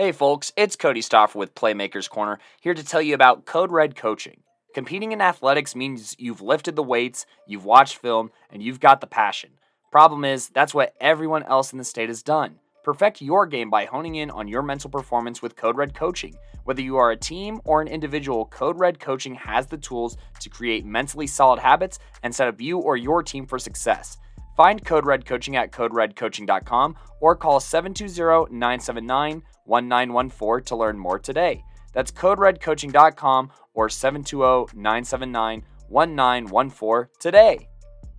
Hey folks, it's Cody Stauffer with Playmakers Corner, here to tell you about Code Red Coaching. Competing in athletics means you've lifted the weights, you've watched film, and you've got the passion. Problem is, that's what everyone else in the state has done. Perfect your game by honing in on your mental performance with Code Red Coaching. Whether you are a team or an individual, Code Red Coaching has the tools to create mentally solid habits and set up you or your team for success. Find Code Red Coaching at coderedcoaching.com or call 720-979-1914 to learn more today. That's coderedcoaching.com or 720-979-1914 today.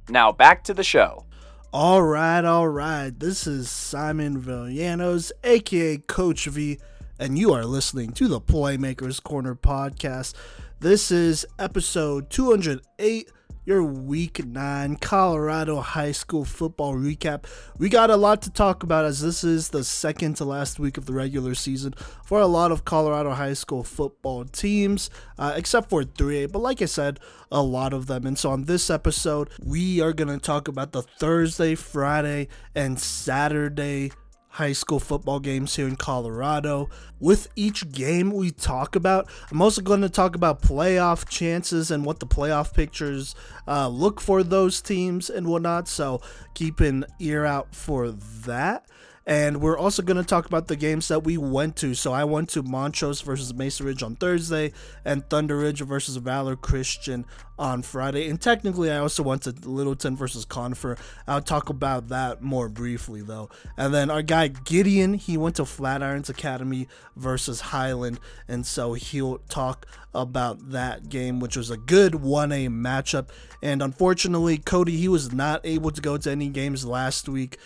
Now back to the show. All right. This is Simon Villanos, aka Coach V, and you are listening to the Playmakers Corner podcast. This is episode 208, your Week 9 Colorado High School football recap. We got a lot to talk about as this is the second to last week of the regular season for a lot of Colorado high school football teams, except for 3A, but like I said, a lot of them. And so on this episode, we are going to talk about the Thursday, Friday, and Saturday high school football games here in Colorado. With each game we talk about, I'm also going to talk about playoff chances and what the playoff pictures look for those teams and whatnot, so keep an ear out for that. And we're also going to talk about the games that we went to. So I went to Montrose versus Mesa Ridge on Thursday and Thunder Ridge versus Valor Christian on Friday. And technically, I also went to Littleton versus Conifer. I'll talk about that more briefly, though. And then our guy Gideon, he went to Flatirons Academy versus Highland. And so he'll talk about that game, which was a good 1A matchup. And unfortunately, Cody, he was not able to go to any games last week.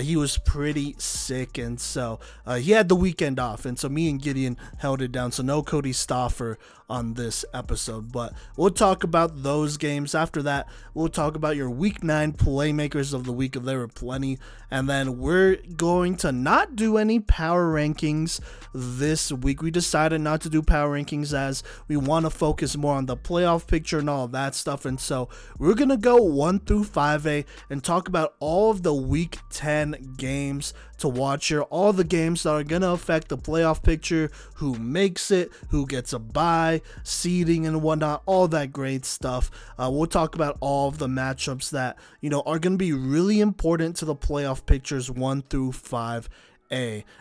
He was pretty sick, and so he had the weekend off, and so me and Gideon held it down, so no Cody Stauffer on this episode, but we'll talk about those games. After that, we'll talk about your Week 9 Playmakers of the Week, if there were plenty, and then we're going to not do any power rankings this week. We decided not to do power rankings as we want to focus more on the playoff picture and all that stuff, and so we're going to go 1 through 5A and talk about all of the Week 10 games to watch here, all the games that are going to affect the playoff picture, who makes it, who gets a bye, seeding and whatnot, all that great stuff. We'll talk about all of the matchups that, you know, are going to be really important to the playoff pictures 1 through 5A.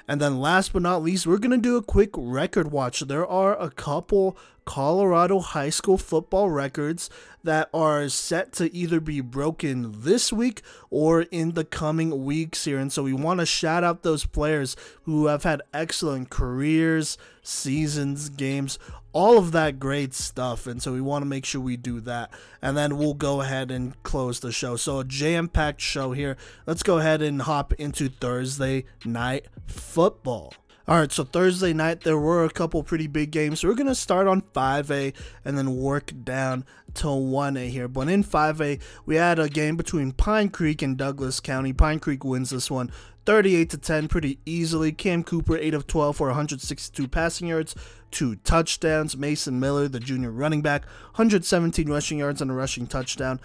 And then last but not least, we're going to do a quick record watch. There are a couple Colorado high school football records that are set to either be broken this week or in the coming weeks here. And so we want to shout out those players who have had excellent careers, seasons, games, all of that great stuff. And so we want to make sure we do that. And then we'll go ahead and close the show. So a jam-packed show here. Let's go ahead and hop into Thursday night football. All right, so Thursday night, there were a couple pretty big games. We're going to start on 5A and then work down to 1A here. But in 5A, we had a game between Pine Creek and Douglas County. Pine Creek wins this one 38-10 pretty easily. Cam Cooper, 8 of 12 for 162 passing yards, 2 touchdowns. Mason Miller, the junior running back, 117 rushing yards and a rushing touchdown.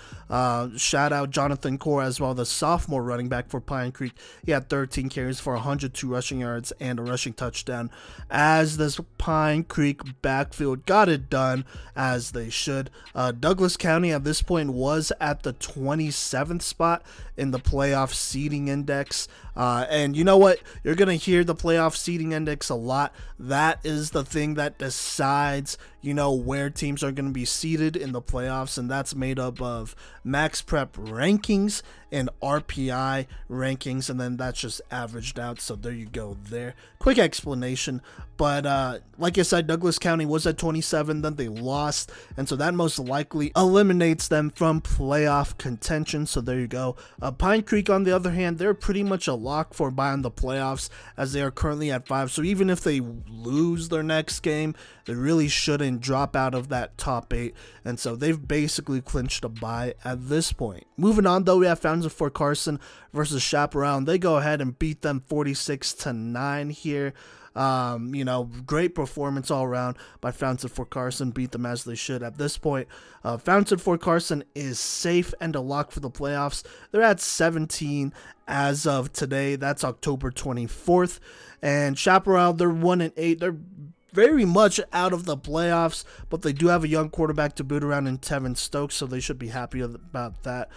Shout out Jonathan Core as well, the sophomore running back for Pine Creek. He had 13 carries for 102 rushing yards and a rushing touchdown, as this Pine Creek backfield got it done as they should. Douglas County at this point was at the 27th spot in the playoff seeding index. And you know what? You're going to hear the playoff seeding index a lot. That is the thing that decides, you know, where teams are going to be seeded in the playoffs, and that's made up of max prep rankings and RPI rankings, and then that's just averaged out. So there you go there. Quick explanation. But like I said, Douglas County was at 27, then they lost, and so that most likely eliminates them from playoff contention. So there you go. Pine Creek, on the other hand, they're pretty much a lock for buying the playoffs as they are currently at 5. So even if they lose their next game, they really shouldn't drop out of that top 8. And so they've basically clinched a bye at this point. Moving on, though, we have Fountains of Fort Carson versus Chaparral. They go ahead and beat them 46-9 here. You know, great performance all around by Founts at Fort Carson. Beat them as they should at this point. Founts at Fort Carson is safe and a lock for the playoffs. They're at 17 as of today. That's October 24th. And Chaparral, they're 1-8. They're very much out of the playoffs, but they do have a young quarterback to boot around in Tevin Stokes, so they should be happy about that.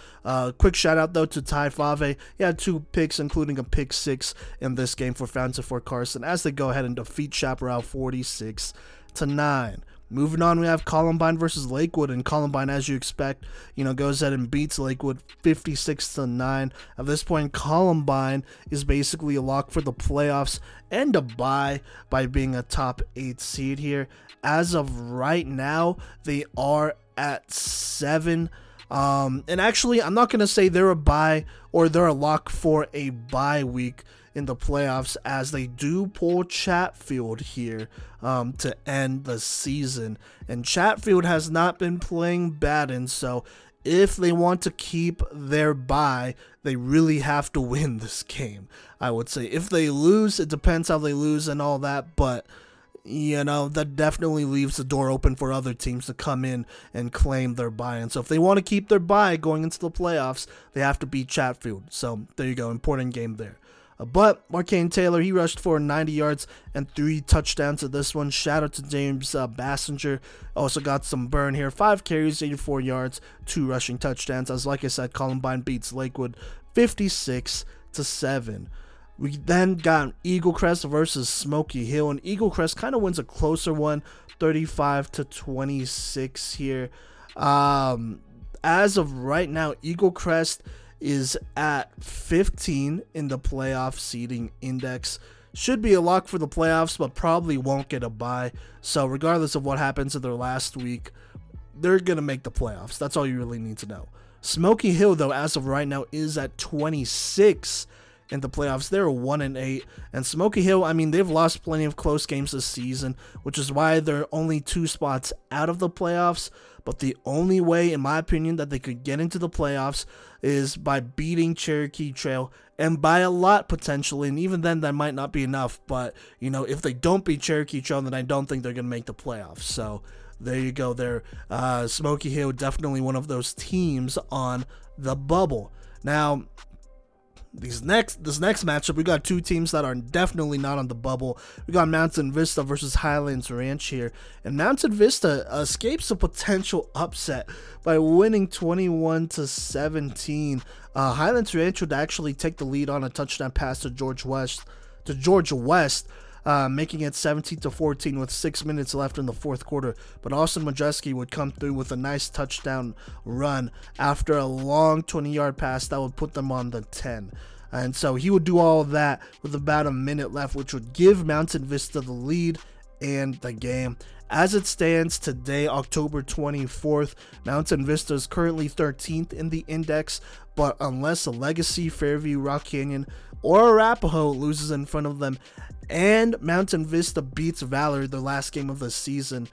Quick shout out though to Ty Fave. He had 2 picks, including a pick six in this game for Founts at Fort Carson, as they go ahead and defeat Chaparral 46-9. Moving on, we have Columbine versus Lakewood, and Columbine, as you expect, you know, goes ahead and beats Lakewood 56-9. At this point, Columbine is basically a lock for the playoffs and a bye by being a top 8 seed here. As of right now, they are at 7. And actually, I'm not going to say they're a bye or they're a lock for a bye week in the playoffs, as they do pull Chatfield here to end the season. And Chatfield has not been playing bad, and so if they want to keep their bye, they really have to win this game, I would say. If they lose, it depends how they lose and all that, but you know, that definitely leaves the door open for other teams to come in and claim their bye. And so if they want to keep their bye going into the playoffs, they have to beat Chatfield. So there you go, important game there. But Marcane Taylor, he rushed for 90 yards and 3 touchdowns to this one. Shout out to James Bassinger. Also got some burn here. 5 carries, 84 yards, 2 rushing touchdowns. As like I said, Columbine beats Lakewood 56-7. We then got Eagle Crest versus Smoky Hill, and Eagle Crest kind of wins a closer one, 35-26 here. As of right now, Eagle Crest is at 15 in the playoff seeding index. Should be a lock for the playoffs, but probably won't get a bye. So regardless of what happens in their last week, they're going to make the playoffs. That's all you really need to know. Smoky Hill, though, as of right now, is at 26 in the playoffs. They're 1-8. And Smoky Hill, I mean, they've lost plenty of close games this season, which is why they're only 2 spots out of the playoffs. But the only way, in my opinion, that they could get into the playoffs is by beating Cherokee Trail, and by a lot potentially, and even then that might not be enough. But you know, if they don't beat Cherokee Trail, then I don't think they're going to make the playoffs. So there you go there. Smoky Hill, definitely one of those teams on the bubble. Now, this next matchup, we got 2 teams that are definitely not on the bubble. We got Mountain Vista versus Highlands Ranch here, and Mountain Vista escapes a potential upset by winning 21-17. Highlands Ranch would actually take the lead on a touchdown pass to George West, making it 17-14 with 6 minutes left in the fourth quarter. But Austin Majewski would come through with a nice touchdown run after a long 20-yard pass that would put them on the 10. And so he would do all of that with about a minute left, which would give Mountain Vista the lead and the game. As it stands today, October 24th, Mountain Vista is currently 13th in the index, but unless a Legacy, Fairview, Rock Canyon, or Arapahoe loses in front of them, and Mountain Vista beats Valor, the last game of the season,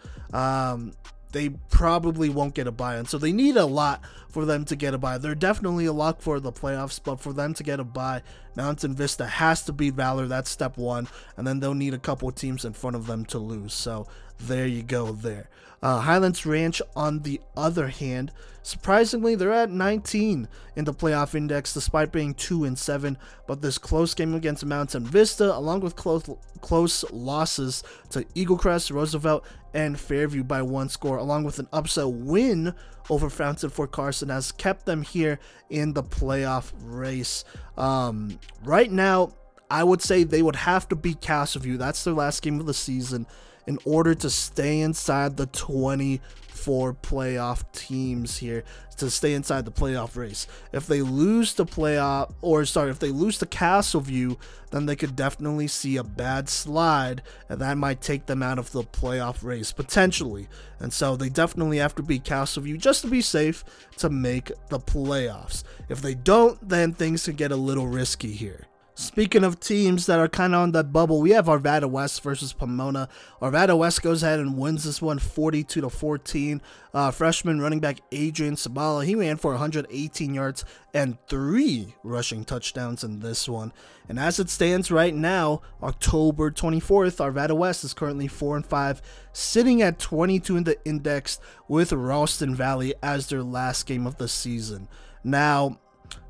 they probably won't get a bye. And so they need a lot for them to get a bye. They're definitely a lock for the playoffs, but for them to get a bye, Mountain Vista has to beat Valor. That's step one. And then they'll need a couple teams in front of them to lose. So there you go there. Highlands Ranch, on the other hand, surprisingly, they're at 19 in the playoff index, despite being 2-7. But this close game against Mountain Vista, along with close losses to Eagle Crest, Roosevelt, and Fairview by 1 score, along with an upset win over Founts at Fort Carson, has kept them here in the playoff race. Right now, I would say they would have to beat Castleview. That's their last game of the season, in order to stay inside the 24 playoff teams here, to stay inside the playoff race. If they lose to Castleview, then they could definitely see a bad slide, and that might take them out of the playoff race potentially. And so they definitely have to beat Castleview just to be safe to make the playoffs. If they don't, then things could get a little risky here. Speaking of teams that are kind of on that bubble, we have Arvada West versus Pomona. Arvada West goes ahead and wins this one 42-14. Freshman running back Adrian Sabala, he ran for 118 yards and 3 rushing touchdowns in this one. And as it stands right now, October 24th, Arvada West is currently 4-5, sitting at 22 in the index with Ralston Valley as their last game of the season. Now,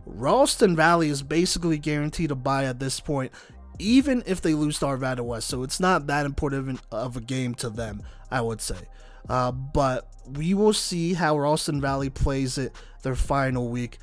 Ralston Valley is basically guaranteed a bye at this point, even if they lose to Arvada West, so it's not that important of a game to them, I would say. But we will see how Ralston Valley plays it their final week.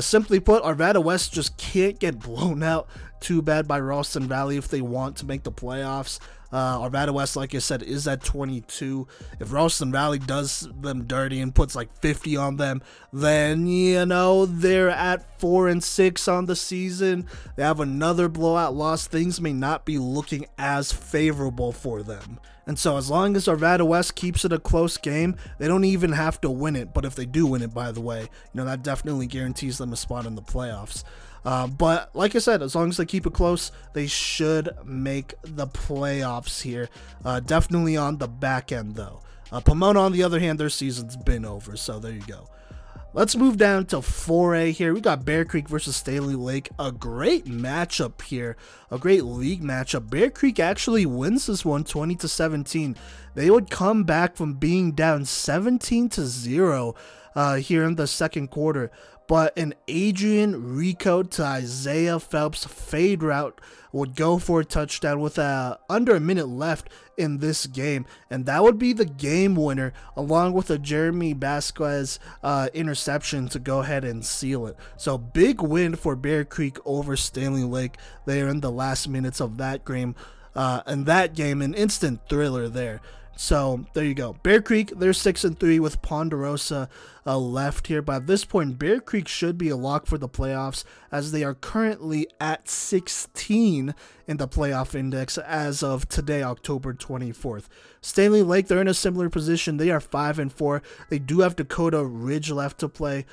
Simply put, Arvada West just can't get blown out too bad by Ralston Valley if they want to make the playoffs. Arvada West, like I said, is at 22. If Ralston Valley does them dirty and puts like 50 on them, then, you know, they're at 4-6 on the season. They have another blowout loss. Things may not be looking as favorable for them. And so as long as Arvada West keeps it a close game, they don't even have to win it. But if they do win it, by the way, you know, that definitely guarantees them a spot in the playoffs. But like I said, as long as they keep it close, they should make the playoffs here. Definitely on the back end, though. Pomona, on the other hand, their season's been over, so there you go. Let's move down to 4A here. We got Bear Creek versus Staley Lake. A great matchup here. A great league matchup. Bear Creek actually wins this one 20-17. They would come back from being down 17-0 here in the second quarter. But an Adrian Rico to Isaiah Phelps fade route would go for a touchdown with under a minute left in this game. And that would be the game winner, along with a Jeremy Vasquez interception to go ahead and seal it. So big win for Bear Creek over Staley Lake there in the last minutes of that game. An instant thriller there. So there you go. Bear Creek, they're 6-3 with Ponderosa left here. By this point, Bear Creek should be a lock for the playoffs, as they are currently at 16 in the playoff index as of today, October 24th. Staley Lake, they're in a similar position. They are 5-4. They do have Dakota Ridge left to play.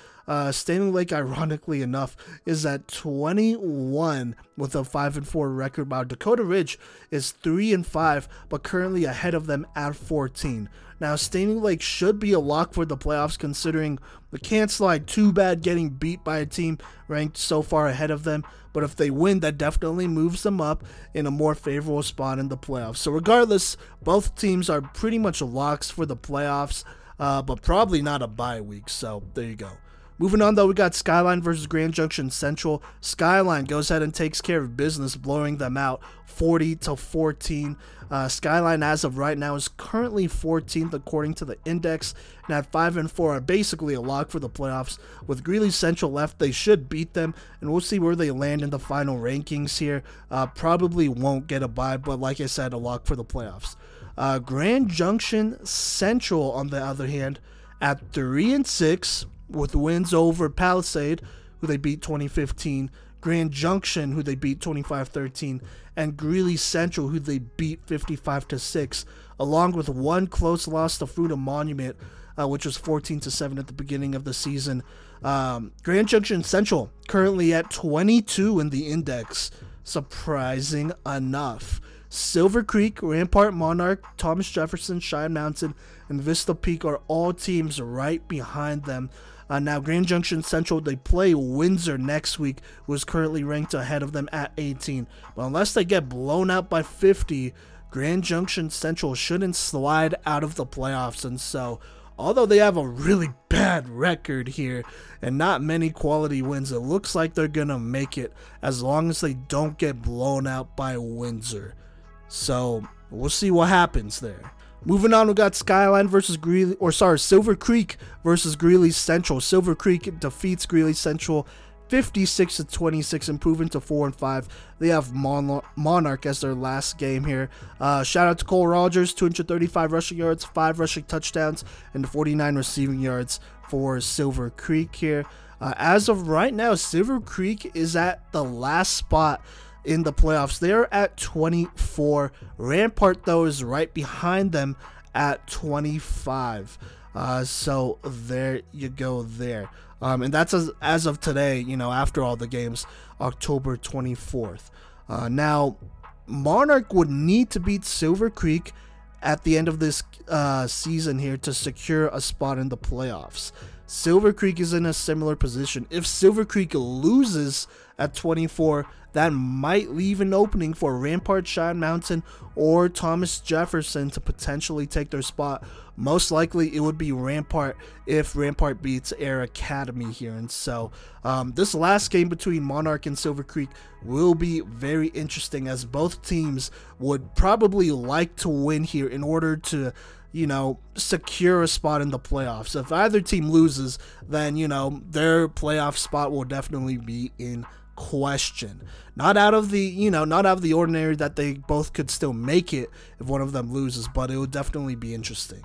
Staley Lake, ironically enough, is at 21 with a 5-4 record, while Dakota Ridge is 3-5, but currently ahead of them at 14. Now, Staley Lake should be a lock for the playoffs, considering they can't slide too bad getting beat by a team ranked so far ahead of them. But if they win, that definitely moves them up in a more favorable spot in the playoffs. So regardless, both teams are pretty much locks for the playoffs, but probably not a bye week. So there you go. Moving on, though, we got Skyline versus Grand Junction Central. Skyline goes ahead and takes care of business, blowing them out 40-14. Skyline, as of right now, is currently 14th according to the index, and at 5-4 are basically a lock for the playoffs. With Greeley Central left, they should beat them, and we'll see where they land in the final rankings here. Probably won't get a bye, but like I said, a lock for the playoffs. Grand Junction Central, on the other hand, at 3-6. With wins over Palisade, who they beat 20-15, Grand Junction, who they beat 25-13, and Greeley Central, who they beat 55-6, along with one close loss to Fruita Monument, which was 14-7 at the beginning of the season. Grand Junction Central currently at 22 in the index, surprising enough. Silver Creek, Rampart Monarch, Thomas Jefferson, Cheyenne Mountain, and Vista Peak are all teams right behind them. Now, Grand Junction Central, they play Windsor next week, who is currently ranked ahead of them at 18. But unless they get blown out by 50, Grand Junction Central shouldn't slide out of the playoffs. And so, although they have a really bad record here and not many quality wins, it looks like they're going to make it as long as they don't get blown out by Windsor. So, we'll see what happens there. Moving on, we got Skyline versus Silver Creek versus Greeley Central. Silver Creek defeats Greeley Central 56-26, improving to 4-5. They have Monarch as their last game here. Shout out to Cole Rogers, 235 rushing yards, 5 rushing touchdowns, and 49 receiving yards for Silver Creek here. As of right now, Silver Creek is at the last spot in the playoffs. They're at 24. Rampart, though, is right behind them at 25. So there you go there. And that's as of today, you know, after all the games, October 24th. Now, Monarch would need to beat Silver Creek at the end of this season here to secure a spot in the playoffs. Silver Creek is in a similar position. If Silver Creek loses at 24, that might leave an opening for Rampart Shine Mountain or Thomas Jefferson to potentially take their spot. Most likely it would be Rampart if Rampart beats Air Academy here. And so this last game between Monarch and Silver Creek will be very interesting, as both teams would probably like to win here in order to, you know, secure a spot in the playoffs. If either team loses, then, you know, their playoff spot will definitely be in question. Not out of the ordinary that they both could still make it if one of them loses, but it would definitely be interesting.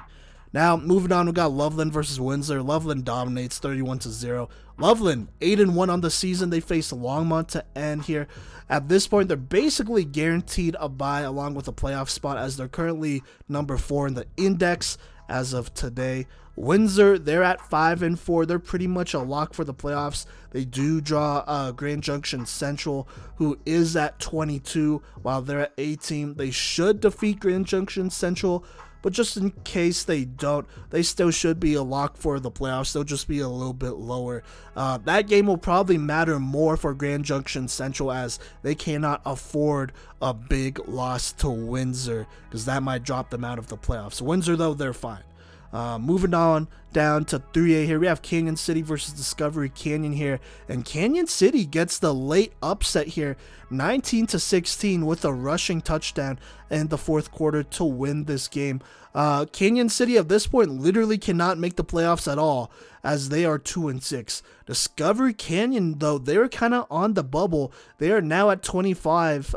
Now, moving on, we got Loveland versus Windsor. Loveland dominates 31-0. Loveland 8-1 on the season. They face Longmont to end here. At this point, they're basically guaranteed a bye along with a playoff spot, as they're currently number 4 in the index as of today. Windsor, they're at 5-4. They're pretty much a lock for the playoffs. They do draw Grand Junction Central, who is at 22, while they're at 18. They should defeat Grand Junction Central, but just in case they don't, they still should be a lock for the playoffs. They'll just be a little bit lower. That game will probably matter more for Grand Junction Central, as they cannot afford a big loss to Windsor, because that might drop them out of the playoffs. Windsor, though, they're fine. Moving on down to 3A here, we have Canyon City versus Discovery Canyon here, and Canyon City gets the late upset here, 19-16, with a rushing touchdown in the fourth quarter to win this game. Canyon City at this point literally cannot make the playoffs at all, as they are 2-6. Discovery Canyon, though, they're kind of on the bubble. They are now at 25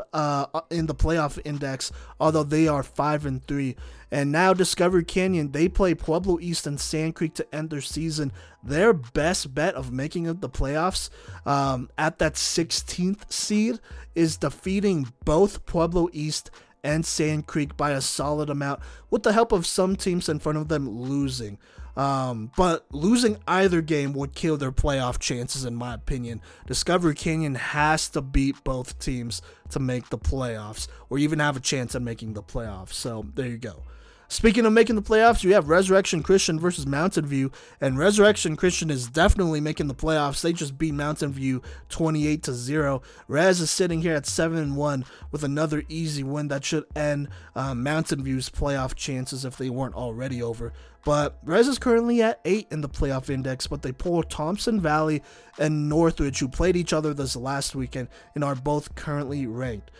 in the playoff index, although they are 5-3. And now Discovery Canyon, they play Pueblo East and Sand Creek to end their season. Their best bet of making it the playoffs at that 16th seed is defeating both Pueblo East and Sand Creek by a solid amount, with the help of some teams in front of them losing. But losing either game would kill their playoff chances, in my opinion. Discovery Canyon has to beat both teams to make the playoffs, or even have a chance at making the playoffs. So there you go. Speaking of making the playoffs, we have Resurrection Christian versus Mountain View, and Resurrection Christian is definitely making the playoffs. They just beat Mountain View 28-0. Rez is sitting here at 7-1 with another easy win that should end Mountain View's playoff chances if they weren't already over. But Rez is currently at 8 in the playoff index, but they pull Thompson Valley and Northridge, who played each other this last weekend and are both currently ranked.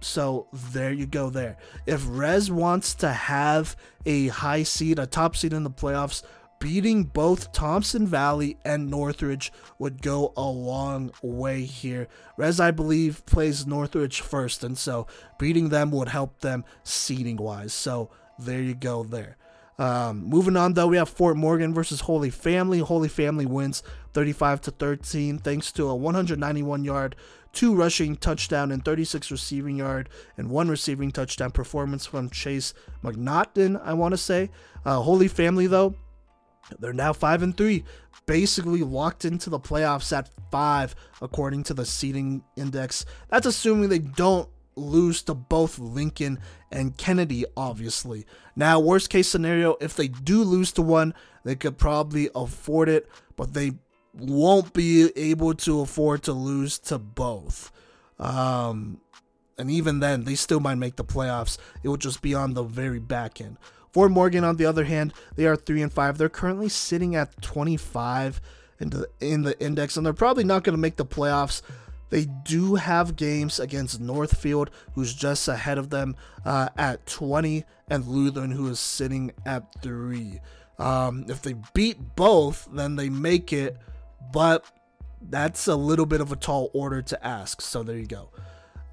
So there you go there. If Rez wants to have a high seed, a top seed in the playoffs, beating both Thompson Valley and Northridge would go a long way here. Rez, I believe, plays Northridge first, and so beating them would help them seeding-wise. So there you go there. Moving on, though, we have Fort Morgan versus Holy Family. Holy Family wins 35-13 thanks to a 191-yard, 2 rushing touchdown, and 36 receiving yard and 1 receiving touchdown performance from Chase McNaughton, I want to say. Holy Family, though, they're now 5-3, basically locked into the playoffs at 5 according to the seeding index. That's assuming they don't lose to both Lincoln and Kennedy, obviously. Now, worst case scenario, if they do lose to one, they could probably afford it, but they won't be able to afford to lose to both. And even then, they still might make the playoffs. It would just be on the very back end. Fort Morgan, on the other hand, they are 3-5. They're currently sitting at 25 in the index, and they're probably not going to make the playoffs. They do have games against Northfield, who's just ahead of them at 20, and Lutheran, who is sitting at 3. If they beat both, then they make it, but that's a little bit of a tall order to ask. So there you go.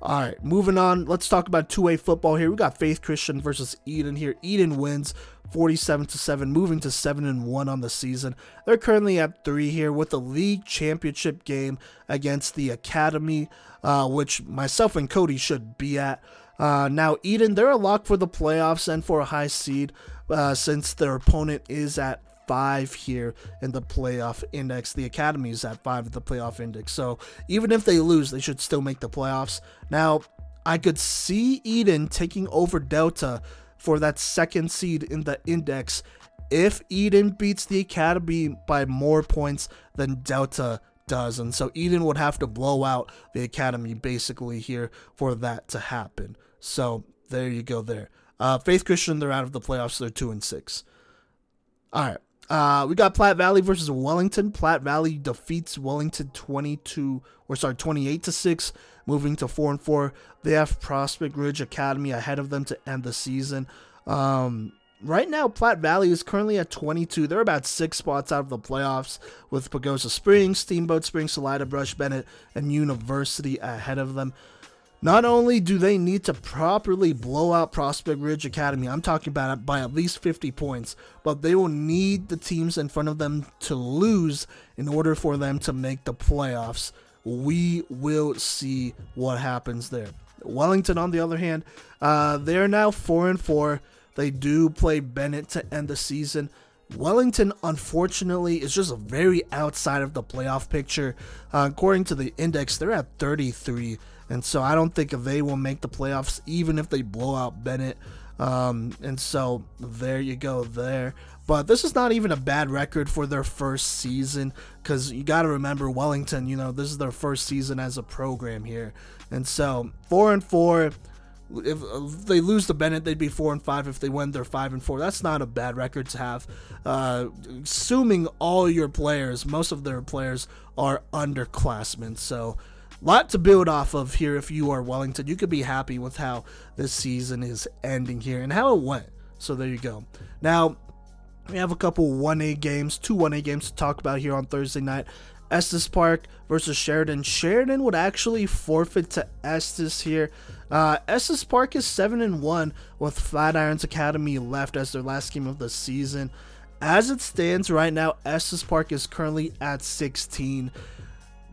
All right, moving on. Let's talk about 2A football here. We got Faith Christian versus Eden here. Eden wins 47-7, moving to 7-1 on the season. They're currently at 3 here with a league championship game against the Academy, which myself and Cody should be at. Now, Eden, they're a lock for the playoffs and for a high seed since their opponent is at 5 here in the playoff index. The Academy is at 5 in the playoff index. So even if they lose, they should still make the playoffs. Now, I could see Eden taking over Delta for that second seed in the index if Eden beats the Academy by more points than Delta does. And so Eden would have to blow out the Academy basically here for that to happen. So there you go there. Faith Christian, they're out of the playoffs. They're 2-6. All right. We got Platte Valley versus Wellington. Platte Valley defeats Wellington 28-6, moving to 4-4. They have Prospect Ridge Academy ahead of them to end the season. Right now, Platte Valley is currently at 22. They're about 6 spots out of the playoffs with Pagosa Springs, Steamboat Springs, Salida, Brush, Bennett, and University ahead of them. Not only do they need to properly blow out Prospect Ridge Academy, I'm talking about it by at least 50 points, but they will need the teams in front of them to lose in order for them to make the playoffs. We will see what happens there. Wellington, on the other hand, they're now 4-4. They do play Bennett to end the season. Wellington, unfortunately, is just very outside of the playoff picture. According to the index, they're at 33. And so I don't think they will make the playoffs, even if they blow out Bennett. And so there you go there. But this is not even a bad record for their first season, because you got to remember Wellington, you know, this is their first season as a program here. And so 4-4. If they lose to Bennett, they'd be 4-5. If they win, they're 5-4. That's not a bad record to have, assuming all your players, most of their players, are underclassmen. So, lot to build off of here. If you are Wellington, you could be happy with how this season is ending here and how it went. So there you go. Now we have a couple 1A games, two 1A games to talk about here on Thursday night. Estes Park versus Sheridan. Sheridan would actually forfeit to Estes here. Estes Park is 7-1 with Flatirons Academy left as their last game of the season. As it stands right now, Estes Park is currently at 16,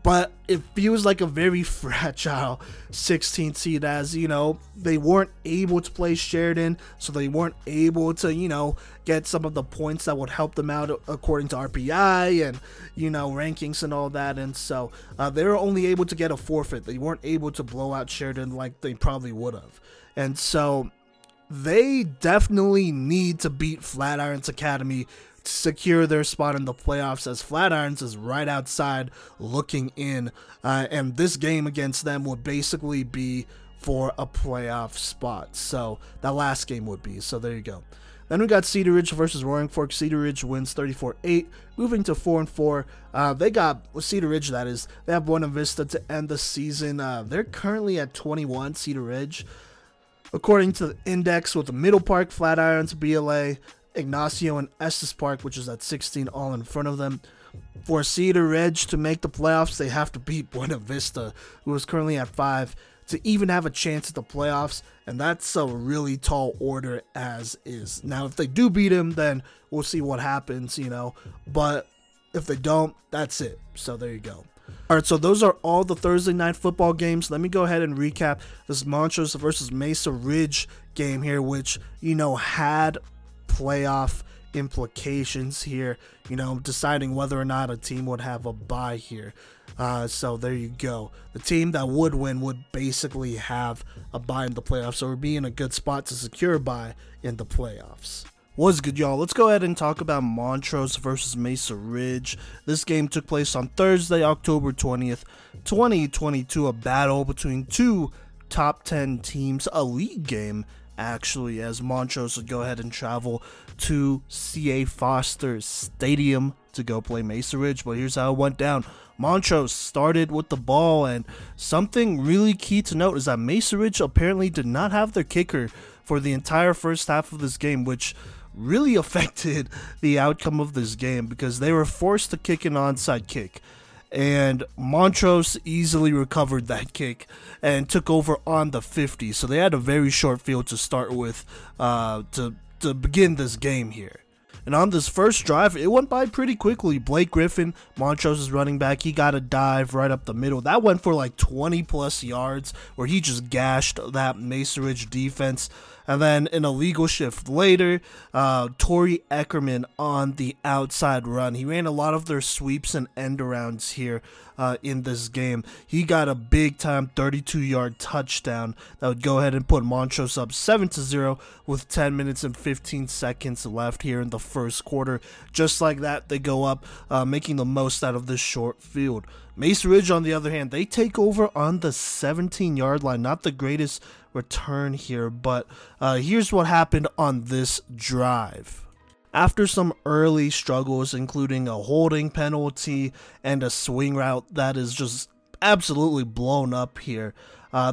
but it feels like a very fragile 16th seed, as you know, they weren't able to play Sheridan, so they weren't able to, you know, get some of the points that would help them out according to RPI and, you know, rankings and all that. And so they were only able to get a forfeit. They weren't able to blow out Sheridan like they probably would have. And so they definitely need to beat Flatirons Academy to secure their spot in the playoffs, as Flatirons is right outside looking in, and this game against them would basically be for a playoff spot. So that last game would be. So there you go. Then we got Cedar Ridge versus Roaring Fork. Cedar Ridge wins 34-8, moving to 4-4. They got, well, Cedar Ridge, that is. They have Buena Vista to end the season. They're currently at 21, Cedar Ridge, according to the index, with the Middle Park, Flatirons, BLA, Ignacio, and Estes Park, which is at 16, all in front of them. For Cedar Ridge to make the playoffs, they have to beat Buena Vista, who is currently at 5, to even have a chance at the playoffs, and that's a really tall order as is. Now, if they do beat him, then we'll see what happens, you know, but if they don't, that's it. So there you go. All right, so those are all the Thursday night football games. Let me go ahead and recap this Montrose versus Mesa Ridge game here, which, you know, had playoff implications here, you know, deciding whether or not a team would have a bye here. So there you go. The team that would win would basically have a bye in the playoffs, so we'd be in a good spot to secure a bye in the playoffs. What's good, y'all? Let's go ahead and talk about Montrose versus Mesa Ridge. This game took place on Thursday, October 20th, 2022, a battle between two top 10 teams, a league game, actually, as Montrose would go ahead and travel to C.A. Foster Stadium to go play Mesa Ridge. But here's how it went down. Montrose started with the ball, and something really key to note is that Mesa Ridge apparently did not have their kicker for the entire first half of this game, which really affected the outcome of this game because they were forced to kick an onside kick. And Montrose easily recovered that kick and took over on the 50. So they had a very short field to start with to begin this game here. And on this first drive, it went by pretty quickly. Blake Griffin, Montrose's running back, he got a dive right up the middle. That went for like 20 plus yards where he just gashed that Mesa Ridge defense. And then an illegal shift later, Torrey Eckerman on the outside run. He ran a lot of their sweeps and end arounds here in this game. He got a big-time 32-yard touchdown that would go ahead and put Montrose up 7-0 with 10 minutes and 15 seconds left here in the first quarter. Just like that, they go up, making the most out of this short field. Mesa Ridge, on the other hand, they take over on the 17-yard line. Not the greatest return here, but here's what happened on this drive. After some early struggles, including a holding penalty and a swing route that is just absolutely blown up here,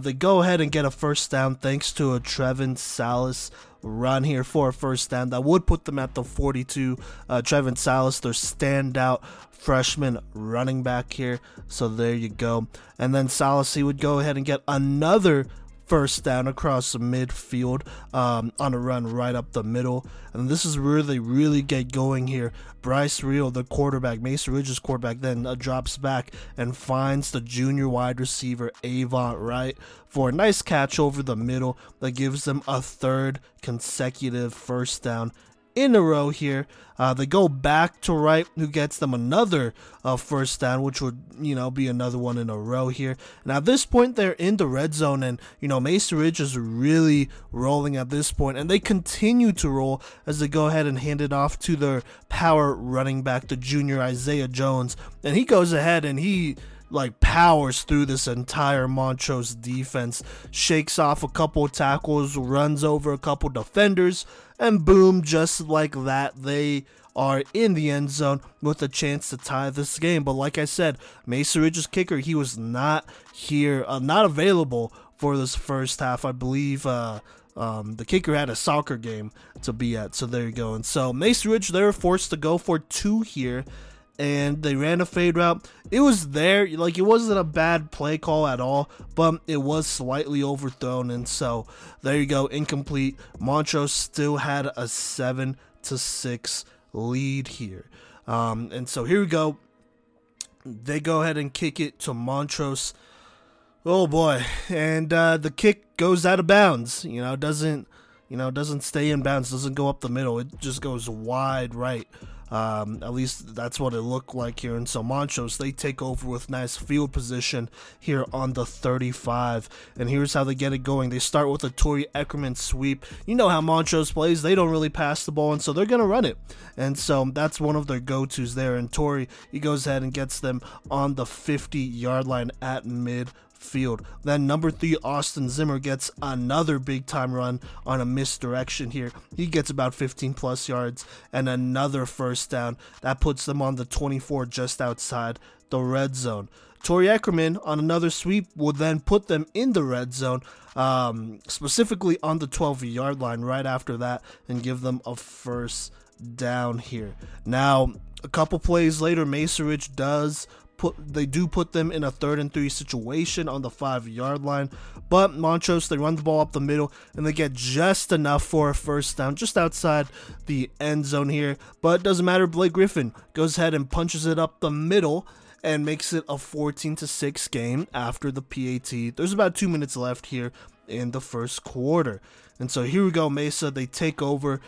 they go ahead and get a first down thanks to a Trevin Salas run here for a first down that would put them at the 42. Trevin Salas, their standout freshman running back here. So there you go. And then Salas, he would go ahead and get another first down across the midfield on a run right up the middle. And this is where they really get going here. Bryce Real, the quarterback, Mesa Ridge's quarterback, then drops back and finds the junior wide receiver Avon Wright for a nice catch over the middle that gives them a third consecutive first down in a row here. They go back to Wright, who gets them another first down, which would, you know, be another one in a row here. Now at this point, they're in the red zone, and you know, Mesa Ridge is really rolling at this point, and they continue to roll as they go ahead and hand it off to their power running back, the junior Isaiah Jones, and he goes ahead and he like powers through this entire Montrose defense, shakes off a couple tackles, runs over a couple defenders, and boom, just like that, they are in the end zone with a chance to tie this game. But like I said, Mesa Ridge's kicker, he was not here, not available for this first half. I believe the kicker had a soccer game to be at, so there you go. And so Mesa Ridge, they were forced to go for two here, and they ran a fade route. It was there, like it wasn't a bad play call at all, but it was slightly overthrown, and so there you go, incomplete. Montrose still had a 7-6 lead here. And so here we go. They go ahead and kick it to Montrose. Oh boy, and the kick goes out of bounds. You know, doesn't stay in bounds, doesn't go up the middle. It just goes wide right. At least that's what it looked like here. And so Montrose, they take over with nice field position here on the 35. And here's how they get it going. They start with a Torrey Eckerman sweep. You know how Montrose plays. They don't really pass the ball, and so they're going to run it. And so that's one of their go-tos there. And Torrey, he goes ahead and gets them on the 50-yard line at midfield. Then number 3, Austin Zimmer, gets another big time run on a misdirection here. He gets about 15 plus yards and another first down that puts them on the 24, just outside the red zone. Torrey Eckerman on another sweep will then put them in the red zone, specifically on the 12-yard line right after that, and give them a first down here. Now a couple plays later, Mesa Ridge do put them in a 3rd and 3 situation on the 5-yard line, but Montrose, they run the ball up the middle and they get just enough for a first down just outside the end zone here. But it doesn't matter. Blake Griffin goes ahead and punches it up the middle and makes it a 14-6 game after the PAT. There's about 2 minutes left here in the first quarter. And so here we go, Mesa, they take over,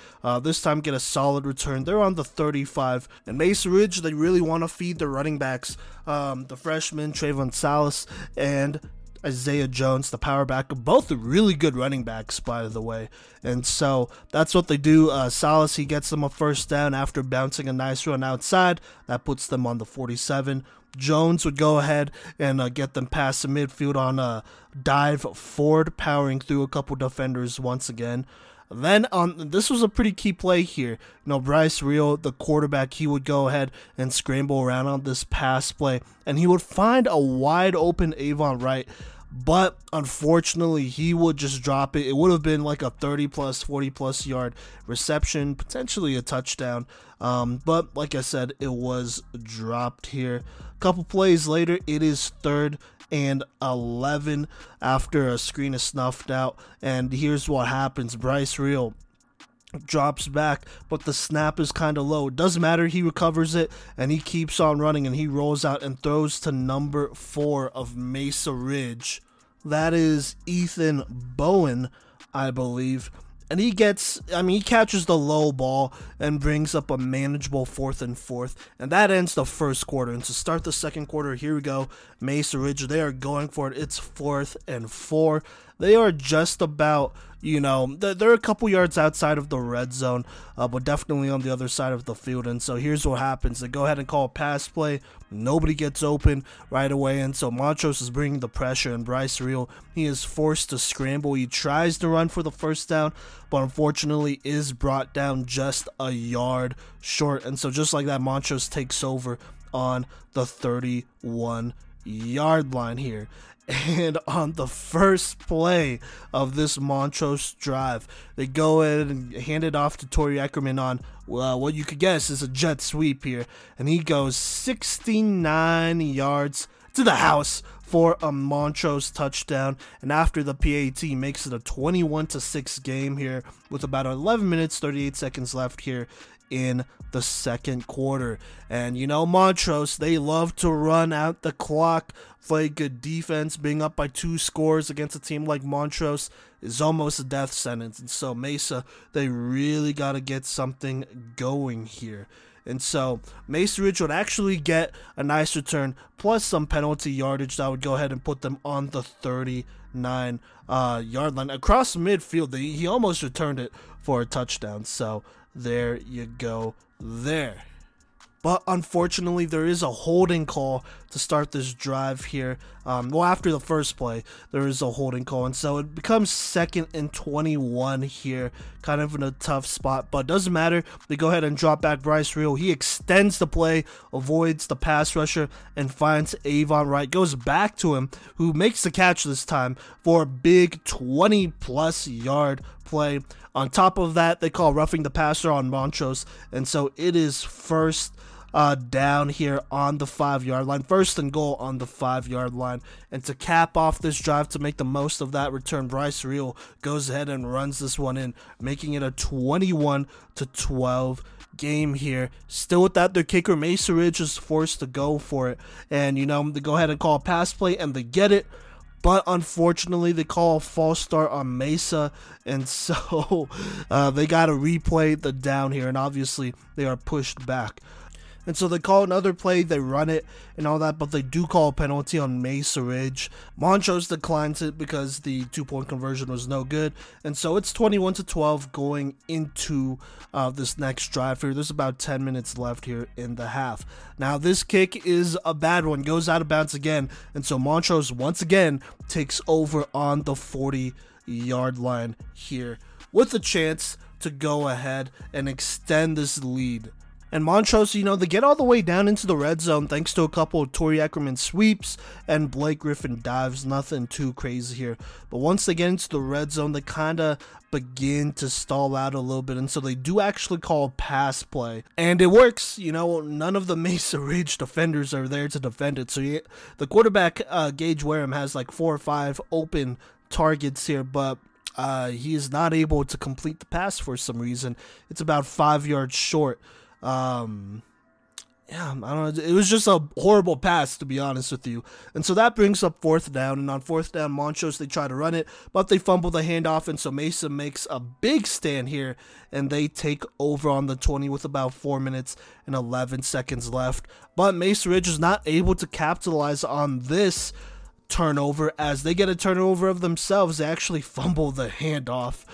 this time get a solid return. They're on the 35, and Mesa Ridge, they really want to feed their running backs, the freshman Trevin Salas and Isaiah Jones, the power back, both really good running backs, by the way. And so that's what they do. Salas, he gets them a first down after bouncing a nice run outside. That puts them on the 47. Jones would go ahead and get them past the midfield on a dive forward, powering through a couple defenders once again. Then this was a pretty key play here. You know, Bryce Real, the quarterback, he would go ahead and scramble around on this pass play, and he would find a wide open Avon Wright, but unfortunately he would just drop it. It would have been like a 30 plus 40 plus yard reception, potentially a touchdown, but like I said, it was dropped here. A couple plays later, it is 3rd and 11 after a screen is snuffed out, and here's what happens. Bryce Real, drops back, but the snap is kind of low. It doesn't matter. He recovers it, and he keeps on running, and he rolls out and throws to number 4 of Mesa Ridge. That is Ethan Bowen, I believe. And he gets, he catches the low ball and brings up a manageable 4th and 4. And that ends the first quarter. And to start the second quarter, here we go. Mesa Ridge, they are going for it. It's 4th and 4. They are just about, they're a couple yards outside of the red zone, but definitely on the other side of the field. And so here's what happens. They go ahead and call a pass play. Nobody gets open right away. And so Montrose is bringing the pressure, and Bryce Real, he is forced to scramble. He tries to run for the first down, but unfortunately is brought down just a yard short. And so just like that, Montrose takes over on the 31-yard line here. And on the first play of this Montrose drive, they go in and hand it off to Torrey Eckerman on what you could guess is a jet sweep here. And he goes 69 yards to the house for a Montrose touchdown. And after the PAT, makes it a 21-6 game here with about 11 minutes, 38 seconds left here in the second quarter. And Montrose, they love to run out the clock, play good defense. Being up by 2 scores against a team like Montrose is almost a death sentence. And so Mesa, they really got to get something going here. And so Mesa Ridge would actually get a nice return plus some penalty yardage that would go ahead and put them on the 39 yard line across midfield. He almost returned it for a touchdown. So there you go there. But unfortunately, there is a holding call to start this drive here. After the first play, there is a holding call. And so it becomes 2nd and 21 here. Kind of in a tough spot, but doesn't matter. They go ahead and drop back Bryce Real. He extends the play, avoids the pass rusher, and finds Avon Wright. Goes back to him, who makes the catch this time for a big 20-plus yard play. On top of that, they call roughing the passer on Montrose. And so it is first down here on the 5-yard line. 1st and goal on the 5-yard line. And to cap off this drive, to make the most of that return, Bryce Real goes ahead and runs this one in, making it a 21-12 game here. Still with that, their kicker, Mesa Ridge, is forced to go for it. And, they go ahead and call a pass play, and they get it. But unfortunately, they call a false start on Mesa, and so they got to replay the down here, and obviously they are pushed back. And so they call another play, they run it and all that, but they do call a penalty on Mesa Ridge. Montrose declines it because the 2-point conversion was no good. And so it's 21-12 going into this next drive here. There's about 10 minutes left here in the half. Now this kick is a bad one, goes out of bounds again. And so Montrose once again takes over on the 40-yard line here with a chance to go ahead and extend this lead. And Montrose, they get all the way down into the red zone thanks to a couple of Torrey Eckerman sweeps and Blake Griffin dives. Nothing too crazy here. But once they get into the red zone, they kind of begin to stall out a little bit. And so they do actually call pass play. And it works. None of the Mesa Ridge defenders are there to defend it. So the quarterback, Gage Wareham, has like 4 or 5 open targets here. But he is not able to complete the pass for some reason. It's about 5 yards short. I don't know. It was just a horrible pass, to be honest with you. And so that brings up 4th down. And on 4th down, Montrose, they try to run it, but they fumble the handoff. And so Mesa makes a big stand here, and they take over on the 20 with about 4 minutes and 11 seconds left. But Mesa Ridge is not able to capitalize on this turnover, as they get a turnover of themselves. They actually fumble the handoff,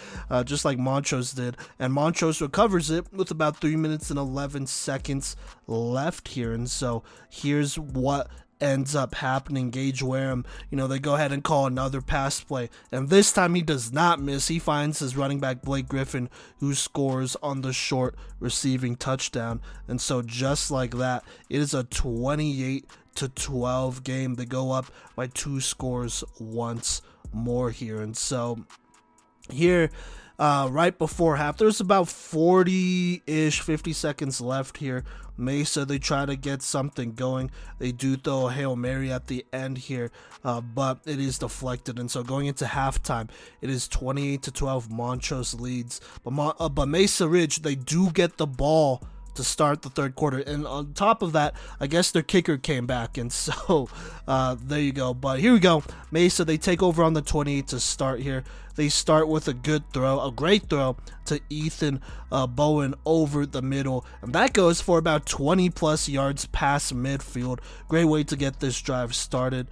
just like Montrose did, and Montrose recovers it with about 3 minutes and 11 seconds left here. And so here's what ends up happening. Gage Wareham, they go ahead and call another pass play, and this time he does not miss. He finds his running back Blake Griffin, who scores on the short receiving touchdown. And so just like that, it is a 28-12 game. They go up by 2 scores once more here. And so here right before half. There's about 40-ish, 50 seconds left here. Mesa, they try to get something going. They do throw a Hail Mary at the end here, but it is deflected. And so going into halftime, it is 28-12. Montrose leads. But Mesa Ridge, they do get the ball to start the third quarter, and on top of that, I guess their kicker came back, and so there you go. But here we go, Mesa, they take over on the 28 to start here. They start with a good throw, a great throw to Ethan Bowen over the middle, and that goes for about 20 plus yards past midfield. Great way to get this drive started.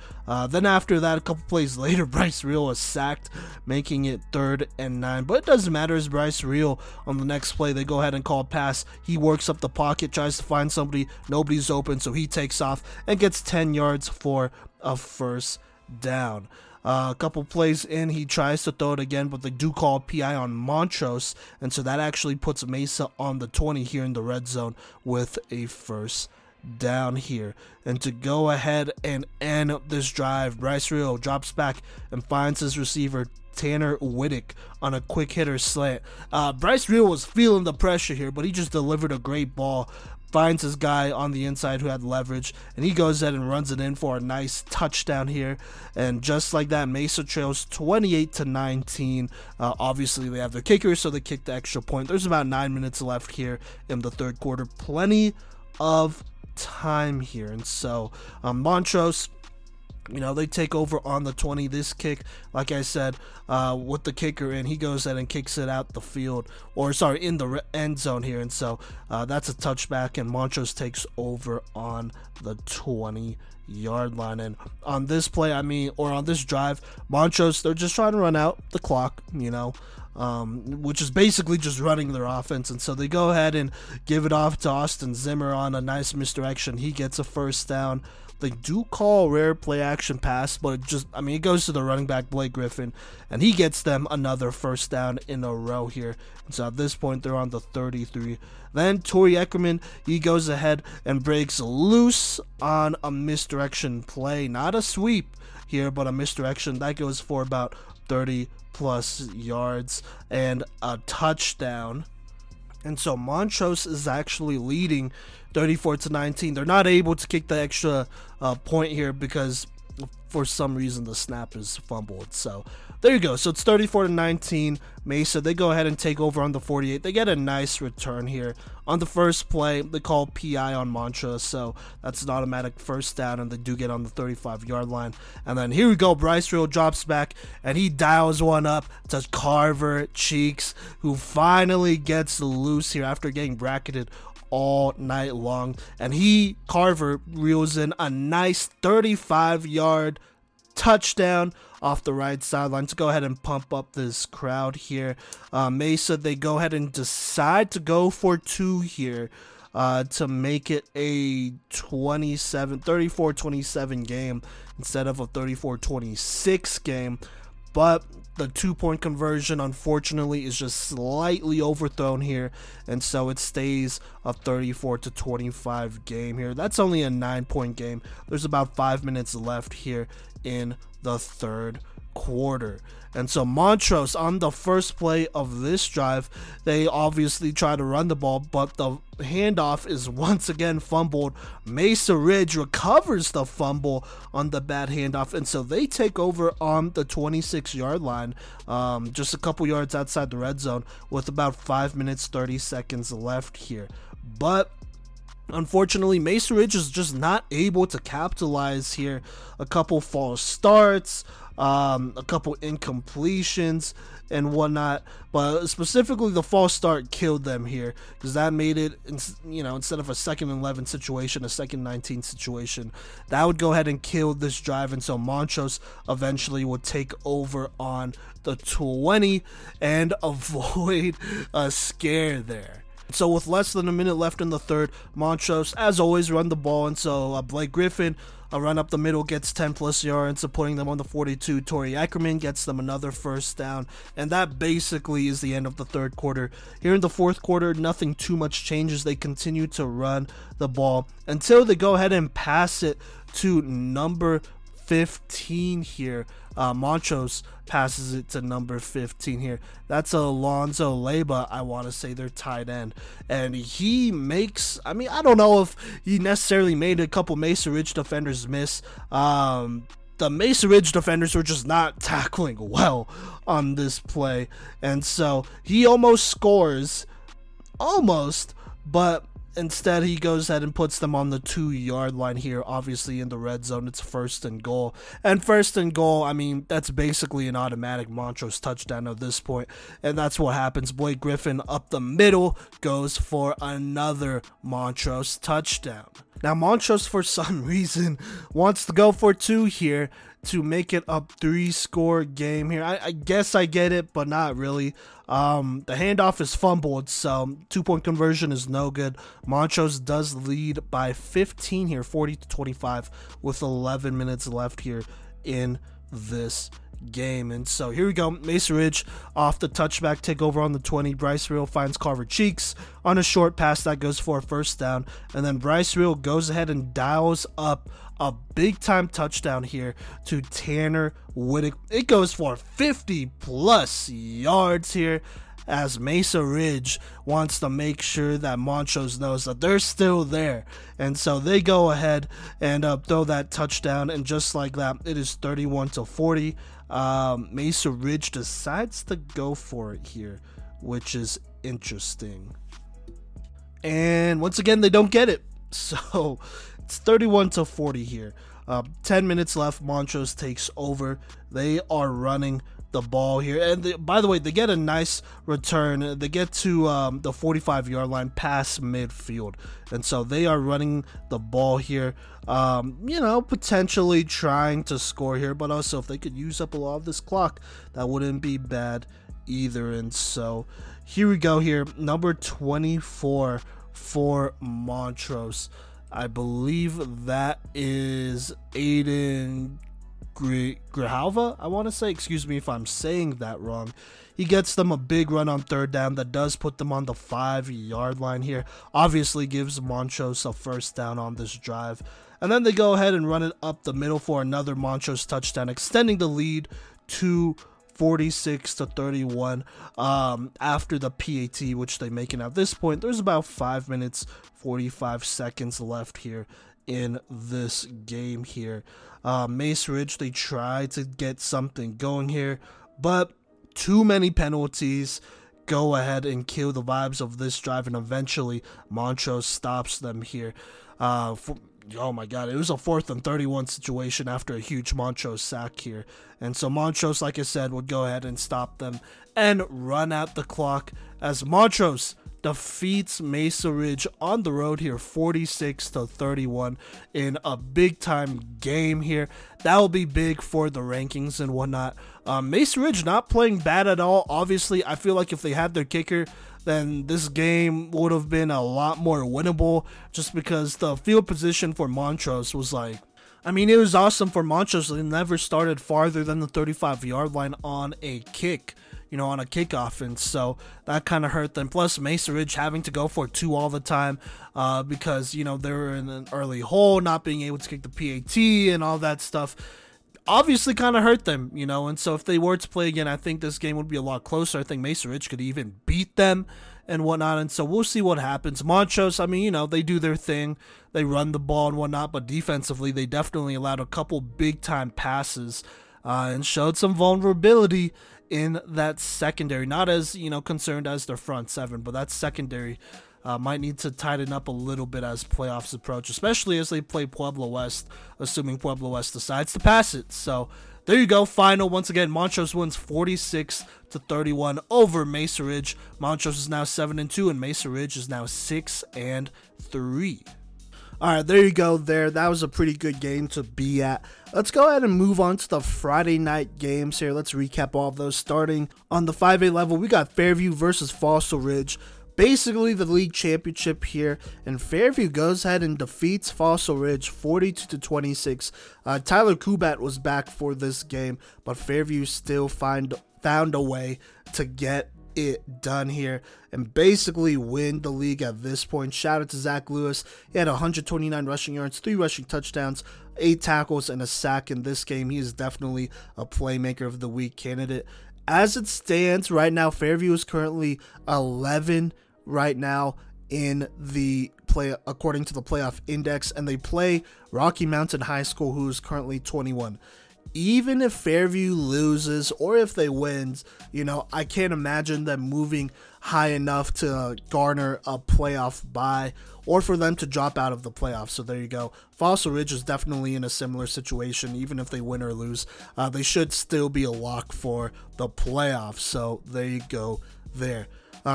Then after that, a couple plays later, Bryce Real was sacked, making it 3rd and 9, but it doesn't matter, as Bryce Real on the next play, they go ahead and call pass. He works up the pocket, tries to find somebody, nobody's open, so he takes off and gets 10 yards for a first down. A couple plays in, he tries to throw it again, but they do call PI on Montrose, and so that actually puts Mesa on the 20 here in the red zone with a first down here. And to go ahead and end up this drive, Bryce Real drops back and finds his receiver Tanner Wittick on a quick hitter slant. Bryce Real was feeling the pressure here, but he just delivered a great ball. Finds his guy on the inside who had leverage, and he goes ahead and runs it in for a nice touchdown here. And just like that, Mesa trails 28-19. Obviously, they have their kicker, so they kick the extra point. There's about 9 minutes left here in the third quarter. Plenty of time here, and so Montrose, you know, they take over on the 20. This kick, like I said, with the kicker in, he goes ahead and kicks it out the field, or sorry, in the end zone here. And so that's a touchback, and Montrose takes over on the 20-yard line. And on this play, on this drive, Montrose, they're just trying to run out the clock, you know, which is basically just running their offense. And so they go ahead and give it off to Austin Zimmer on a nice misdirection. He gets a first down. They do call a rare play action pass, but it goes to the running back, Blake Griffin, and he gets them another first down in a row here. And so at this point, they're on the 33. Then Torrey Eckerman, he goes ahead and breaks loose on a misdirection play. Not a sweep here, but a misdirection. That goes for about 30 plus yards and a touchdown. And so Montrose is actually leading 34-19. They're not able to kick the extra point here because for some reason the snap is fumbled. So there you go. So it's 34-19. Mesa, they go ahead and take over on the 48. They get a nice return here. On the first play, they call PI on Montrose, so that's an automatic first down, and they do get on the 35-yard line. And then here we go, Bryce Real drops back, and he dials one up to Carver Cheeks, who finally gets loose here after getting bracketed all night long. And Carver reels in a nice 35-yard touchdown off the right sideline to go ahead and pump up this crowd here. Mesa, they go ahead and decide to go for two here to make it a 34-27 game instead of a 34-26 game. But the two-point conversion, unfortunately, is just slightly overthrown here, and so it stays a 34-25 game here. That's only a 9-point game. There's about 5 minutes left here in the third quarter. And so Montrose, on the first play of this drive, they obviously try to run the ball, but the handoff is once again fumbled. Mesa Ridge recovers the fumble on the bad handoff, and so they take over on the 26-yard line, just a couple yards outside the red zone, with about 5 minutes, 30 seconds left here. But unfortunately, Mesa Ridge is just not able to capitalize here. A couple false starts, a couple incompletions and whatnot, but specifically the false start killed them here, because that made it, instead of a 2nd and 11 situation, a 2nd and 19 situation, that would go ahead and kill this drive. And so Montrose eventually will take over on the 20 and avoid a scare there. So with less than a minute left in the third, Montrose, as always, run the ball. And so Blake Griffin, a run up the middle, gets 10 plus yards, so putting them on the 42. Torrey Eckerman gets them another first down, and that basically is the end of the third quarter. Here in the fourth quarter, nothing too much changes. They continue to run the ball until they go ahead and pass it to number 15 here, Montrose passes it to number 15 here. That's Alonzo Leyba, I want to say, their tight end. And he makes, I mean, I don't know if he necessarily made a couple Mesa Ridge defenders miss. The Mesa Ridge defenders were just not tackling well on this play. And so he almost scores, but instead he goes ahead and puts them on the 2-yard line here, obviously in the red zone. It's first and goal. And first and goal, I mean, that's basically an automatic Montrose touchdown at this point. And that's what happens. Blake Griffin up the middle goes for another Montrose touchdown. Now Montrose, for some reason, wants to go for 2 here to make it a 3-score game here. I guess I get it, but not really. The handoff is fumbled, so 2-point conversion is no good. Montrose does lead by 15 here, 40-25, with 11 minutes left here in this game. And so here we go. Mesa Ridge off the touchback takeover on the 20. Bryce Real finds Carver Cheeks on a short pass that goes for a first down, and then Bryce Real goes ahead and dials up a big time touchdown here to Tanner Whittick. It goes for 50 plus yards here, as Mesa Ridge wants to make sure that Montrose knows that they're still there. And so they go ahead and throw that touchdown, and just like that, it is 31-40. Mesa Ridge decides to go for it here, which is interesting. And once again, they don't get it. So it's 31-40 here. 10 minutes left. Montrose takes over. They are running the ball here, and by the way, they get a nice return. They get to the 45-yard line past midfield, and so they are running the ball here, you know, potentially trying to score here, but also if they could use up a lot of this clock, that wouldn't be bad either. And so here we go here, number 24 for Montrose. I believe that is Aiden Grijalva, I want to say. Excuse me if I'm saying that wrong. He gets them a big run on third down that does put them on the 5-yard line here. Obviously gives Montrose a first down on this drive. And then they go ahead and run it up the middle for another Montrose touchdown, extending the lead to 46-31 after the PAT, which they make. And at this point, there's about 5 minutes 45 seconds left here in this game here. Mesa Ridge, they try to get something going here, but too many penalties go ahead and kill the vibes of this drive, and eventually Montrose stops them here. Oh my god, it was a 4th and 31 situation after a huge Montrose sack here. And so Montrose, like I said, would go ahead and stop them and run out the clock, as Montrose defeats Mesa Ridge on the road here, 46-31, in a big time game here. That will be big for the rankings and whatnot. Mesa Ridge not playing bad at all. Obviously, I feel like if they had their kicker, then this game would have been a lot more winnable, just because the field position for Montrose was like, I mean, it was awesome for Montrose. They never started farther than the 35-yard line on a kick, you know, on a kickoff, and so that kind of hurt them. Plus, Mesa Ridge having to go for 2 all the time because, you know, they were in an early hole, not being able to kick the PAT and all that stuff. Obviously kind of hurt them, you know, and so if they were to play again, I think this game would be a lot closer. I think Mesa Ridge could even beat them and whatnot, and so we'll see what happens. Montrose, I mean, you know, they do their thing. They run the ball and whatnot, but defensively, they definitely allowed a couple big-time passes and showed some vulnerability in that secondary. Not as, you know, concerned as their front seven, but that secondary might need to tighten up a little bit as playoffs approach, especially as they play Pueblo West, assuming Pueblo West decides to pass it. So there you go, final. Once again, Montrose wins 46-31 over Mesa Ridge. Montrose is now 7-2, and Mesa Ridge is now 6-3. Alright, there you go there. That was a pretty good game to be at. Let's go ahead and move on to the Friday night games here. Let's recap all of those. Starting on the 5A level, we got Fairview versus Fossil Ridge. Basically the league championship here, and Fairview goes ahead and defeats Fossil Ridge 42-26. Tyler Kubat was back for this game, but Fairview still found a way to get it done here and basically win the league at this point. Shout out to Zach Lewis. He had 129 rushing yards, 3 rushing touchdowns, 8 tackles, and a sack in this game. He is definitely a playmaker of the week candidate. As it stands right now, Fairview is currently 11 right now in the play according to the playoff index, and they play Rocky Mountain High School, who is currently 21. Even if Fairview loses or if they wins, you know, I can't imagine them moving high enough to garner a playoff bye or for them to drop out of the playoffs. So there you go. Fossil Ridge is definitely in a similar situation. Even if they win or lose, they should still be a lock for the playoffs. So there you go there.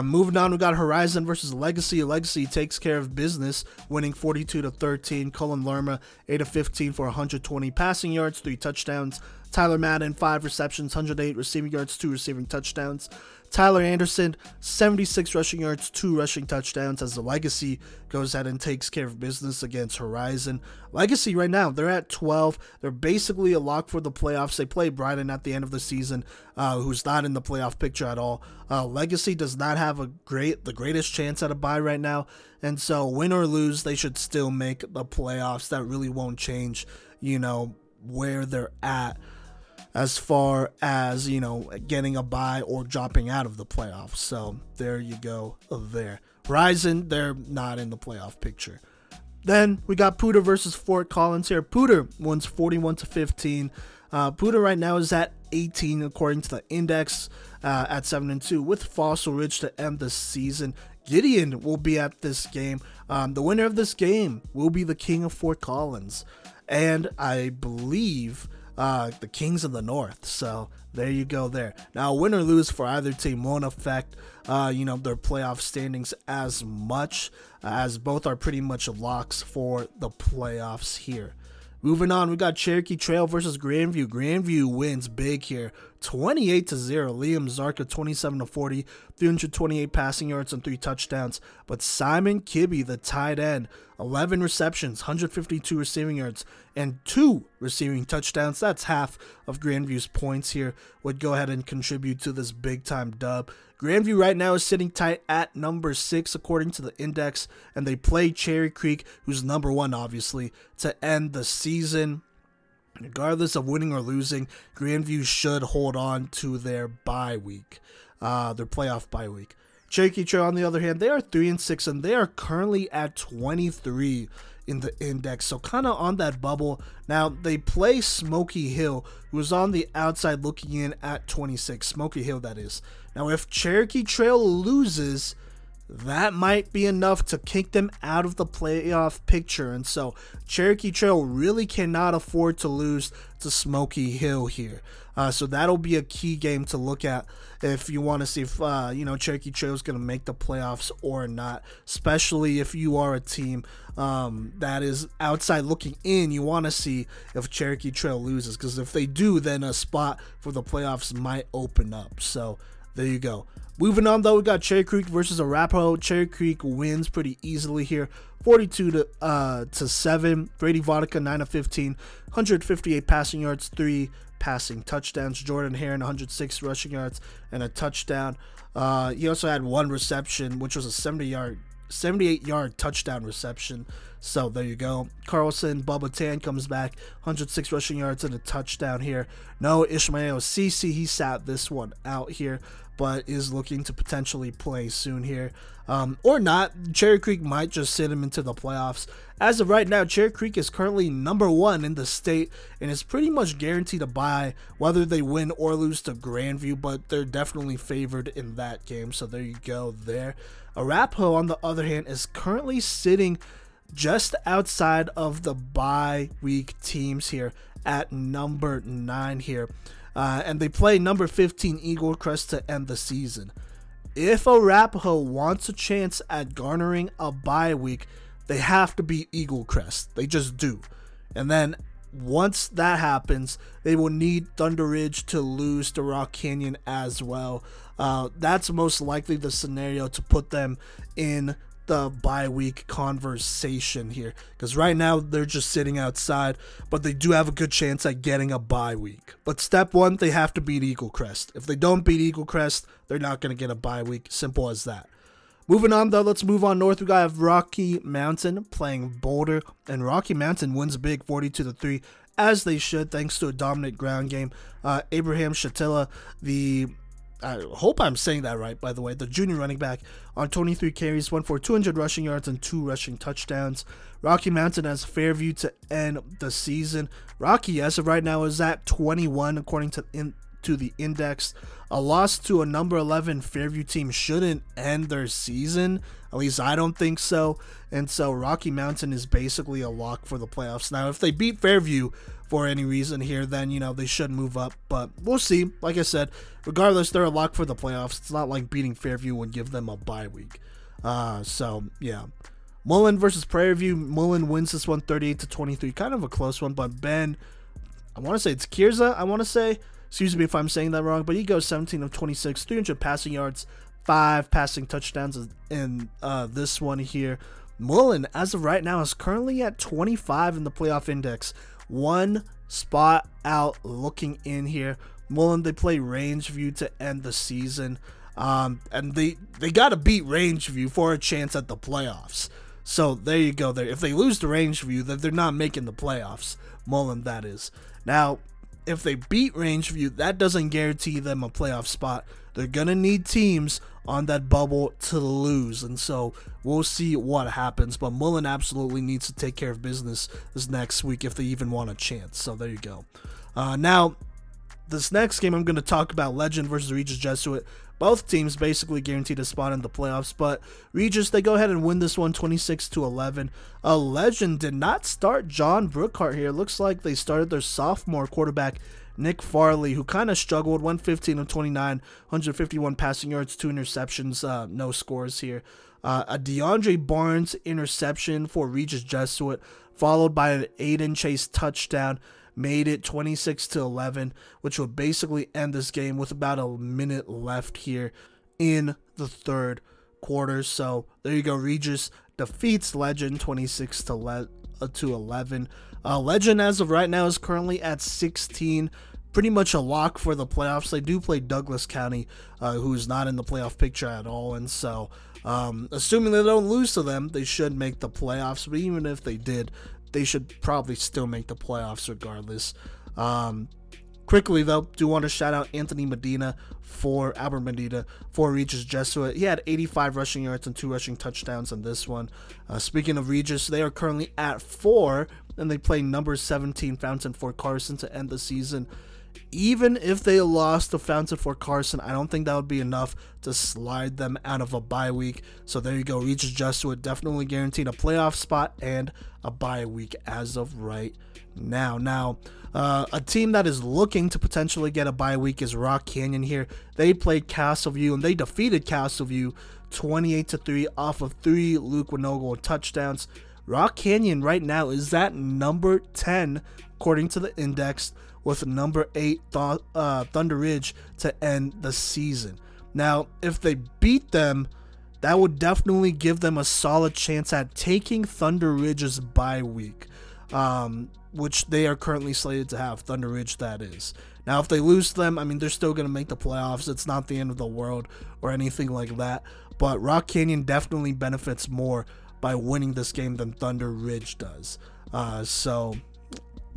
Moving on, we got Horizon versus Legacy. Legacy takes care of business, winning 42-13. Cullen Lerma, 8-15 for 120 passing yards, 3 touchdowns. Tyler Madden, 5 receptions, 108 receiving yards, 2 receiving touchdowns. Tyler Anderson, 76 rushing yards, 2 rushing touchdowns, as the Legacy goes ahead and takes care of business against Horizon. Legacy right now, they're at 12. They're basically a lock for the playoffs. They play Brighton at the end of the season, who's not in the playoff picture at all. Legacy does not have the greatest chance at a bye right now. And so win or lose, they should still make the playoffs. That really won't change, you know, where they're at as far as, you know, getting a bye or dropping out of the playoffs. So there you go there. Horizon, they're not in the playoff picture. Then we got Poudre versus Fort Collins here. Poudre wins 41-15. Poudre right now is at 18 according to the index, at 7-2, with Fossil Ridge to end the season. Gideon will be at this game. The winner of this game will be the King of Fort Collins, and I believe the Kings of the North. So there you go there. Now, win or lose for either team won't affect, you know, their playoff standings as much, as both are pretty much locks for the playoffs here. Moving on, we got Cherokee Trail versus Grandview. Grandview wins big here, 28-0. Liam Zarka, 27-40, 328 passing yards and 3 touchdowns. But Simon Kibbe, the tight end, 11 receptions, 152 receiving yards, and 2 receiving touchdowns. That's half of Grandview's points here. Would go ahead and contribute to this big-time dub. Grandview right now is sitting tight at number 6 according to the index, and they play Cherry Creek, who's number 1, obviously, to end the season. Regardless of winning or losing, Grandview should hold on to their bye week, their playoff bye week. Cherokee Trail, on the other hand, they are 3-6, and they are currently at 23 in the index, so kind of on that bubble. Now, they play Smoky Hill, who's on the outside looking in at 26. Smoky Hill, that is. Now, if Cherokee Trail loses, that might be enough to kick them out of the playoff picture, and so Cherokee Trail really cannot afford to lose to Smoky Hill here. So that'll be a key game to look at if you want to see if, you know, Cherokee Trail is going to make the playoffs or not, especially if you are a team that is outside looking in. You want to see if Cherokee Trail loses, because if they do, then a spot for the playoffs might open up. So there you go. Moving on, though, we got Cherry Creek versus Arapahoe. Cherry Creek wins pretty easily here, 42-7. Brady Vodka, 9-15, 158 passing yards, 3 passing touchdowns. Jordan Heron, 106 rushing yards and a touchdown. He also had 1 reception, which was a 78-yard touchdown reception. So there you go. Carlson, Bubba Tan comes back, 106 rushing yards and a touchdown here. No Ishmael Cece, he sat this one out here, but is looking to potentially play soon here. Or not. Cherry Creek might just send him into the playoffs. As of right now, Cherry Creek is currently number 1 in the state and is pretty much guaranteed a bye whether they win or lose to Grandview, but they're definitely favored in that game. So there you go there. Arapahoe, on the other hand, is currently sitting just outside of the bye week teams here at number 9 here. And they play number 15 Eagle Crest to end the season. If Arapahoe wants a chance at garnering a bye week, they have to beat Eagle Crest. They just do. And then once that happens, they will need Thunder Ridge to lose to Rock Canyon as well. That's most likely the scenario to put them in the bi-week conversation here, because right now they're just sitting outside, but they do have a good chance at getting a bi-week. But step one, they have to beat Eagle Crest. If they don't beat Eagle Crest, they're not going to get a bi-week. Simple as that. Moving on, though, let's move on north. We got Rocky Mountain playing Boulder, and Rocky Mountain wins big 42-3, as they should, thanks to a dominant ground game. Abraham Shatila, I hope I'm saying that right, by the way, the junior running back, on 23 carries, went for 200 rushing yards and 2 rushing touchdowns. Rocky Mountain has Fairview to end the season. Rocky, as of right now, is at 21, according to the index. A loss to a number 11 Fairview team shouldn't end their season. At least I don't think so. And so Rocky Mountain is basically a lock for the playoffs. Now, if they beat Fairview for any reason here, then, you know, they should move up. But we'll see. Like I said, regardless, they're a lock for the playoffs. It's not like beating Fairview would give them a bye week. So, yeah. Mullen versus Prairie View. Mullen wins this one 38-23. Kind of a close one, but Ben, I want to say it's Kierza, excuse me if I'm saying that wrong, but he goes 17 of 26, 300 passing yards, 5 passing touchdowns in this one here. Mullen, as of right now, is currently at 25 in the playoff index. One spot out looking in here. Mullen, they play Rangeview to end the season. And they got to beat Rangeview for a chance at the playoffs. So there you go. There, if they lose to Rangeview, then they're not making the playoffs. Mullen, that is. Now, if they beat Rangeview, that doesn't guarantee them a playoff spot. They're going to need teams on that bubble to lose. And so we'll see what happens. But Mullen absolutely needs to take care of business this next week if they even want a chance. So there you go. Now, this next game I'm going to talk about, Legend versus Regis Jesuit. Both teams basically guaranteed a spot in the playoffs, but Regis, they go ahead and win this one 26-11. A Legend did not start John Brookhart here. It looks like they started their sophomore quarterback, Nick Farley, who kind of struggled, 115 of 29, 151 passing yards, 2 interceptions, no scores here. A DeAndre Barnes interception for Regis Jesuit, followed by an Aiden Chase touchdown, made it 26-11, which will basically end this game with about a minute left here in the third quarter. So there you go. Regis defeats Legend 26-11. Legend, as of right now, is currently at 16. Pretty much a lock for the playoffs. They do play Douglas County, who is not in the playoff picture at all. And so, assuming they don't lose to them, they should make the playoffs. But even if they did, they should probably still make the playoffs regardless. Quickly, though, do want to shout out Anthony Medina for Albert Medina for Regis Jesuit. He had 85 rushing yards and 2 rushing touchdowns in this one. Speaking of Regis, they are currently at 4, and they play number 17 Fountain Fort Carson to end the season. Even if they lost to Fountain Fort Carson, I don't think that would be enough to slide them out of a bye week. So there you go. Regis Jesuit definitely guaranteed a playoff spot and a bye week as of right now. Now, a team that is looking to potentially get a bye week is Rock Canyon here. They played Castleview, and they defeated Castleview 28-3 off of 3 Luke Winogo touchdowns. Rock Canyon right now is at number 10, according to the index, with number 8 Thunder Ridge to end the season. Now, if they beat them, that would definitely give them a solid chance at taking Thunder Ridge's bye week, which they are currently slated to have. Thunder Ridge, that is. Now, if they lose them, I mean, they're still going to make the playoffs. It's not the end of the world or anything like that. But Rock Canyon definitely benefits more by winning this game than Thunder Ridge does. So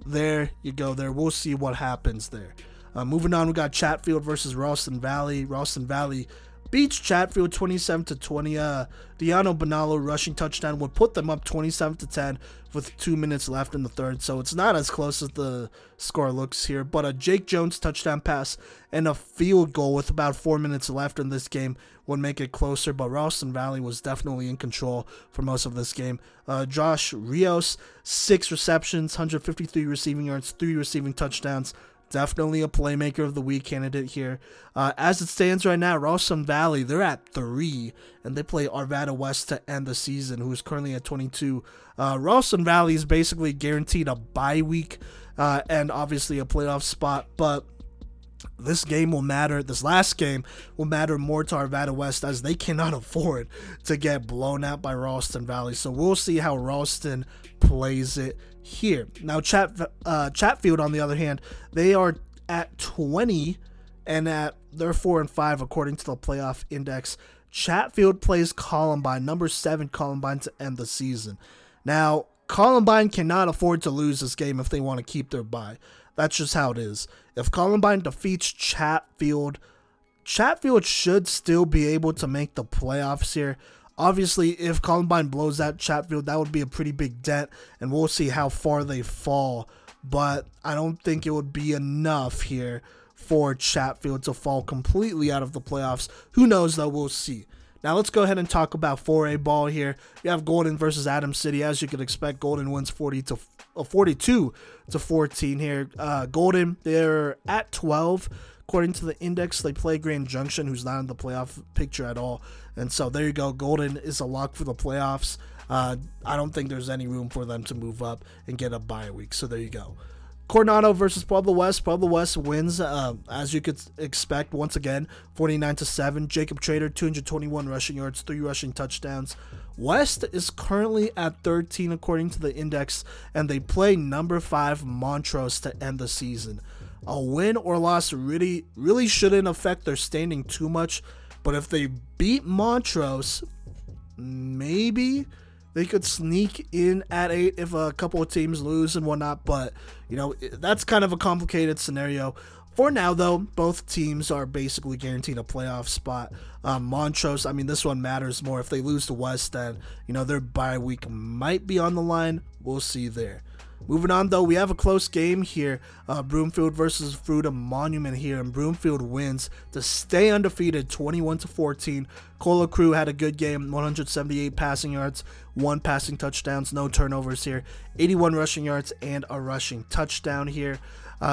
there you go there. We'll see what happens there. Moving on, we got Chatfield versus Ralston Valley. Ralston Valley beats Chatfield 27-20. Deano Bonallo rushing touchdown would put them up 27-10 with 2 minutes left in the third. So it's not as close as the score looks here. But a Jake Jones touchdown pass and a field goal with about 4 minutes left in this game would make it closer. But Ralston Valley was definitely in control for most of this game. Josh Rios, 6 receptions, 153 receiving yards, 3 receiving touchdowns. Definitely a playmaker of the week candidate here. As it stands right now, Ralston Valley, they're at 3, and they play Arvada West to end the season, who is currently at 22. Ralston Valley is basically guaranteed a bye week and obviously a playoff spot, but This game will matter, this last game will matter more to Arvada West, as they cannot afford to get blown out by Ralston Valley. So we'll see how Ralston plays it here. Now, Chatfield, on the other hand, they are at 20 and they're 4-5 according to the playoff index. Chatfield plays Columbine, number 7 Columbine, to end the season. Now, Columbine cannot afford to lose this game if they want to keep their bye. That's just how it is. If Columbine defeats Chatfield, Chatfield should still be able to make the playoffs here. Obviously, if Columbine blows out Chatfield, that would be a pretty big dent, and we'll see how far they fall. But I don't think it would be enough here for Chatfield to fall completely out of the playoffs. Who knows, though? We'll see. Now, let's go ahead and talk about 4A ball here. You have Golden versus Adams City. As you can expect, Golden wins 42-14 here. Golden, they're at 12. According to the index, they play Grand Junction, who's not in the playoff picture at all. And so there you go. Golden is a lock for the playoffs. I don't think there's any room for them to move up and get a bye week. So there you go. Coronado versus Pueblo West. Pueblo West wins, as you could expect, once again, 49-7. Jacob Trader, 221 rushing yards, 3 rushing touchdowns. West is currently at 13 according to the index, and they play number 5 Montrose to end the season. A win or loss really shouldn't affect their standing too much, but if they beat Montrose, maybe they could sneak in at 8 if a couple of teams lose and whatnot, but, you know, that's kind of a complicated scenario. For now, though, both teams are basically guaranteed a playoff spot. Montrose, I mean, this one matters more. If they lose to West, then, you know, their bye week might be on the line. We'll see there. Moving on, though, we have a close game here. Broomfield versus Fruita Monument here, and Broomfield wins to stay undefeated, 21-14. Cola Crew had a good game, 178 passing yards, 1 passing touchdowns, no turnovers here, 81 rushing yards, and a rushing touchdown here.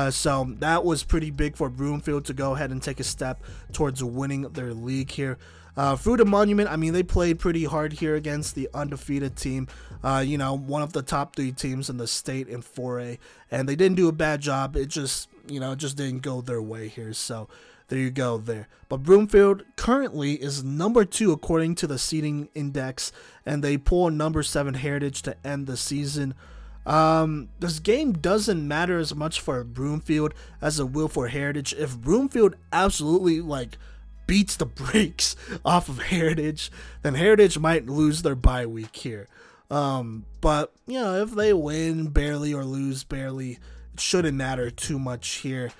So that was pretty big for Broomfield to go ahead and take a step towards winning their league here. Fruita Monument, I mean, they played pretty hard here against the undefeated team, you know, one of the top 3 teams in the state in 4A, and they didn't do a bad job. It just, you know, it just didn't go their way here, so there you go there. But Broomfield currently is number 2 according to the seeding index, and they pull number 7 Heritage to end the season. This game doesn't matter as much for Broomfield as it will for Heritage. If Broomfield absolutely, like, beats the brakes off of Heritage, then Heritage might lose their bye week here. But, you know, if they win barely or lose barely, it shouldn't matter too much here.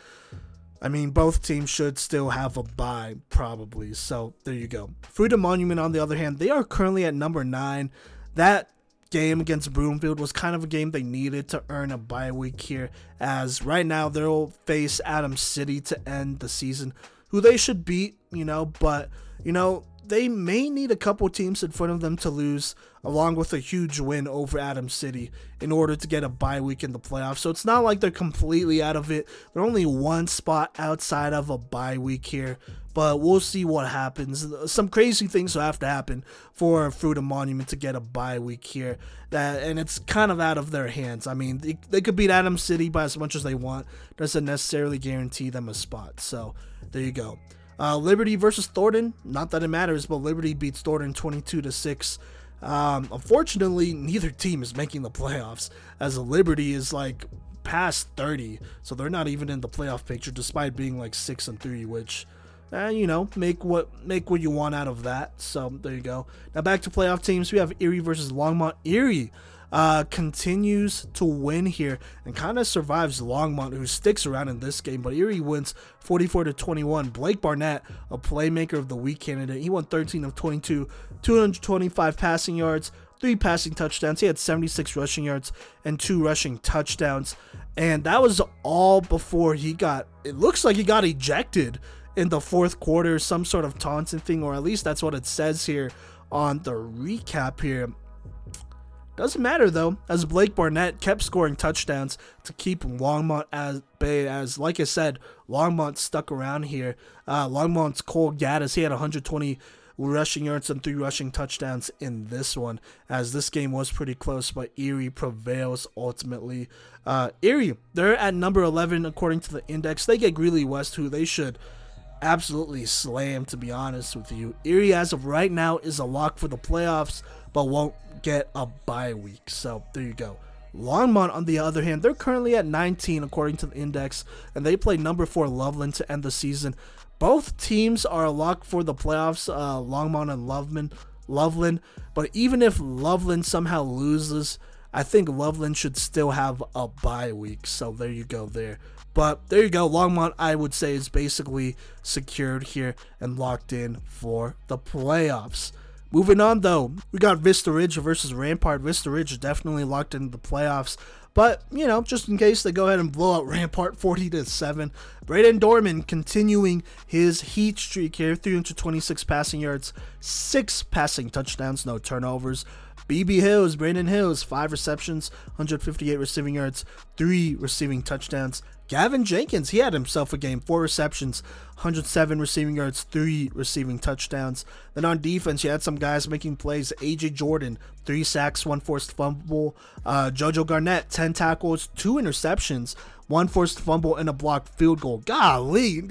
I mean, both teams should still have a bye, probably. So, there you go. Fruita Monument, on the other hand, they are currently at number 9. That game against Broomfield was kind of a game they needed to earn a bye week here, as right now they'll face Adams City to end the season, who they should beat, you know, but, you know, they may need a couple teams in front of them to lose, along with a huge win over Adams City, in order to get a bye week in the playoffs. So it's not like they're completely out of it. They're only one spot outside of a bye week here, but we'll see what happens. Some crazy things will have to happen for Fruita Monument to get a bye week here, and it's kind of out of their hands. I mean, they could beat Adams City by as much as they want. Doesn't necessarily guarantee them a spot, so there you go. Liberty versus Thornton, not that it matters, but Liberty beats Thornton 22-6. Unfortunately, neither team is making the playoffs, as Liberty is like past 30, so they're not even in the playoff picture, despite being like 6-3, which, you know, make what you want out of that. So there you go. Now back to playoff teams, we have Erie versus Longmont. Erie continues to win here and kind of survives Longmont, who sticks around in this game, but Erie wins 44-21. Blake Barnett, a playmaker of the week candidate, he won 13 of 22, 225 passing yards, 3 passing touchdowns. He had 76 rushing yards and 2 rushing touchdowns, and that was all before it looks like he got ejected in the 4th quarter, some sort of taunting thing, or at least that's what it says here on the recap here. Doesn't matter, though, as Blake Barnett kept scoring touchdowns to keep Longmont at bay, as, like I said, Longmont stuck around here. Longmont's Cole Gaddis, he had 120 rushing yards and 3 rushing touchdowns in this one, as this game was pretty close, but Erie prevails ultimately. Erie, they're at number 11 according to the index. They get Greeley West, who they should absolutely slam, to be honest with you. Erie, as of right now, is a lock for the playoffs, but won't get a bye week. So there you go. Longmont, on the other hand, they're currently at 19 according to the index, and they play number 4 Loveland to end the season. Both teams are a lock for the playoffs, Longmont and Loveland. But even if Loveland somehow loses, I think Loveland should still have a bye week. So there you go there. But there you go. Longmont, I would say, is basically secured here and locked in for the playoffs. Moving on, though, we got Vista Ridge versus Rampart. Vista Ridge definitely locked into the playoffs. But, you know, just in case they go ahead and blow out Rampart 40-7, Braden Dorman continuing his heat streak here, 326 passing yards, 6 passing touchdowns, no turnovers. Brandon Hills, 5 receptions, 158 receiving yards, 3 receiving touchdowns. Gavin Jenkins, he had himself a game, 4 receptions, 107 receiving yards, 3 receiving touchdowns. Then on defense, you had some guys making plays. AJ Jordan, 3 sacks, 1 forced fumble. JoJo Garnett, 10 tackles, 2 interceptions, 1 forced fumble, and a blocked field goal. Golly,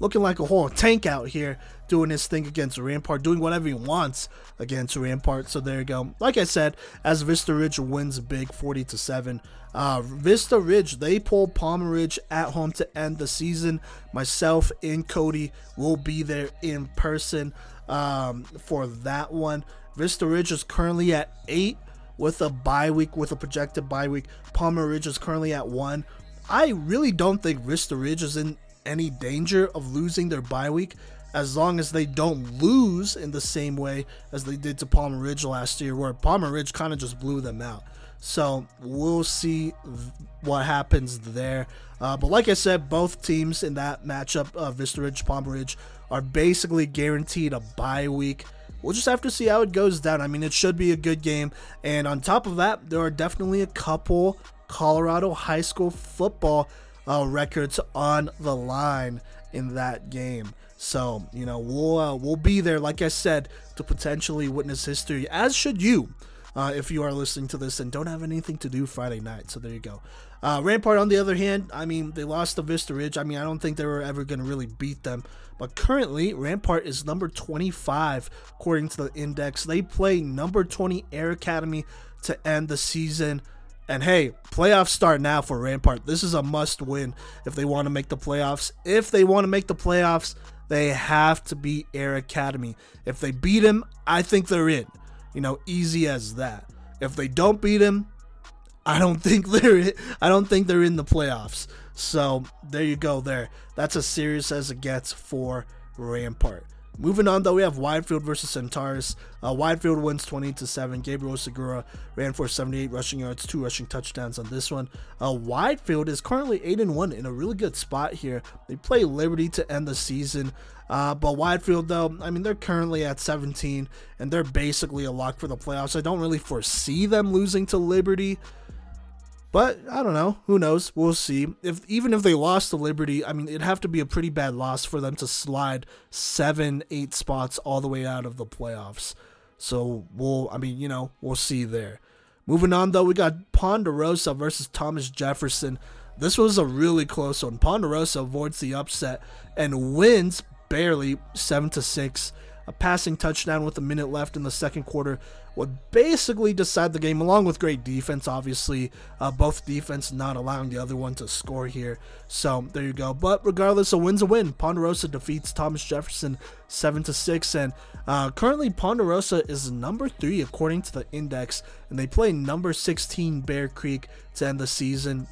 looking like a whole tank out here, doing his thing against Rampart, doing whatever he wants against Rampart. So there you go. Like I said, as Vista Ridge wins big, 40-7. Vista Ridge, they pull Palmer Ridge at home to end the season. Myself and Cody will be there in person for that one. Vista Ridge is currently at 8 with a bye week, with a projected bye week. Palmer Ridge is currently at 1. I really don't think Vista Ridge is in any danger of losing their bye week, as long as they don't lose in the same way as they did to Palmer Ridge last year, where Palmer Ridge kind of just blew them out. So we'll see what happens there. But like I said, both teams in that matchup, Vista Ridge, Palmer Ridge, are basically guaranteed a bye week. We'll just have to see how it goes down. I mean, it should be a good game. And on top of that, there are definitely a couple Colorado high school football records on the line in that game. So, you know, we'll be there, like I said, to potentially witness history, as should you, if you are listening to this and don't have anything to do Friday night. So there you go. Rampart, on the other hand, I mean, they lost to Vista Ridge. I mean, I don't think they were ever going to really beat them. But currently, Rampart is number 25 according to the index. They play number 20 Air Academy to end the season. And hey, playoffs start now for Rampart. This is a must win if they want to make the playoffs. If they want to make the playoffs, they have to beat Air Academy. If they beat him, I think they're in. You know, easy as that. If they don't beat him, I don't think they're in the playoffs. So there you go there. That's as serious as it gets for Rampart. Moving on, though, we have Widefield versus Centaurus. Widefield wins 20-7. Gabriel Segura ran for 78 rushing yards, 2 rushing touchdowns on this one. Widefield is currently 8-1 in a really good spot here. They play Liberty to end the season. But Widefield, though, I mean, they're currently at 17, and they're basically a lock for the playoffs. I don't really foresee them losing to Liberty. But I don't know. Who knows? We'll see. Even if they lost to Liberty, I mean, it'd have to be a pretty bad loss for them to slide 7-8 spots all the way out of the playoffs. So we'll see there. Moving on, though, we got Ponderosa versus Thomas Jefferson. This was a really close one. Ponderosa avoids the upset and wins barely 7-6. A passing touchdown with a minute left in the second quarter would basically decide the game, along with great defense, obviously. Both defense not allowing the other one to score here. So there you go. But regardless, a win's a win. Ponderosa defeats Thomas Jefferson 7-6. And currently, Ponderosa is number 3 according to the index. And they play number 16 Bear Creek to end the season.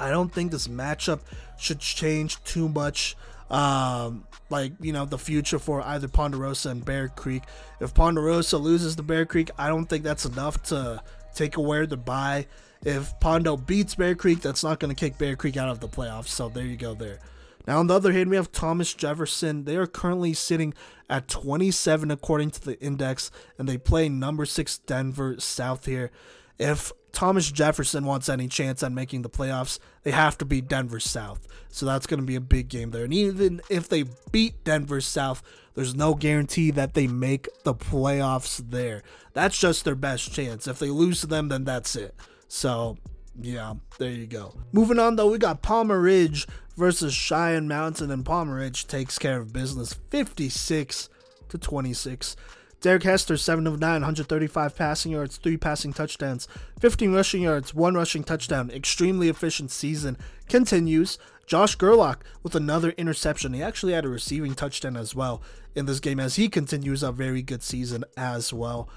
I don't think this matchup should change too much. The future for either Ponderosa and Bear Creek. If Ponderosa loses to Bear Creek, I don't think that's enough to take away the bye. If Pondo beats Bear Creek, that's not going to kick Bear Creek out of the playoffs. So there you go there. Now, on the other hand, we have Thomas Jefferson. They are currently sitting at 27 according to the index, and they play number 6 Denver South here. If Thomas Jefferson wants any chance on making the playoffs, they have to beat Denver South. So that's going to be a big game there. And even if they beat Denver South, there's no guarantee that they make the playoffs there. That's just their best chance. If they lose to them, then that's it. So, yeah, there you go. Moving on, though, we got Palmer Ridge versus Cheyenne Mountain, and Palmer Ridge takes care of business 56-26. Derek Hester, 7 of 9, 135 passing yards, 3 passing touchdowns, 15 rushing yards, 1 rushing touchdown. Extremely efficient season continues. Josh Gerlach with another interception. He actually had a receiving touchdown as well in this game as he continues a very good season as well.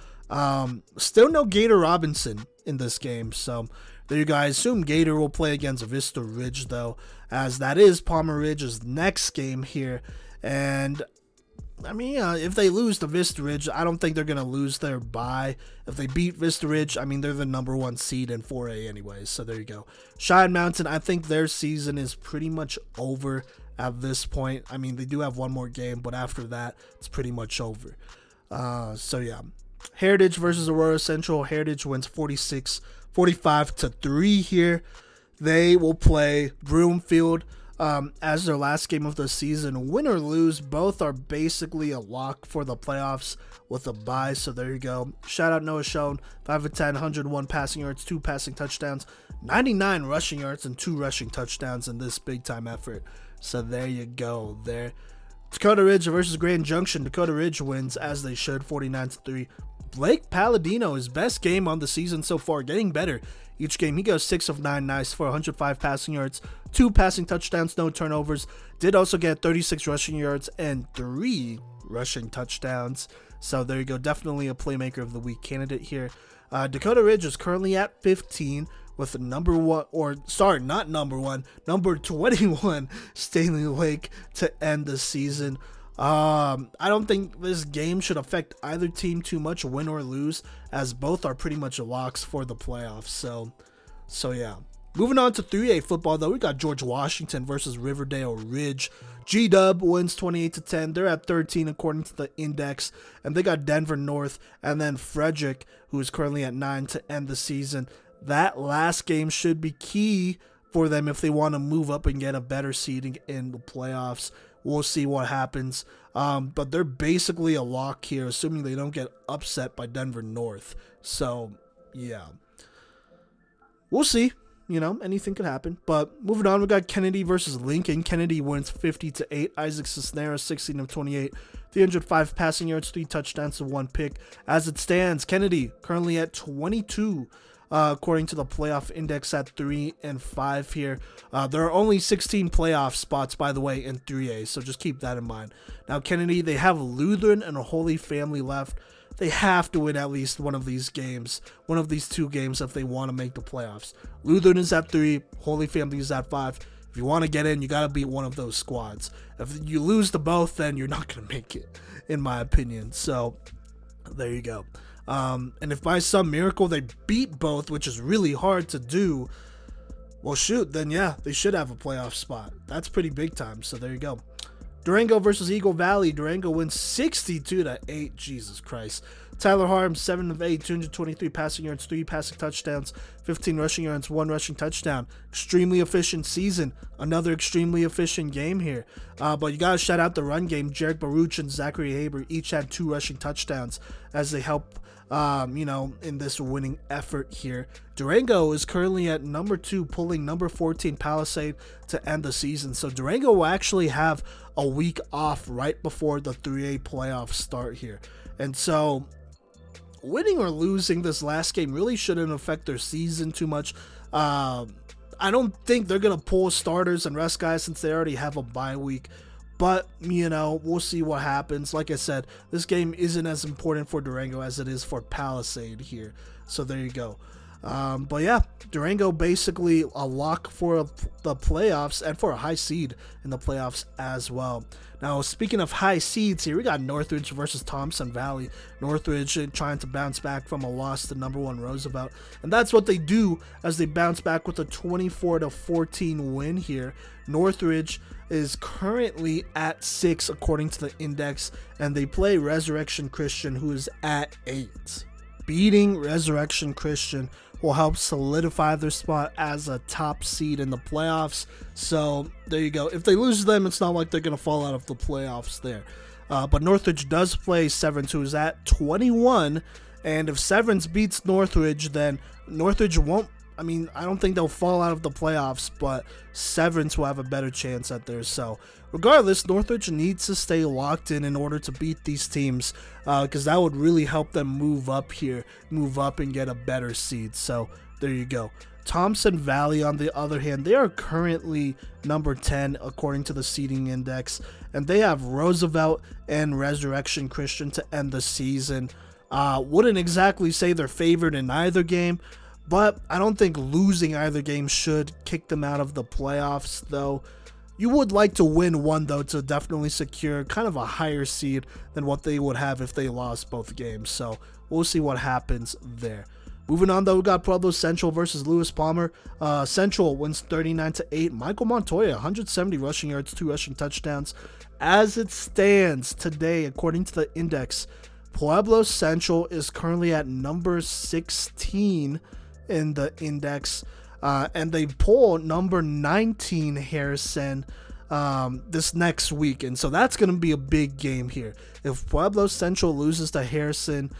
Still no Gator Robinson in this game, so there you go. I assume Gator will play against Vista Ridge, though, as that is Palmer Ridge's next game here. And I mean, if they lose to Vista Ridge, I don't think they're going to lose their bye. If they beat Vista Ridge, I mean, they're the number one seed in 4A anyways. So there you go. Cheyenne Mountain, I think their season is pretty much over at this point. I mean, they do have one more game, but after that, it's pretty much over. So yeah. Heritage versus Aurora Central. Heritage wins 46-45 to 3 here. They will play Broomfield as their last game of the season. Win or lose, both are basically a lock for the playoffs with a bye. So there you go. Shout out Noah Schoen, 5 of 10, 101 passing yards, 2 passing touchdowns, 99 rushing yards, and 2 rushing touchdowns in this big time effort. So there you go there. Dakota Ridge versus Grand Junction. Dakota Ridge wins as they should, 49-3. Blake Palladino, his best game on the season so far, getting better each game. He goes 6 of 9, nice, for 105 passing yards, 2 passing touchdowns, no turnovers. Did also get 36 rushing yards and 3 rushing touchdowns. So there you go. Definitely a Playmaker of the Week candidate here. Dakota Ridge is currently at 15 with number 21 Stanley Lake to end the season. I don't think this game should affect either team too much, win or lose, as both are pretty much locks for the playoffs. So yeah. Moving on to 3A football, though, we got George Washington versus Riverdale Ridge. G-Dub wins 28-10. They're at 13 according to the index, and they got Denver North and then Frederick, who is currently at 9 to end the season. That last game should be key for them if they want to move up and get a better seeding in the playoffs. We'll see what happens. But they're basically a lock here, assuming they don't get upset by Denver North. So, yeah. We'll see. You know, anything could happen. But moving on, we got Kennedy versus Lincoln. Kennedy wins 50-8. Isaac Cisneros, 16 of 28. 305 passing yards, 3 touchdowns, and 1 pick. As it stands, Kennedy currently at 22. According to the playoff index at 3 and 5 here. There are only 16 playoff spots, by the way, in 3A, so just keep that in mind. Now, Kennedy, they have Lutheran and Holy Family left. They have to win at least one of these games, one of these 2 games, if they want to make the playoffs. Lutheran is at 3, Holy Family is at 5. If you want to get in, you got to beat one of those squads. If you lose to both, then you're not going to make it, in my opinion. So, there you go. And if by some miracle they beat both, which is really hard to do, well, shoot, then yeah, they should have a playoff spot. That's pretty big time. So there you go. Durango versus Eagle Valley. Durango wins 62-8. Jesus Christ. Tyler Harms, 7 of 8, 223 passing yards, 3 passing touchdowns, 15 rushing yards, 1 rushing touchdown. Extremely efficient season. Another extremely efficient game here. But you got to shout out the run game. Jarek Baruch and Zachary Haber each had 2 rushing touchdowns as they help in this winning effort here. Durango is currently at number 2, pulling number 14 Palisade to end the season. So Durango will actually have a week off right before the 3A playoffs start here. And so winning or losing this last game really shouldn't affect their season too much. I don't think they're going to pull starters and rest guys since they already have a bye week. But, we'll see what happens. Like I said, this game isn't as important for Durango as it is for Palisade here. So there you go. But yeah, Durango basically a lock for the playoffs and for a high seed in the playoffs as well. Now, speaking of high seeds here, we got Northridge versus Thompson Valley. Northridge trying to bounce back from a loss to number 1 Roosevelt. And that's what they do, as they bounce back with a 24-14 win here. Northridge is currently at 6 according to the index, and they play Resurrection Christian, who is at 8. Beating Resurrection Christian will help solidify their spot as a top seed in the playoffs. So there you go. If they lose them, it's not like they're going to fall out of the playoffs there. But Northridge does play Severance, who's at 21. And if Severance beats Northridge, then Northridge won't. I mean, I don't think they'll fall out of the playoffs, but Severance will have a better chance at theirs. So, regardless, Northridge needs to stay locked in order to beat these teams, because that would really help them move up here, move up and get a better seed. So, there you go. Thompson Valley, on the other hand, they are currently number 10 according to the seeding index, and they have Roosevelt and Resurrection Christian to end the season. Wouldn't exactly say they're favored in either game, but I don't think losing either game should kick them out of the playoffs, though. You would like to win one, though, to definitely secure kind of a higher seed than what they would have if they lost both games. So we'll see what happens there. Moving on, though, we got Pueblo Central versus Lewis Palmer. Central wins 39-8. Michael Montoya, 170 rushing yards, 2 rushing touchdowns. As it stands today, according to the index, Pueblo Central is currently at number 16 in the index, and they pull number 19 Harrison this next week, and so that's going to be a big game here. If Pueblo Central loses to Harrison,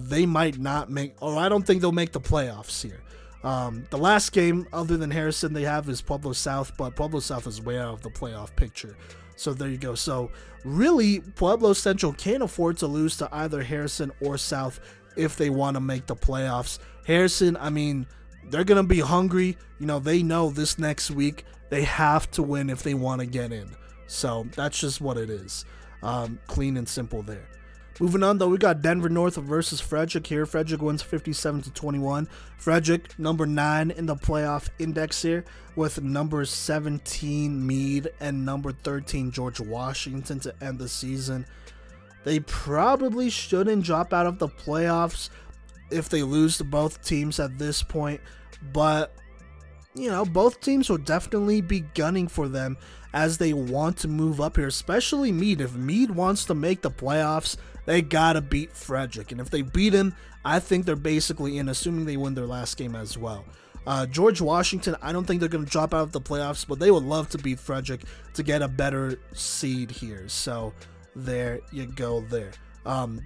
they might not make, or I don't think they'll make the playoffs here. The last game other than Harrison they have is Pueblo South, but Pueblo South is way out of the playoff picture. So there you go. So really, Pueblo Central can't afford to lose to either Harrison or South if they want to make the playoffs. Harrison, I mean, they're going to be hungry. You know, they know this next week they have to win if they want to get in. So that's just what it is. Clean and simple there. Moving on, though, we got Denver North versus Frederick here. Frederick wins 57-21. Frederick, number 9 in the playoff index here, with number 17 Meade and number 13 George Washington to end the season. They probably shouldn't drop out of the playoffs if they lose to both teams at this point, but, you know, both teams will definitely be gunning for them as they want to move up here, especially Meade. If Meade wants to make the playoffs, they gotta beat Frederick, and if they beat him, I think they're basically in, assuming they win their last game as well. George Washington, I don't think they're gonna drop out of the playoffs, but they would love to beat Frederick to get a better seed here, so there you go there.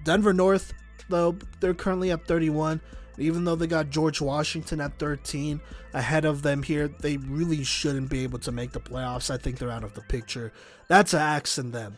Denver North, though, they're currently at 31. Even though they got George Washington at 13 ahead of them here, they really shouldn't be able to make the playoffs. I think they're out of the picture. That's an axe in them.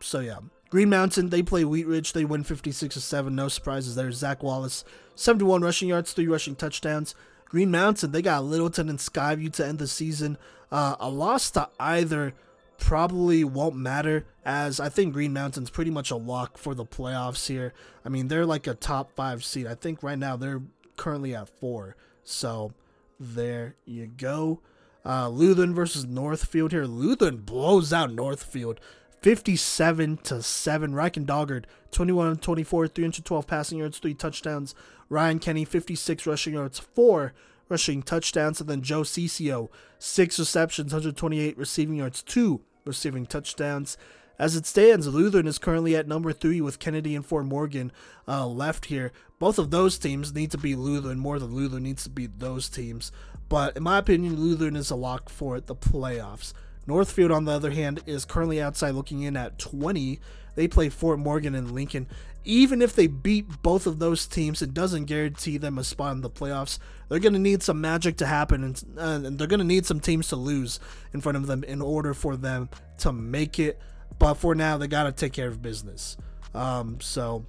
So, yeah. Green Mountain, they play Wheat Ridge. They win 56-7. No surprises there. Zach Wallace, 71 rushing yards, 3 rushing touchdowns. Green Mountain, they got Littleton and Skyview to end the season. A loss to either probably won't matter, as I think Green Mountain's pretty much a lock for the playoffs here. I mean, they're like a top 5 seed. I think right now they're currently at 4. So there you go. Lutheran versus Northfield here. Lutheran blows out Northfield 57-7. Reichendaugherdt, 21-24, 312 passing yards, 3 touchdowns. Ryan Kenny, 56 rushing yards, 4 rushing touchdowns. And then Joe Ciccio, 6 receptions, 128 receiving yards, 2 receiving touchdowns. As it stands, Lutheran is currently at number 3 with Kennedy and Fort Morgan left here. Both of those teams need to beat Lutheran more than Lutheran needs to beat those teams. But in my opinion, Lutheran is a lock for the playoffs. Northfield, on the other hand, is currently outside looking in at 20. They play Fort Morgan and Lincoln. Even if they beat both of those teams, it doesn't guarantee them a spot in the playoffs. They're going to need some magic to happen, and they're going to need some teams to lose in front of them in order for them to make it. But for now, they got to take care of business. So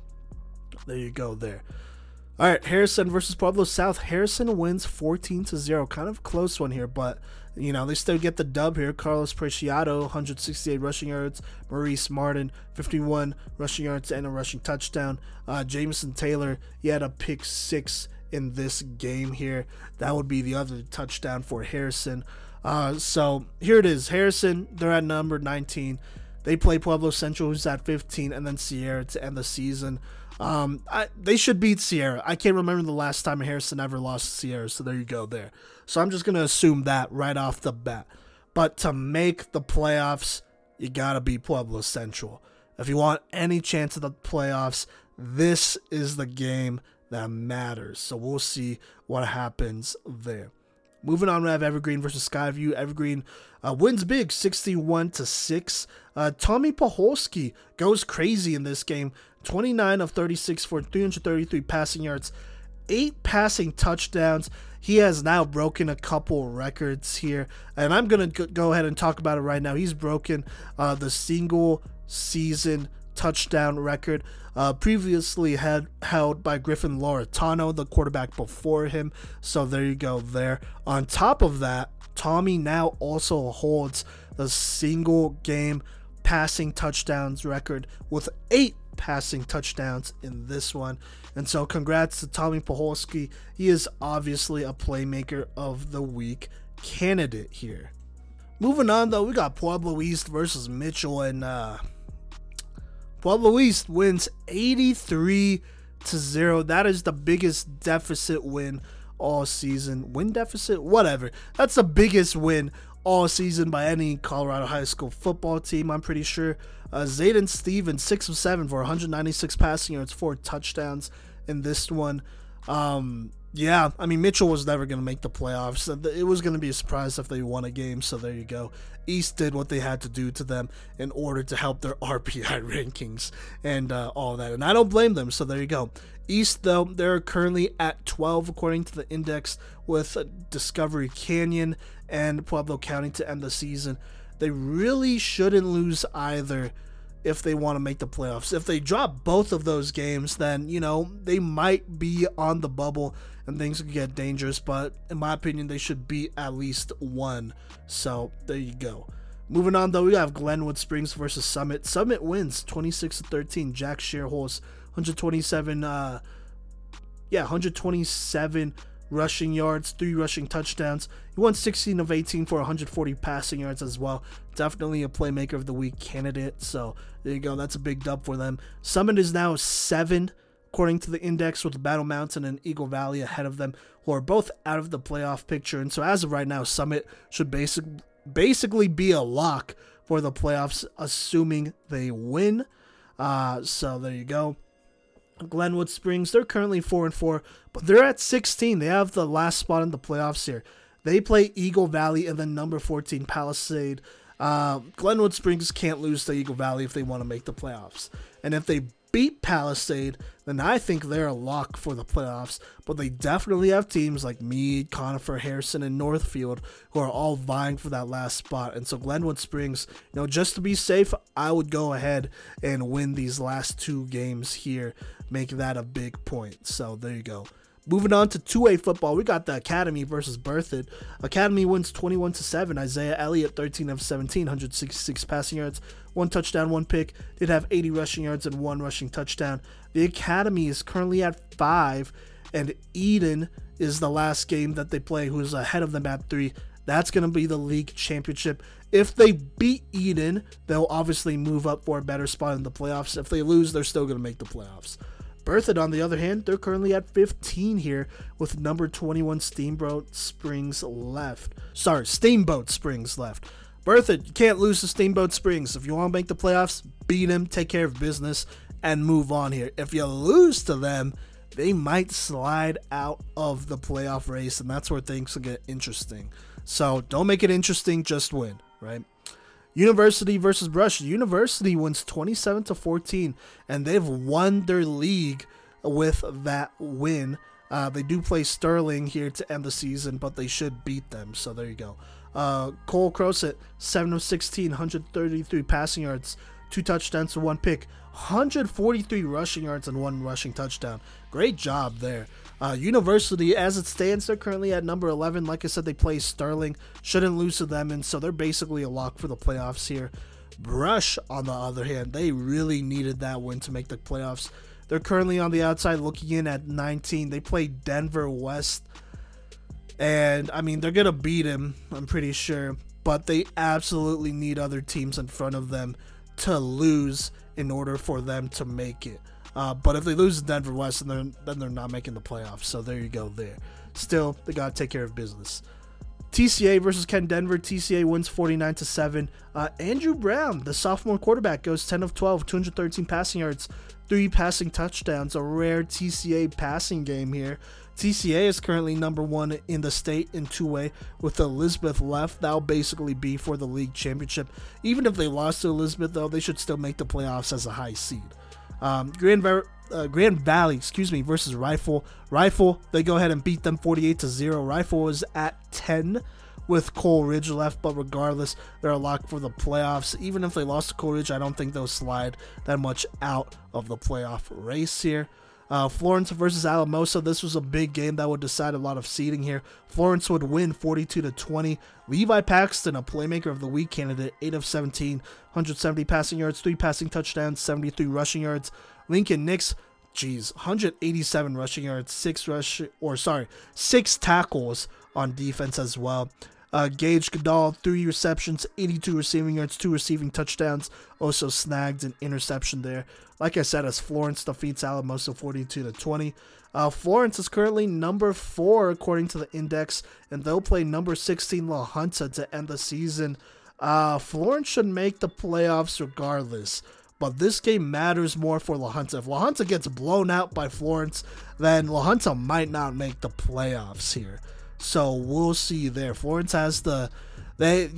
there you go there. All right, Harrison versus Pueblo South. Harrison wins 14-0. Kind of a close one here, but, you know, they still get the dub here. Carlos Preciado, 168 rushing yards. Maurice Martin, 51 rushing yards and a rushing touchdown. Jameson Taylor, he had a pick 6 in this game here. That would be the other touchdown for Harrison. So here it is. Harrison, they're at number 19. They play Pueblo Central, who's at 15, and then Sierra to end the season. They should beat Sierra. I can't remember the last time Harrison ever lost to Sierra, so there you go there. So I'm just going to assume that right off the bat. But to make the playoffs, you got to beat Pueblo Central. If you want any chance of the playoffs, this is the game that matters. So we'll see what happens there. Moving on, we have Evergreen versus Skyview. Evergreen wins big, 61-6. Tommy Paholski goes crazy in this game. 29 of 36 for 333 passing yards, 8 passing touchdowns. He has now broken a couple records here, and I'm going to go ahead and talk about it right now. He's broken the single-season touchdown record previously held by Griffin Lauritano, the quarterback before him. So there you go there. On top of that, Tommy now also holds the single game passing touchdowns record with 8 passing touchdowns in this one. And so congrats to Tommy Paholski. He is obviously a playmaker of the week candidate here. Moving on though, we got Pueblo East versus Mitchell, and Pueblo East wins 83-0. That is the biggest deficit win all season. Win deficit? Whatever. That's the biggest win all season by any Colorado high school football team, I'm pretty sure. Zayden Stevens, 6 of 7 for 196 passing yards, 4 touchdowns in this one. Yeah, I mean, Mitchell was never going to make the playoffs. It was going to be a surprise if they won a game, so there you go. East did what they had to do to them in order to help their RPI rankings and all that, and I don't blame them, so there you go. East, though, they're currently at 12, according to the index, with Discovery Canyon and Pueblo County to end the season. They really shouldn't lose either if they want to make the playoffs. If they drop both of those games, then, you know, they might be on the bubble and things could get dangerous, but in my opinion, they should beat at least one. So there you go. Moving on though, we have Glenwood Springs versus Summit. Summit wins 26-13. Jack Scherholz, 127 rushing yards, 3 rushing touchdowns. He won 16 of 18 for 140 passing yards as well. Definitely a playmaker of the week candidate. So there you go. That's a big dub for them. Summit is now 7, according to the index, with Battle Mountain and Eagle Valley ahead of them, who are both out of the playoff picture. And so as of right now, Summit should basically be a lock for the playoffs, assuming they win. So there you go. Glenwood Springs, they're currently 4-4, but they're at 16. They have the last spot in the playoffs here. They play Eagle Valley and then number 14 Palisade. Glenwood Springs can't lose to Eagle Valley if they want to make the playoffs, and if they beat Palisade, then I think they're a lock for the playoffs. But they definitely have teams like Meade, Conifer, Harrison, and Northfield who are all vying for that last spot. And so Glenwood Springs, you know, just to be safe, I would go ahead and win these last 2 games here. Make that a big point. So there you go. Moving on to 2A football, we got the Academy versus Berthoud. Academy wins 21-7. Isaiah Elliott, 13 of 17, 166 passing yards, 1 touchdown, 1 pick. Did have 80 rushing yards and 1 rushing touchdown. The Academy is currently at 5, and Eden is the last game that they play, who's ahead of them at 3. That's going to be the league championship. If they beat Eden, they'll obviously move up for a better spot in the playoffs. If they lose, they're still going to make the playoffs. Berthoud, on the other hand, they're currently at 15 here with number 21 Steamboat Springs left. Berthoud, you can't lose to Steamboat Springs. If you want to make the playoffs, beat them, take care of business, and move on here. If you lose to them, they might slide out of the playoff race, and that's where things will get interesting. So don't make it interesting, just win, right? University versus Brush. University wins 27-14, and they've won their league with that win. They do play Sterling here to end the season, but they should beat them. So there you go. Cole Crosett, 7 of 16, 133 passing yards, 2 touchdowns to 1 pick, 143 rushing yards and 1 rushing touchdown. Great job there. University, as it stands, they're currently at number 11. Like I said, they play Sterling. Shouldn't lose to them, and so they're basically a lock for the playoffs here. Brush, on the other hand, they really needed that win to make the playoffs. They're currently on the outside looking in at 19. They play Denver West, and, I mean, they're going to beat him, I'm pretty sure, but they absolutely need other teams in front of them to lose in order for them to make it. But if they lose to Denver West, then they're not making the playoffs. So there you go there. Still, they got to take care of business. TCA versus Ken Denver. TCA wins 49-7. Andrew Brown, the sophomore quarterback, goes 10 of 12, 213 passing yards, 3 passing touchdowns. A rare TCA passing game here. TCA is currently number one in the state in two-way. With Elizabeth left, that'll basically be for the league championship. Even if they lost to Elizabeth, though, they should still make the playoffs as a high seed. Grand Valley versus Rifle. Rifle, they go ahead and beat them 48-0. Rifle is at 10 with Cole Ridge left, but regardless, they're a lock for the playoffs. Even if they lost to Cole Ridge, I don't think they'll slide that much out of the playoff race here. Florence versus Alamosa. This was a big game that would decide a lot of seeding here. Florence would win 42-20. Levi Paxton, a playmaker of the week candidate, 8 of 17, 170 passing yards, 3 passing touchdowns, 73 rushing yards. Lincoln Nix, 187 rushing yards, 6 tackles on defense as well. Gage Goodall, 3 receptions, 82 receiving yards, 2 receiving touchdowns. Also snagged an interception there. Like I said, as Florence defeats Alamosa 42-20. Florence is currently number 4 according to the index, and they'll play number 16 La Junta to end the season. Florence should make the playoffs regardless, but this game matters more for La Junta. If La Junta gets blown out by Florence, then La Junta might not make the playoffs here. So we'll see there. Florence has they have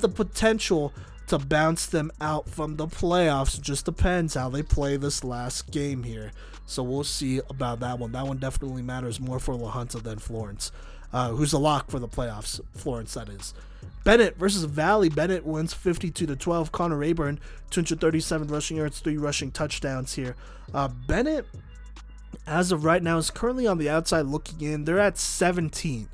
the potential to bounce them out from the playoffs. It just depends how they play this last game here. So we'll see about that one. That one definitely matters more for La Junta than Florence, who's a lock for the playoffs. Florence, that is. Bennett versus Valley. Bennett wins 52-12. Connor Rayburn, 237 rushing yards, 3 rushing touchdowns here. Bennett, as of right now, is currently on the outside looking in. They're at 17,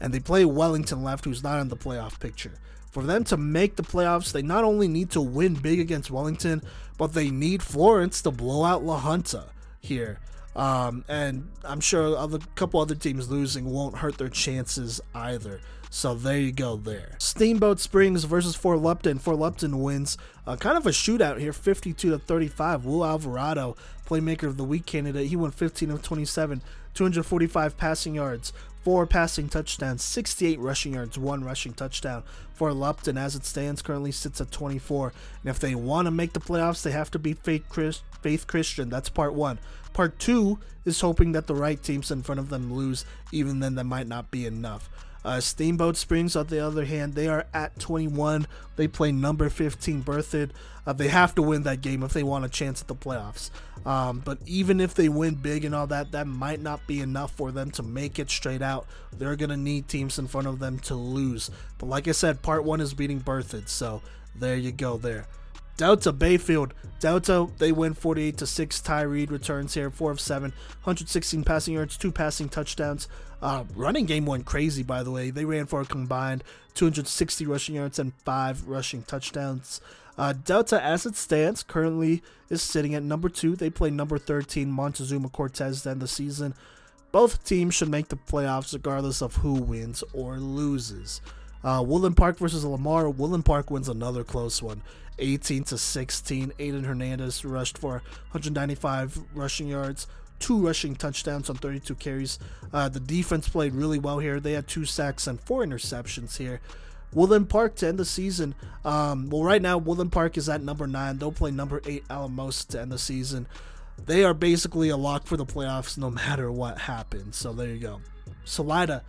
and they play Wellington left, who's not in the playoff picture. For them to make the playoffs, they not only need to win big against Wellington, but they need Florence to blow out La Junta here. And I'm sure a couple other teams losing won't hurt their chances either. So there you go there. Steamboat Springs versus Fort Lupton. Fort Lupton wins kind of a shootout here, 52-35. Will Alvarado, playmaker of the week candidate, he won 15 of 27, 245 passing yards, 4 passing touchdowns, 68 rushing yards, 1 rushing touchdown. For Lupton, as it stands, currently sits at 24. And if they want to make the playoffs, they have to beat Faith Christian. That's part one. Part two is hoping that the right teams in front of them lose. Even then, that might not be enough. Steamboat Springs, on the other hand, they are at 21. They play number 15, Berthoud. They have to win that game if they want a chance at the playoffs. But even if they win big and all that, that might not be enough for them to make it straight out. They're going to need teams in front of them to lose. But like I said, part one is beating Berthoud. So there you go there. Delta Bayfield. Delta, they win 48-6. Ty Reed returns here, 4 of 7, 116 passing yards, 2 passing touchdowns. Running game went crazy, by the way. They ran for a combined 260 rushing yards and 5 rushing touchdowns. Delta, as it stands, currently is sitting at number 2. They play number 13, Montezuma Cortez, to end the season. Both teams should make the playoffs regardless of who wins or loses. Woodland Park versus Lamar. Woodland Park wins another close one, 18-16. Aiden Hernandez rushed for 195 rushing yards, 2 rushing touchdowns on 32 carries. The defense played really well here. They had 2 sacks and 4 interceptions here. Woodland Park to end the season. Right now, Woodland Park is at number 9. They'll play number 8 Alamosa to end the season. They are basically a lock for the playoffs no matter what happens. So there you go. Salida.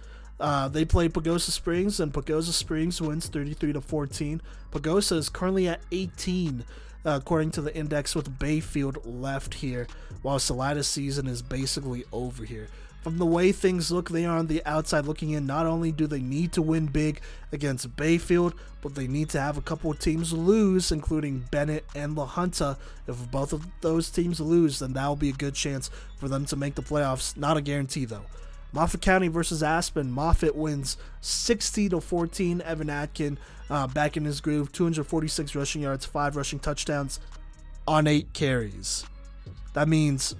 They play Pagosa Springs, and Pagosa Springs wins 33-14. Pagosa is currently at 18, according to the index, with Bayfield left here, while Salida's season is basically over here. From the way things look, they are on the outside looking in. Not only do they need to win big against Bayfield, but they need to have a couple of teams lose, including Bennett and La Junta. If both of those teams lose, then that will be a good chance for them to make the playoffs. Not a guarantee, though. Moffat County versus Aspen. Moffat wins 60-14. Evan Atkin back in his groove. 246 rushing yards, 5 rushing touchdowns on 8 carries. That means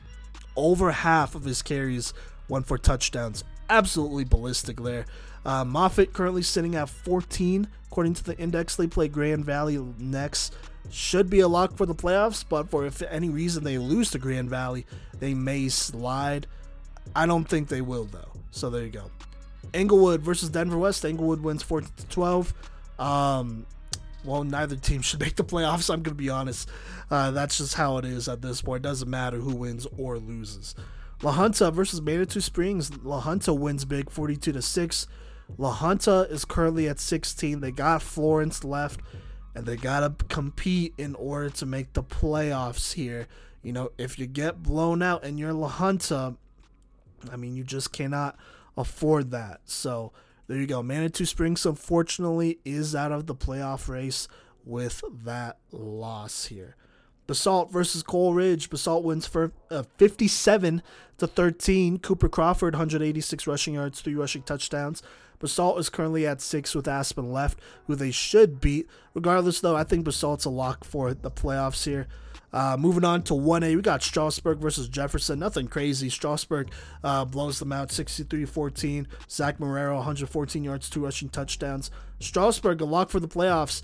over half of his carries went for touchdowns. Absolutely ballistic there. Moffat currently sitting at 14. According to the index, they play Grand Valley next. Should be a lock for the playoffs, but for if any reason they lose to Grand Valley, they may slide. I don't think they will, though. So there you go. Englewood versus Denver West. Englewood wins 14-12. Well, neither team should make the playoffs, I'm going to be honest. That's just how it is at this point. It doesn't matter who wins or loses. La Junta versus Manitou Springs. La Junta wins big, 42-6. La Junta is currently at 16. They got Florence left, and they got to compete in order to make the playoffs here. You know, if you get blown out and you're La Junta, I mean, you just cannot afford that. So there you go. Manitou Springs, unfortunately, is out of the playoff race with that loss here. Basalt versus Coal Ridge. Basalt wins for 57-13. Cooper Crawford, 186 rushing yards, 3 rushing touchdowns. Basalt is currently at 6 with Aspen left, who they should beat. Regardless, though, I think Basalt's a lock for the playoffs here. Moving on to 1A, we got Strasburg versus Jefferson. Nothing crazy. Strasburg blows them out 63-14. Zach Marrero, 114 yards, 2 rushing touchdowns. Strasburg, a lock for the playoffs.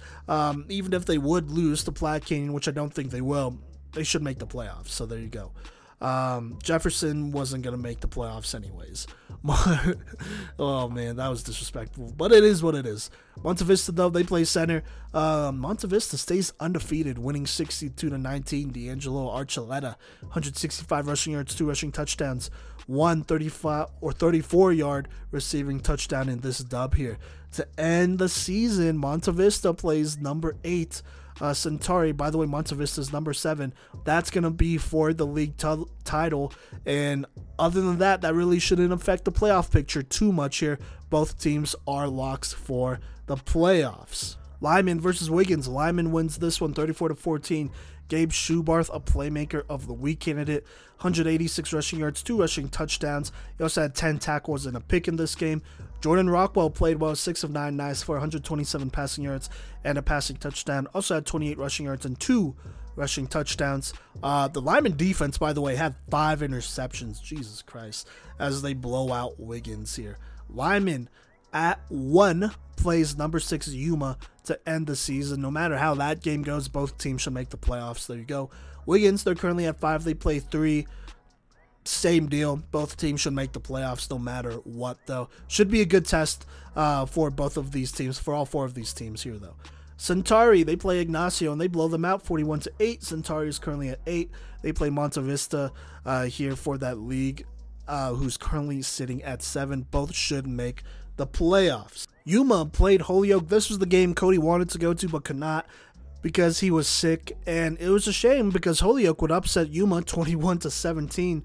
Even if they would lose to Platte Canyon, which I don't think they will, they should make the playoffs. So there you go. Jefferson wasn't going to make the playoffs anyways. Oh, man, that was disrespectful. But it is what it is. Monte Vista, though, they play center. Monte Vista stays undefeated, winning 62-19. D'Angelo Archuleta, 165 rushing yards, 2 rushing touchdowns, 1 34-yard receiving touchdown in this dub here. To end the season, Monte Vista plays number 8. Centauri, by the way, Monte Vista's number 7. That's going to be for the league title. And other than that, that really shouldn't affect the playoff picture too much here. Both teams are locks for the playoffs. Lyman versus Wiggins. Lyman wins this one 34-14. Gabe Schubarth, a playmaker of the week candidate, 186 rushing yards, 2 rushing touchdowns. He also had 10 tackles and a pick in this game. Jordan Rockwell played well, 6 of 9, nice for 127 passing yards and a passing touchdown. Also had 28 rushing yards and 2 rushing touchdowns. The Lyman defense, by the way, had 5 interceptions. Jesus Christ, as they blow out Wiggins here. Lyman at 1 plays number 6 Yuma to end the season. No matter how that game goes, both teams should make the playoffs. There you go. Wiggins, they're currently at 5. They play 3. Same deal. Both teams should make the playoffs no matter what, though. Should be a good test for both of these teams, for all 4 of these teams here, though. Centauri, they play Ignacio, and they blow them out 41-8. Centauri is currently at 8. They play Monte Vista here for that league, who's currently sitting at 7. Both should make the playoffs. Yuma played Holyoke. This was the game Cody wanted to go to but could not because he was sick, and it was a shame because Holyoke would upset Yuma 21-17.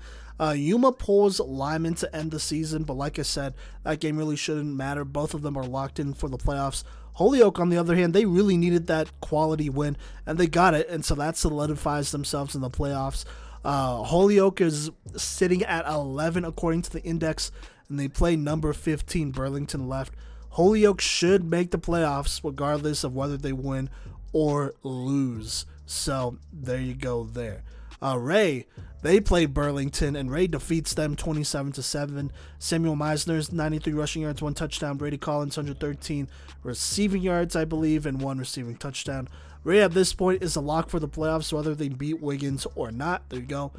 Yuma pulls Lyman to end the season, but like I said, that game really shouldn't matter. Both of them are locked in for the playoffs. Holyoke, on the other hand, they really needed that quality win, and they got it, and so that solidifies themselves in the playoffs. Holyoke is sitting at 11 according to the index, and they play number 15, Burlington left. Holyoke should make the playoffs regardless of whether they win or lose. So there you go there. Ray, they play Burlington, and Ray defeats them 27-7. Samuel Meisner's 93 rushing yards, 1 touchdown. Brady Collins, 113 receiving yards, I believe, and 1 receiving touchdown. Ray at this point is a lock for the playoffs, whether they beat Wiggins or not. There you go.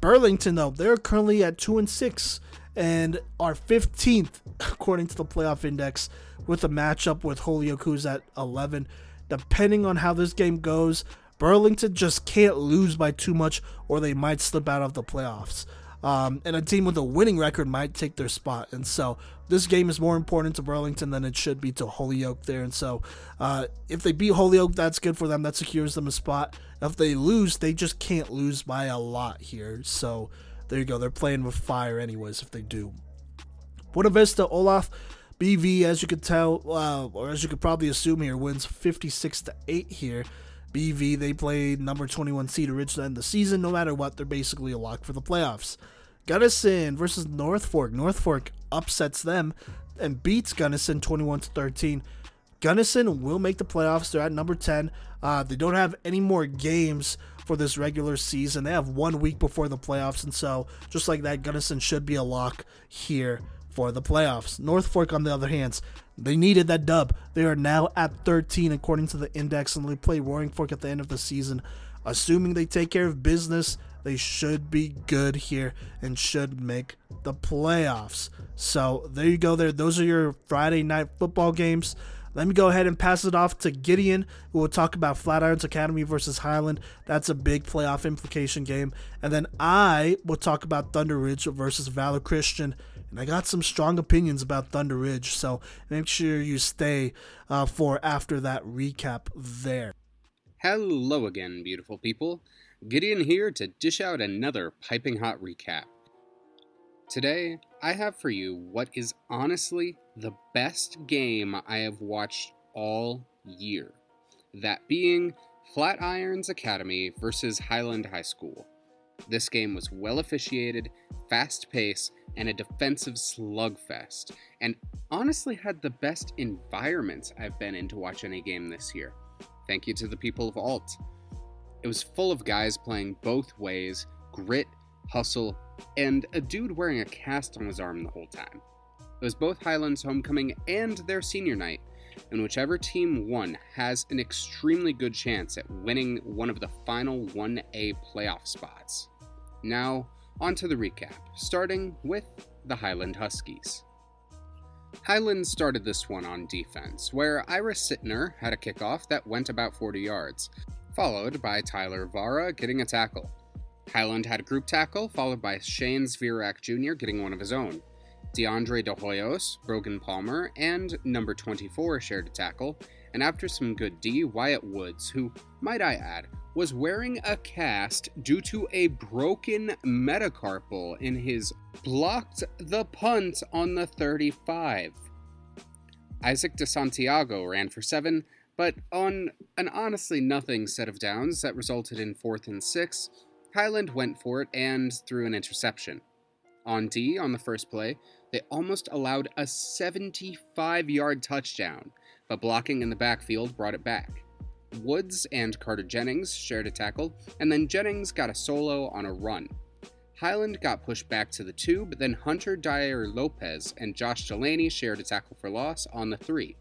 Burlington, though, they're currently at 2-6. And are 15th according to the playoff index with a matchup with Holyoke, who's at 11. Depending on how this game goes, Burlington just can't lose by too much or they might slip out of the playoffs. And a team with a winning record might take their spot. And so this game is more important to Burlington than it should be to Holyoke there. And so if they beat Holyoke, that's good for them. That secures them a spot. If they lose, they just can't lose by a lot here. So there you go. They're playing with fire anyways if they do. Buena Vista, Olaf, BV, as you could tell, or as you could probably assume here, wins 56-8 here. BV, they play number 21 Cedar Ridge to end the season. No matter what, they're basically a lock for the playoffs. Gunnison versus North Fork. North Fork upsets them and beats Gunnison 21-13. Gunnison will make the playoffs. They're at number 10. They don't have any more games for this regular season. They have 1 week before the playoffs, and so just like that, Gunnison should be a lock here for the playoffs. North Fork, on the other hand, they needed that dub. They are now at 13 according to the index, and they play Roaring Fork at the end of the season. Assuming they take care of business, They should be good here and should make the playoffs. So there you go there. Those are your Friday night football games. Let me go ahead and pass it off to Gideon, who will talk about Flatirons Academy versus Highland. That's a big playoff implication game. And then I will talk about Thunder Ridge versus Valor Christian. And I got some strong opinions about Thunder Ridge, so make sure you stay for after that recap there. Hello again, beautiful people. Gideon here to dish out another piping hot recap. Today, I have for you what is honestly the best game I have watched all year. That being Flatirons Academy versus Highland High School. This game was well officiated, fast paced, and a defensive slugfest, and honestly had the best environments I've been in to watch any game this year. Thank you to the people of Alt. It was full of guys playing both ways, grit, hustle, and a dude wearing a cast on his arm the whole time. It was both Highland's homecoming and their senior night, and whichever team won has an extremely good chance at winning one of the final 1A playoff spots. Now, on to the recap, starting with the Highland Huskies. Highland started this one on defense, where Ira Sittner had a kickoff that went about 40 yards, followed by Tyler Vara getting a tackle. Highland had a group tackle, followed by Shane Zvirak Jr. getting one of his own. DeAndre De Hoyos, Brogan Palmer, and number 24 shared a tackle, and after some good D, Wyatt Woods, who, might I add, was wearing a cast due to a broken metacarpal in his blocked the punt on the 35. Isaac DeSantiago ran for 7, but on an honestly nothing set of downs that resulted in 4th and 6, Highland went for it and threw an interception. On D, on the first play, they almost allowed a 75-yard touchdown, but blocking in the backfield brought it back. Woods and Carter Jennings shared a tackle, and then Jennings got a solo on a run. Highland got pushed back to the 2, but then Hunter Dyer Lopez and Josh Delaney shared a tackle for loss on the 3.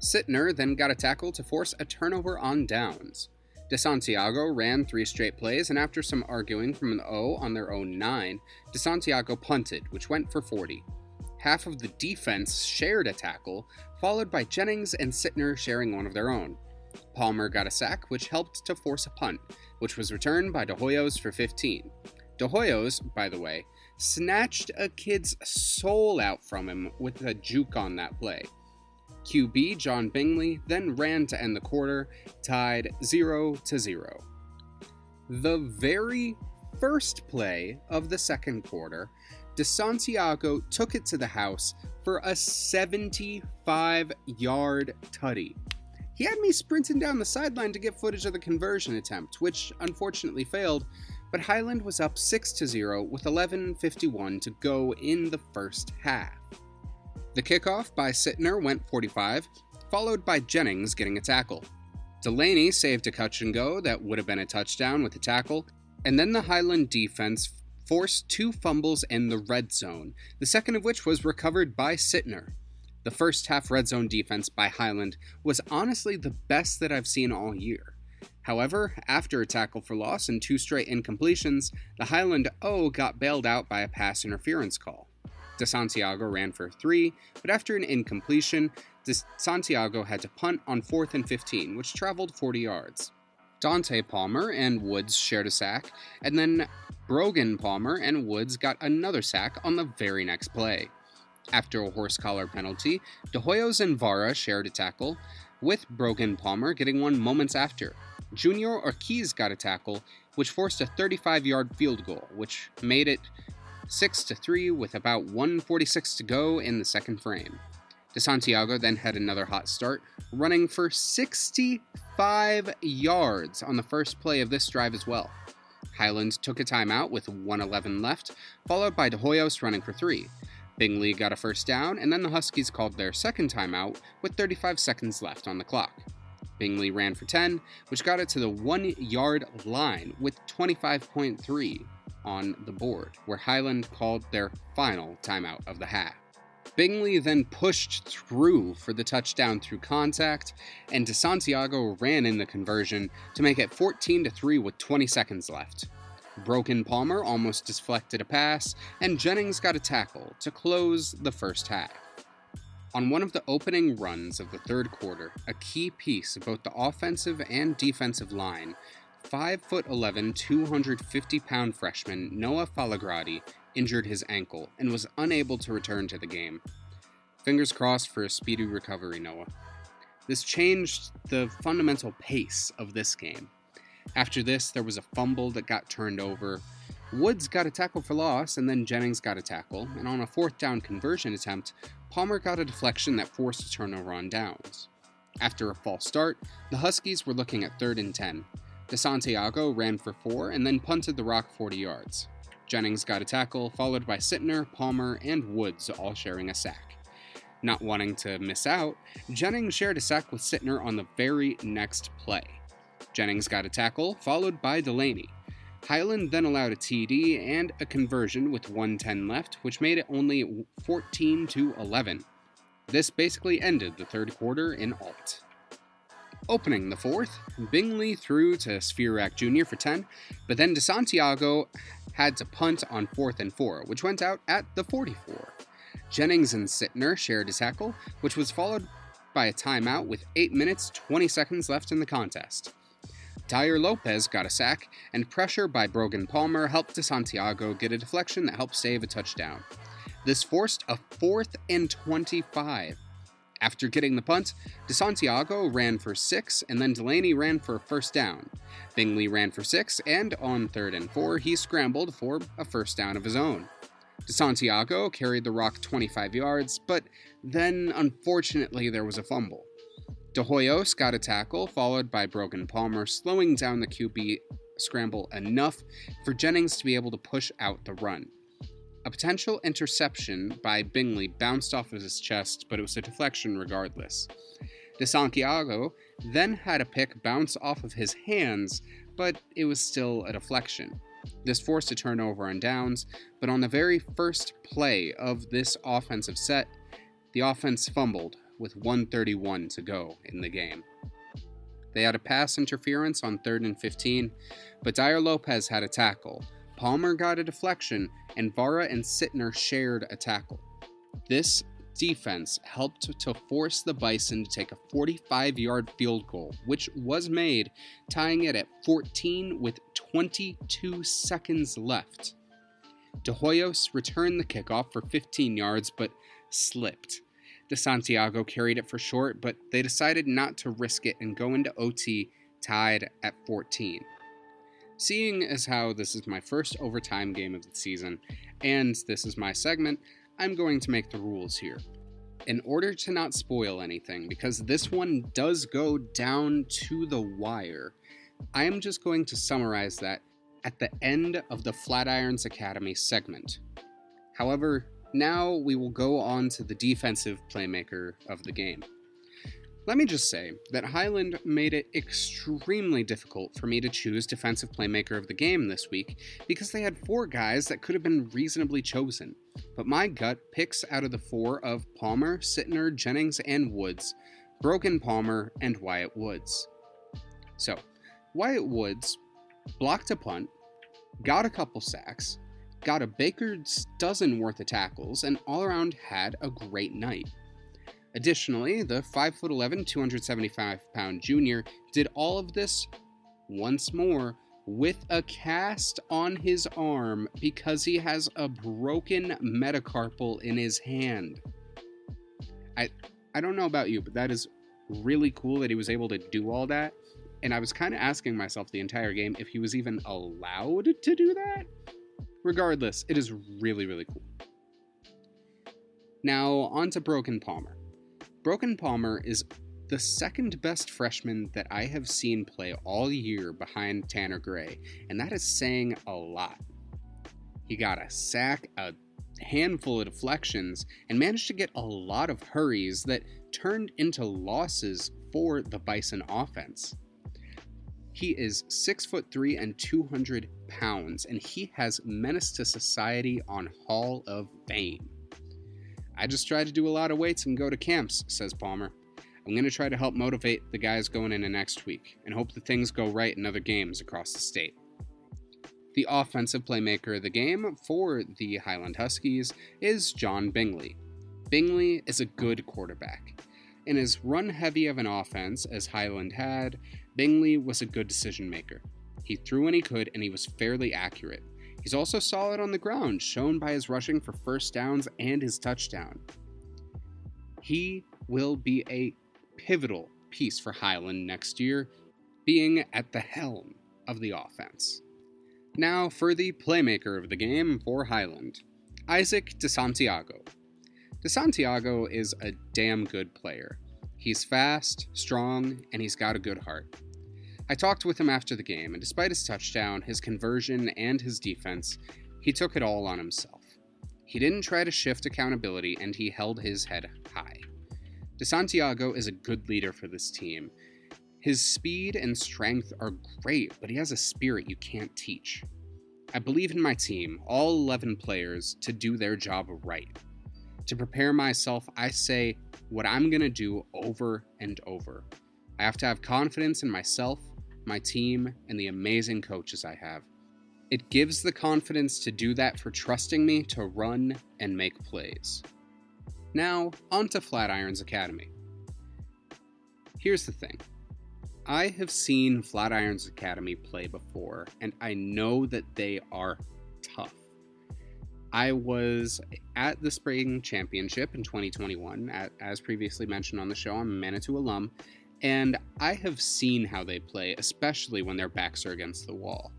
Sittner then got a tackle to force a turnover on downs. DeSantiago ran 3 straight plays, and after some arguing from an O on their own 9, DeSantiago punted, which went for 40. Half of the defense shared a tackle, followed by Jennings and Sittner sharing one of their own. Palmer got a sack, which helped to force a punt, which was returned by De Hoyos for 15. De Hoyos, by the way, snatched a kid's soul out from him with a juke on that play. QB John Bingley then ran to end the quarter, tied 0-0. The very first play of the second quarter, DeSantiago took it to the house for a 75-yard tutty. He had me sprinting down the sideline to get footage of the conversion attempt, which unfortunately failed, but Highland was up 6-0 with 11:51 to go in the first half. The kickoff by Sittner went 45, followed by Jennings getting a tackle. Delaney saved a catch and go that would have been a touchdown with a tackle, and then the Highland defense forced 2 fumbles in the red zone, the second of which was recovered by Sittner. The first half red zone defense by Highland was honestly the best that I've seen all year. However, after a tackle for loss and 2 straight incompletions, the Highland O got bailed out by a pass interference call. DeSantiago ran for 3, but after an incompletion, DeSantiago had to punt on 4th and 15, which traveled 40 yards. Dante Palmer and Woods shared a sack, and then Brogan Palmer and Woods got another sack on the very next play. After a horse-collar penalty, De Hoyos and Vara shared a tackle, with Brogan Palmer getting one moments after. Junior Ortiz got a tackle, which forced a 35-yard field goal, which made it 6-3 with about 1:46 to go in the second frame. DeSantiago then had another hot start, running for 65 yards on the first play of this drive as well. Highland took a timeout with 1:11 left, followed by De Hoyos running for 3. Bingley got a first down, and then the Huskies called their second timeout with 35 seconds left on the clock. Bingley ran for 10, which got it to the 1-yard line with 25.3 on the board, where Highland called their final timeout of the half. Bingley then pushed through for the touchdown through contact, and DeSantiago ran in the conversion to make it 14-3 with 20 seconds left. Broken Palmer almost deflected a pass, and Jennings got a tackle to close the first half. On one of the opening runs of the third quarter, a key piece of both the offensive and defensive line, 5'11", 250-pound freshman Noah Falagrati injured his ankle and was unable to return to the game. Fingers crossed for a speedy recovery, Noah. This changed the fundamental pace of this game. After this, there was a fumble that got turned over. Woods got a tackle for loss, and then Jennings got a tackle, and on a fourth down conversion attempt, Palmer got a deflection that forced a turnover on downs. After a false start, the Huskies were looking at 3rd and 10. DeSantiago ran for 4 and then punted the rock 40 yards. Jennings got a tackle, followed by Sittner, Palmer, and Woods all sharing a sack. Not wanting to miss out, Jennings shared a sack with Sittner on the very next play. Jennings got a tackle, followed by Delaney. Highland then allowed a TD and a conversion with 1:10 left, which made it only 14-11. This basically ended the third quarter in alt. Opening the fourth, Bingley threw to Spierak Jr. for 10, but then DeSantiago had to punt on 4th and 4, which went out at the 44. Jennings and Sittner shared a tackle, which was followed by a timeout with 8 minutes 20 seconds left in the contest. Dyer Lopez got a sack, and pressure by Brogan Palmer helped DeSantiago get a deflection that helped save a touchdown. This forced a 4th and 25. After getting the punt, DeSantiago ran for 6, and then Delaney ran for a first down. Bingley ran for 6, and on 3rd and 4, he scrambled for a first down of his own. DeSantiago carried the rock 25 yards, but then, unfortunately, there was a fumble. DeHoyos got a tackle, followed by Brogan Palmer, slowing down the QB scramble enough for Jennings to be able to push out the run. A potential interception by Bingley bounced off of his chest, but it was a deflection regardless. DeSantiago then had a pick bounce off of his hands, but it was still a deflection. This forced a turnover on downs, but on the very first play of this offensive set, the offense fumbled with 1:31 to go in the game. They had a pass interference on 3rd and 15, but Dyer Lopez had a tackle, Palmer got a deflection, and Vara and Sittner shared a tackle. This defense helped to force the Bison to take a 45-yard field goal, which was made, tying it at 14 with 22 seconds left. DeHoyos returned the kickoff for 15 yards, but slipped. DeSantiago carried it for short, but they decided not to risk it and go into OT tied at 14. Seeing as how this is my first overtime game of the season, and this is my segment, I'm going to make the rules here. In order to not spoil anything, because this one does go down to the wire, I am just going to summarize that at the end of the Flatirons Academy segment. However, now we will go on to the defensive playmaker of the game. Let me just say that Highland made it extremely difficult for me to choose defensive playmaker of the game this week because they had 4 guys that could have been reasonably chosen, but my gut picks out of the 4 of Palmer, Sittner, Jennings, and Woods, Brogan Palmer, and Wyatt Woods. So, Wyatt Woods blocked a punt, got a couple sacks, got a baker's dozen worth of tackles, and all around had a great night. Additionally, the 5'11", 275-pound junior did all of this once more with a cast on his arm because he has a broken metacarpal in his hand. I don't know about you, but that is really cool that he was able to do all that, and I was kind of asking myself the entire game if he was even allowed to do that. Regardless, it is really, really cool. Now, on to Brogan Palmer. Brogan Palmer is the second best freshman that I have seen play all year behind Tanner Gray, and that is saying a lot. He got a sack, a handful of deflections, and managed to get a lot of hurries that turned into losses for the Bison offense. He is 6'3" and 200 pounds, and he has menace to society on Hall of Fame. I just try to do a lot of weights and go to camps, says Palmer. I'm going to try to help motivate the guys going into next week and hope that things go right in other games across the state. The offensive playmaker of the game for the Highland Huskies is John Bingley. Bingley is a good quarterback. In as run-heavy of an offense as Highland had, Bingley was a good decision-maker. He threw when he could, and he was fairly accurate. He's also solid on the ground, shown by his rushing for first downs and his touchdown. He will be a pivotal piece for Highland next year, being at the helm of the offense. Now for the playmaker of the game for Highland, Isaac DeSantiago. DeSantiago is a damn good player. He's fast, strong, and he's got a good heart. I talked with him after the game, and despite his touchdown, his conversion, and his defense, he took it all on himself. He didn't try to shift accountability, and he held his head high. DeSantiago is a good leader for this team. His speed and strength are great, but he has a spirit you can't teach. I believe in my team, all 11 players, to do their job right. To prepare myself, I say what I'm going to do over and over. I have to have confidence in myself, my team, and the amazing coaches I have. It gives the confidence to do that for trusting me to run and make plays. Now, on to Flatirons Academy. Here's the thing. I have seen Flatirons Academy play before, and I know that they are tough. I was at the Spring Championship in 2021, as previously mentioned on the show. I'm a Manitou alum, and I have seen how they play, especially when their backs are against the wall.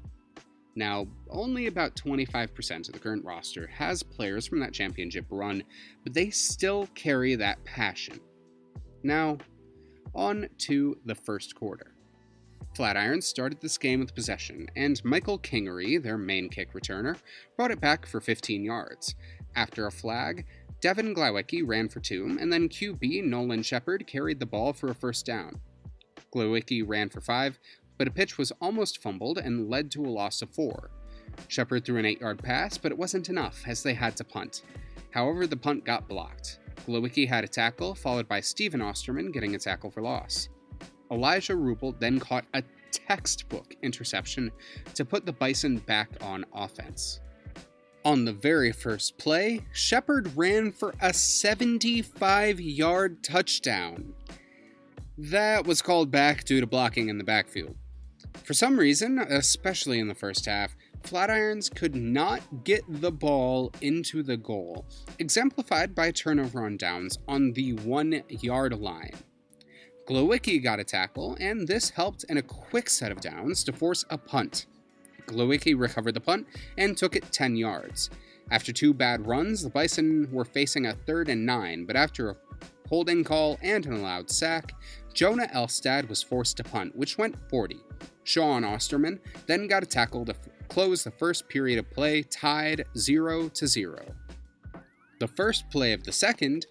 Now, only about 25% of the current roster has players from that championship run, but they still carry that passion. Now, on to the first quarter. Flatirons started this game with possession, and Michael Kingery, their main kick returner, brought it back for 15 yards. After a flag, Devin Glowicki ran for two, and then QB Nolan Shepard carried the ball for a first down. Glowicki ran for five, but a pitch was almost fumbled and led to a loss of four. Shepard threw an 8-yard pass, but it wasn't enough as they had to punt. However, the punt got blocked. Glowicki had a tackle, followed by Steven Osterman getting a tackle for loss. Elijah Rubel then caught a textbook interception to put the Bison back on offense. On the very first play, Shepard ran for a 75-yard touchdown. That was called back due to blocking in the backfield. For some reason, especially in the first half, Flatirons could not get the ball into the goal, exemplified by turnover on downs on the 1-yard line. Glowicki got a tackle, and this helped in a quick set of downs to force a punt. Glowicki recovered the punt and took it 10 yards. After two bad runs, the Bison were facing a 3rd and 9, but after a holding call and an allowed sack, Jonah Elstad was forced to punt, which went 40. Sean Osterman then got a tackle to close the first period of play, tied 0-0. The first play of the second,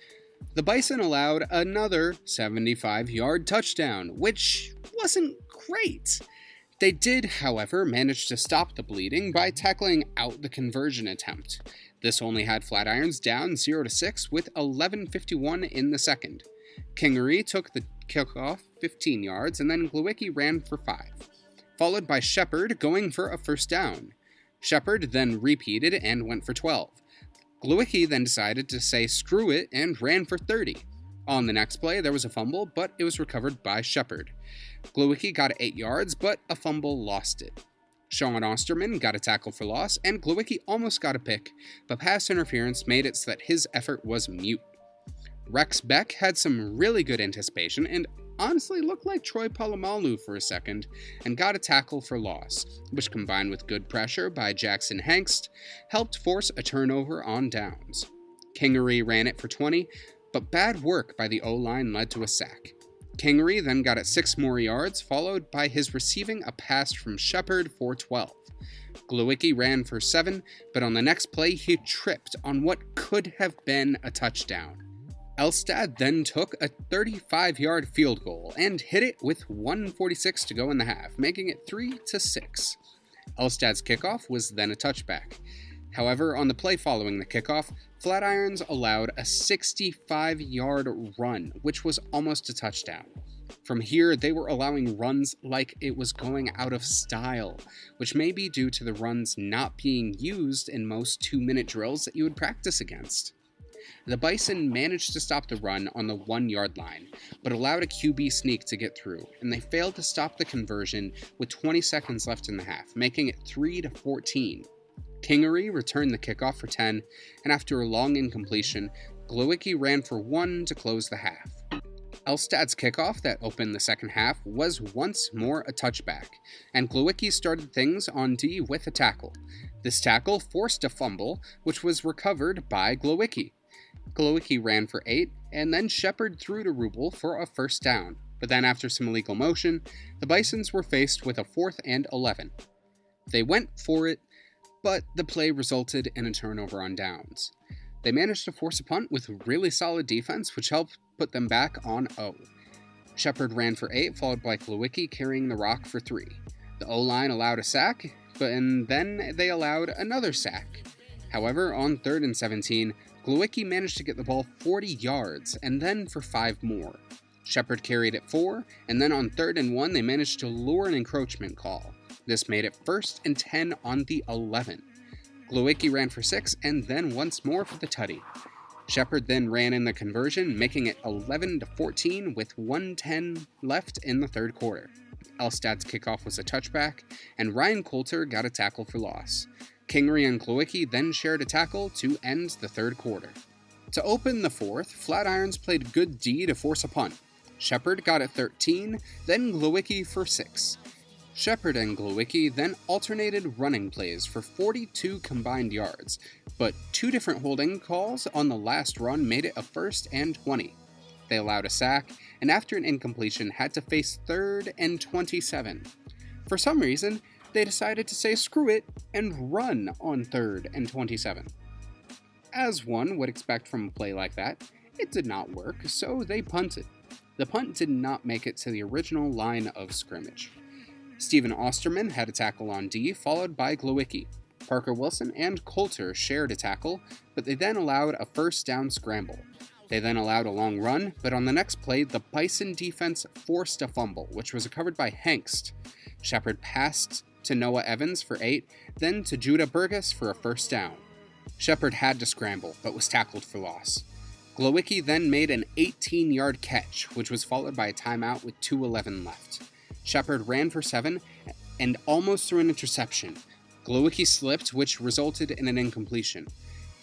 the Bison allowed another 75-yard touchdown, which wasn't great. They did, however, manage to stop the bleeding by tackling out the conversion attempt. This only had Flatirons down 0-6 with 11:51 in the second. Kingery took the kickoff 15 yards, and then Glowicki ran for 5, followed by Shepard going for a first down. Shepard then repeated and went for 12. Glowicki then decided to say screw it and ran for 30. On the next play, there was a fumble, but it was recovered by Shepard. Glowicki got 8 yards, but a fumble lost it. Sean Osterman got a tackle for loss, and Glowicki almost got a pick, but pass interference made it so that his effort was mute. Rex Beck had some really good anticipation, and honestly looked like Troy Polamalu for a second, and got a tackle for loss, which combined with good pressure by Jackson Hengst, helped force a turnover on downs. Kingery ran it for 20, but bad work by the O-line led to a sack. Kingery then got it 6 more yards, followed by his receiving a pass from Shepard for 12. Glowicki ran for 7, but on the next play he tripped on what could have been a touchdown. Elstad then took a 35-yard field goal and hit it with 1:46 to go in the half, making it 3-6. Elstad's kickoff was then a touchback. However, on the play following the kickoff, Flatirons allowed a 65-yard run, which was almost a touchdown. From here, they were allowing runs like it was going out of style, which may be due to the runs not being used in most 2-minute drills that you would practice against. The Bison managed to stop the run on the 1-yard line, but allowed a QB sneak to get through, and they failed to stop the conversion with 20 seconds left in the half, making it 3-14. Kingery returned the kickoff for 10, and after a long incompletion, Glowicki ran for 1 to close the half. Elstad's kickoff that opened the second half was once more a touchback, and Glowicki started things on D with a tackle. This tackle forced a fumble, which was recovered by Glowicki. Glowicki ran for 8, and then Shepard threw to Rubel for a first down, but then after some illegal motion, the Bisons were faced with a 4th and 11. They went for it, but the play resulted in a turnover on downs. They managed to force a punt with really solid defense, which helped put them back on 0. Shepard ran for 8, followed by Glowicki carrying the rock for 3. The O-line allowed a sack, and then they allowed another sack. However, on 3rd and 17, Glowicki managed to get the ball 40 yards, and then for 5 more. Shepard carried it 4, and then on 3rd and 1, they managed to lure an encroachment call. This made it 1st and 10 on the 11. Glowicki ran for 6, and then once more for the tutty. Shepard then ran in the conversion, making it 11-14 with 1:10 left in the third quarter. Elstad's kickoff was a touchback, and Ryan Coulter got a tackle for loss. Kingery and Glowicki then shared a tackle to end the third quarter. To open the fourth, Flatirons played good D to force a punt. Shepard got it 13, then Glowicki for 6. Shepard and Glowicki then alternated running plays for 42 combined yards, but 2 different holding calls on the last run made it a 1st and 20. They allowed a sack, and after an incompletion had to face 3rd and 27. For some reason, they decided to say screw it and run on 3rd and 27. As one would expect from a play like that, it did not work, so they punted. The punt did not make it to the original line of scrimmage. Stephen Osterman had a tackle on D, followed by Glowicki. Parker Wilson and Coulter shared a tackle, but they then allowed a first down scramble. They then allowed a long run, but on the next play, the Bison defense forced a fumble, which was recovered by Hengst. Shepard passed to Noah Evans for 8, then to Judah Burgess for a first down. Shepard had to scramble, but was tackled for loss. Glowicki then made an 18-yard catch, which was followed by a timeout with 2:11 left. Shepard ran for 7 and almost threw an interception. Glowicki slipped, which resulted in an incompletion.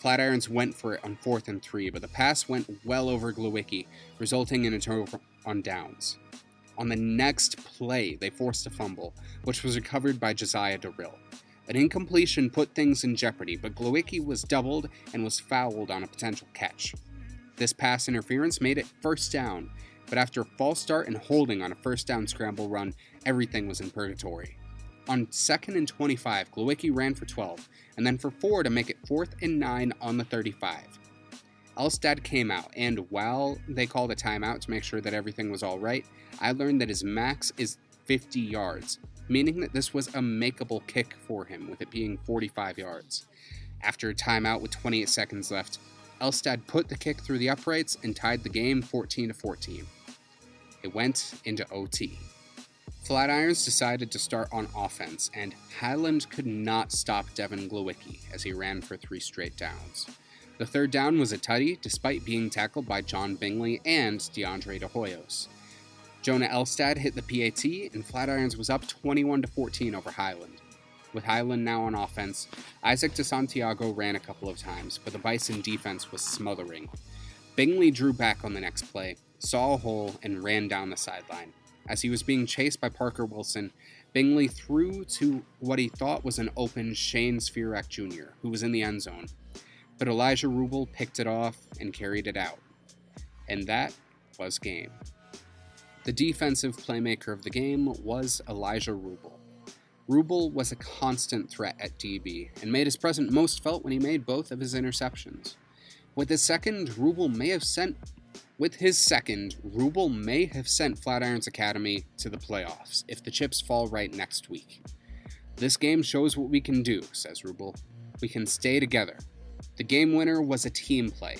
Flatirons went for it on 4th and 3, but the pass went well over Glowicki, resulting in a turnover on downs. On the next play, they forced a fumble, which was recovered by Josiah Durrell. An incompletion put things in jeopardy, but Glowicki was doubled and was fouled on a potential catch. This pass interference made it 1st down, but after a false start and holding on a 1st down scramble run, everything was in purgatory. On 2nd and 25, Glowicki ran for 12, and then for 4 to make it 4th and 9 on the 35. Elstad came out, and while they called a timeout to make sure that everything was all right, I learned that his max is 50 yards, meaning that this was a makeable kick for him, with it being 45 yards. After a timeout with 28 seconds left, Elstad put the kick through the uprights and tied the game 14-14. It went into OT. Flatirons decided to start on offense, and Highland could not stop Devin Glowicki as he ran for 3 straight downs. The 3rd down was a tutty, despite being tackled by John Bingley and DeAndre DeHoyos. Jonah Elstad hit the PAT, and Flatirons was up 21-14 over Highland. With Highland now on offense, Isaac DeSantiago ran a couple of times, but the Bison defense was smothering. Bingley drew back on the next play, saw a hole, and ran down the sideline. As he was being chased by Parker Wilson, Bingley threw to what he thought was an open Shane Spierak Jr., who was in the end zone. But Elijah Rubel picked it off and carried it out. And that was game. The defensive playmaker of the game was Elijah Rubel. Rubel was a constant threat at DB, and made his presence most felt when he made both of his interceptions. With his second, Rubel may have sent Flatirons Academy to the playoffs if the chips fall right next week. "This game shows what we can do," says Rubel. "We can stay together. The game winner was a team play.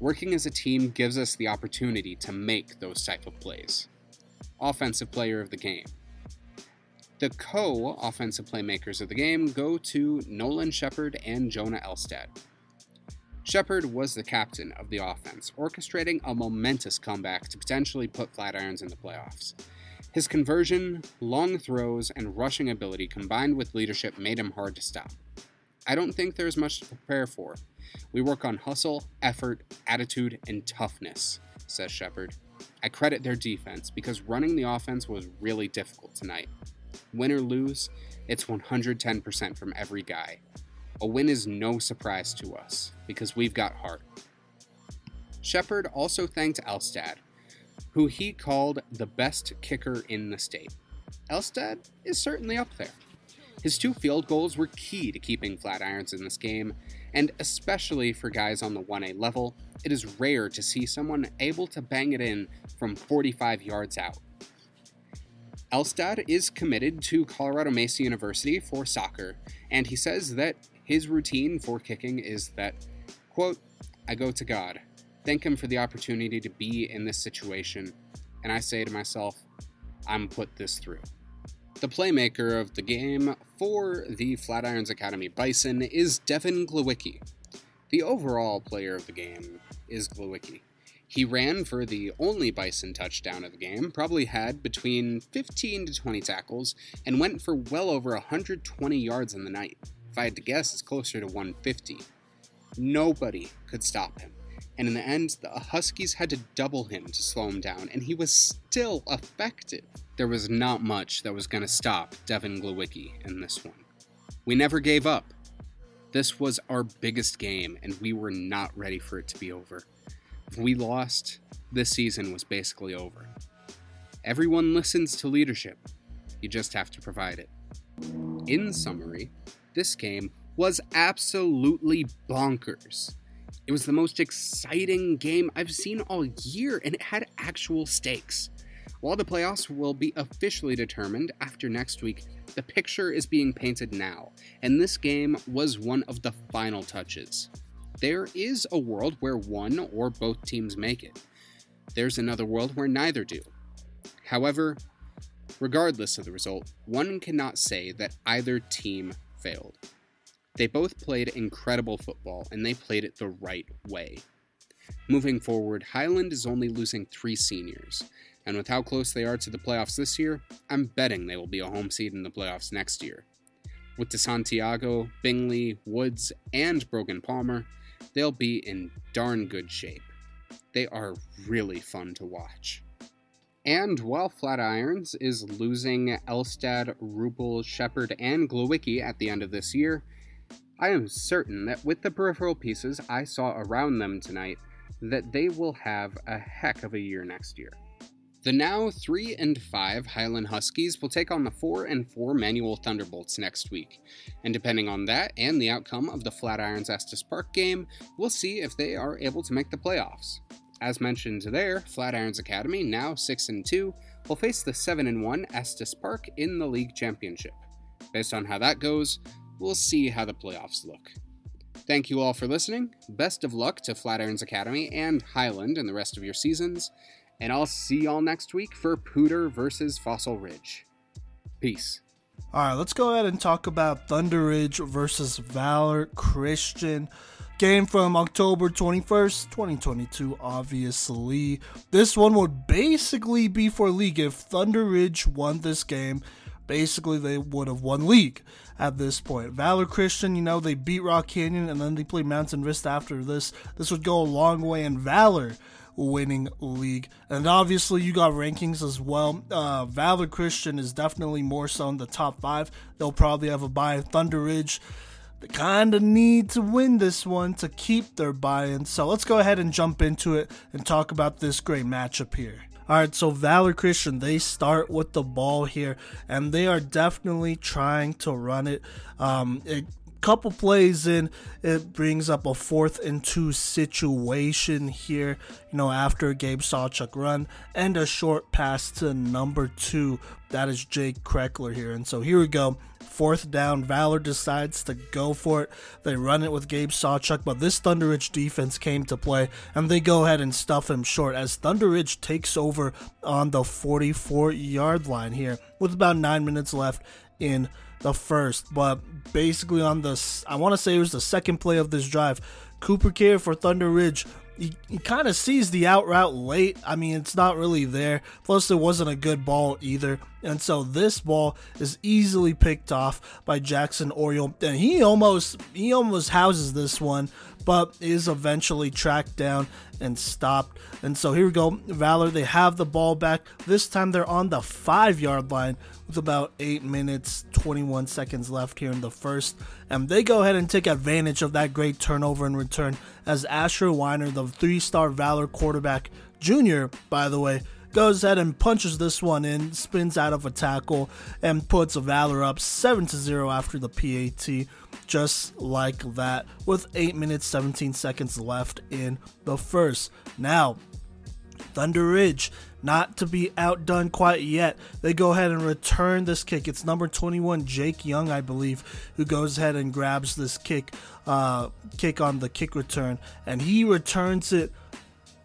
Working as a team gives us the opportunity to make those type of plays." offensive player of the game. The co-offensive playmakers of the game go to Nolan Shepard and Jonah Elstad. Shepard was the captain of the offense, orchestrating a momentous comeback to potentially put Flatirons in the playoffs. His conversion, long throws, and rushing ability combined with leadership made him hard to stop. I don't think there's much to prepare for. We work on hustle, effort, attitude, and toughness, says Shepard. I credit their defense because running the offense was really difficult tonight. Win or lose, it's 110% from every guy. A win is no surprise to us, because we've got heart. Shepard also thanked Elstad, who he called the best kicker in the state. Elstad is certainly up there. His 2 field goals were key to keeping Flatirons in this game, and especially for guys on the 1A level, it is rare to see someone able to bang it in from 45 yards out. Elstad is committed to Colorado Mesa University for soccer, and he says that his routine for kicking is that, quote, I go to God, thank him for the opportunity to be in this situation, and I say to myself, I'm put this through. The playmaker of the game for the Flatirons Academy Bison is Devin Glowicki. The overall player of the game is Glowicki. He ran for the only Bison touchdown of the game, probably had between 15 to 20 tackles, and went for well over 120 yards in the night. If I had to guess, it's closer to 150. Nobody could stop him, and in the end, the Huskies had to double him to slow him down, and he was still effective. There was not much that was going to stop Devin Glowicki in this one. We never gave up. This was our biggest game, and we were not ready for it to be over. If we lost, this season was basically over. Everyone listens to leadership. You just have to provide it. In summary, this game was absolutely bonkers. It was the most exciting game I've seen all year, and it had actual stakes. While the playoffs will be officially determined after next week, the picture is being painted now, and this game was one of the final touches. There is a world where one or both teams make it. There's another world where neither do. However, regardless of the result, one cannot say that either team failed. They both played incredible football, and they played it the right way. Moving forward, Highland is only losing 3 seniors, and with how close they are to the playoffs this year, I'm betting they will be a home seed in the playoffs next year. With DeSantiago, Bingley, Woods, and Brogan Palmer, they'll be in darn good shape. They are really fun to watch. And while Flatirons is losing Elstad, Rupel, Shepard, and Glowicki at the end of this year, I am certain that with the peripheral pieces I saw around them tonight, that they will have a heck of a year next year. The now 3-5 Highland Huskies will take on the 4-4 Manual Thunderbolts next week, and depending on that and the outcome of the Flatirons Estes Park game, we'll see if they are able to make the playoffs. As mentioned there, Flatirons Academy, now 6-2, will face the 7-1 Estes Park in the league championship. Based on how that goes, we'll see how the playoffs look. Thank you all for listening. Best of luck to Flatirons Academy and Highland in the rest of your seasons. And I'll see y'all next week for Pooter versus Fossil Ridge. Peace. All right, let's go ahead and talk about Thunder Ridge versus Valor Christian. Game from October 21st, 2022, obviously. This one would basically be for league. If Thunder Ridge won this game, basically they would have won league at this point. Valor Christian, they beat Rock Canyon, and then they play Mountain Vista after this. This would go a long way in Valor winning league, and obviously you got rankings as well. Valor Christian is definitely more so in the top 5. They'll probably have a bye. Thunder Ridge, they kind of need to win this one to keep their buy-in, so let's go ahead and jump into it and talk about this great matchup here. Alright, so Valor Christian, they start with the ball here, and they are definitely trying to run it. Couple plays in, it brings up a 4th and 2 situation here, you know, after Gabe Sawchuk run and a short pass to number 2. That is Jake Kreckler here. And so here we go. 4th down, Valor decides to go for it. They run it with Gabe Sawchuk, but this Thunder Ridge defense came to play, and they go ahead and stuff him short as Thunder Ridge takes over on the 44-yard line here with about 9 minutes left in the first. But basically on this, I want to say it was the second play of this drive, Cooper Kerr for Thunder Ridge, he kind of sees the out route late. I mean, it's not really there. Plus, it wasn't a good ball either. And so this ball is easily picked off by Jackson Oriole. And he almost houses this one, but is eventually tracked down and stopped. And so here we go. Valor, they have the ball back. This time they're on the 5-yard line with about 8 minutes, 21 seconds left here in the first. And they go ahead and take advantage of that great turnover in return as Asher Weiner, the 3-star Valor quarterback, junior, by the way, goes ahead and punches this one in, spins out of a tackle, and puts Valor up 7-0 after the PAT, just like that, with 8 minutes, 17 seconds left in the first. Now, Thunder Ridge, not to be outdone quite yet. They go ahead and return this kick. It's number 21, Jake Young, I believe, who goes ahead and grabs this kick on the kick return, and he returns it.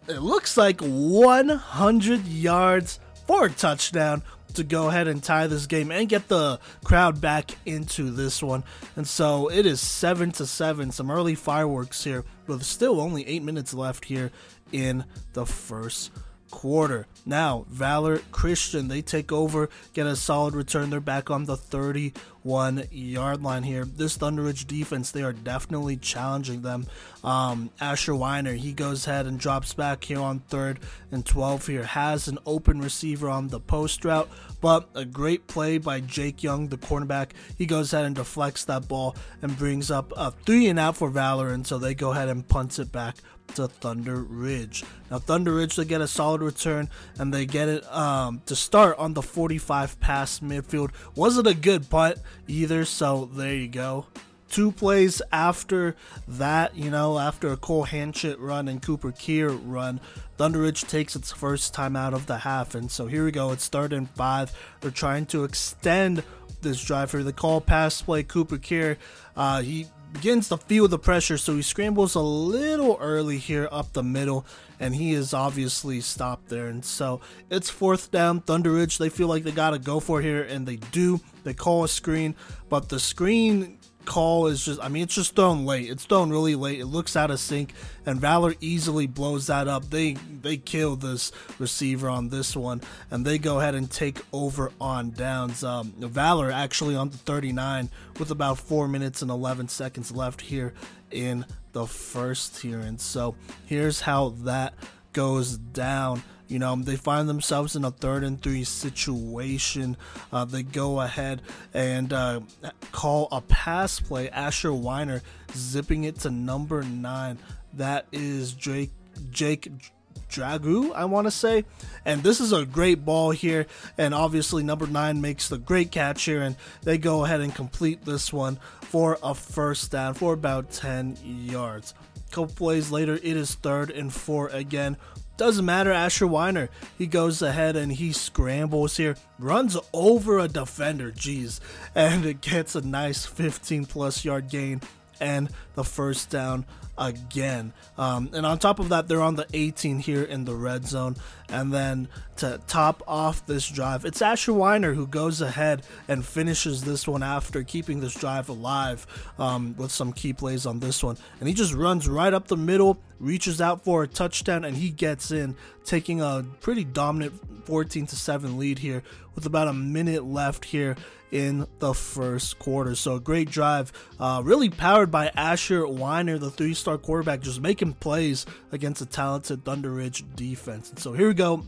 It looks like 100 yards for a touchdown to go ahead and tie this game and get the crowd back into this one. And so it is 7-7, some early fireworks here, with still only 8 minutes left here in the first quarter. Now, Valor Christian, they take over, get a solid return. They're back on the 31-yard line here. This Thunder Ridge defense, they are definitely challenging them. Asher Weiner, he goes ahead and drops back here on 3rd and 12 here. Has an open receiver on the post route, but a great play by Jake Young, the cornerback. He goes ahead and deflects that ball and brings up a 3-and-out for Valor, and so they go ahead and punts it back to Thunder Ridge. Now Thunder Ridge, they get a solid return, and they get it to start on the 45 past midfield. Wasn't a good punt either, so there you go. 2 plays after that, you know, after a Cole Hanchett run and Cooper Keir run, Thunder Ridge takes its first time out of the half. And so here we go. It's 3rd and 5. They're trying to extend this drive here. The call pass play, Cooper Keir, he begins to feel the pressure, so he scrambles a little early here up the middle, and he is obviously stopped there. And so it's 4th down. Thunder Ridge, they feel like they got to go for it here, and they do. They call a screen, but the screen call is just, I mean, it's just thrown late. It's thrown really late. It looks out of sync, and Valor easily blows that up. They kill this receiver on this one, and they go ahead and take over on downs. Valor actually on the 39 with about 4 minutes and 11 seconds left here in the first here. And so here's how that goes down. You know, they find themselves in a 3rd and 3 situation. They go ahead and call a pass play. Asher Weiner zipping it to number 9. That is Jake Dragu, I want to say. And this is a great ball here. And obviously, number 9 makes the great catch here. And they go ahead and complete this one for a 1st down for about 10 yards. A couple plays later, it is 3rd and 4 again. Doesn't matter, Asher Weiner, he goes ahead and he scrambles here, runs over a defender, jeez, and it gets a nice 15-plus yard gain and the 1st down again. And on top of that, they're on the 18 here in the red zone. And then to top off this drive, it's Asher Weiner who goes ahead and finishes this one after keeping this drive alive with some key plays on this one. And he just runs right up the middle, reaches out for a touchdown, and he gets in, taking a pretty dominant 14-7 lead here with about a minute left here in the first quarter. So a great drive, really powered by Asher Weiner, the 3-star quarterback, just making plays against a talented Thunder Ridge defense. And so here we go.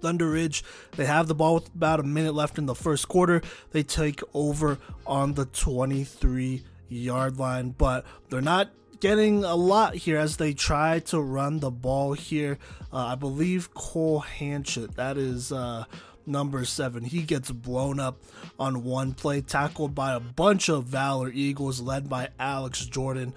Thunder Ridge, they have the ball with about a minute left in the first quarter. They take over on the 23-yard line, but they're not getting a lot here as they try to run the ball here. I believe Cole Hanchett, that is number 7. He gets blown up on one play, tackled by a bunch of Valor Eagles led by Alex Jordan.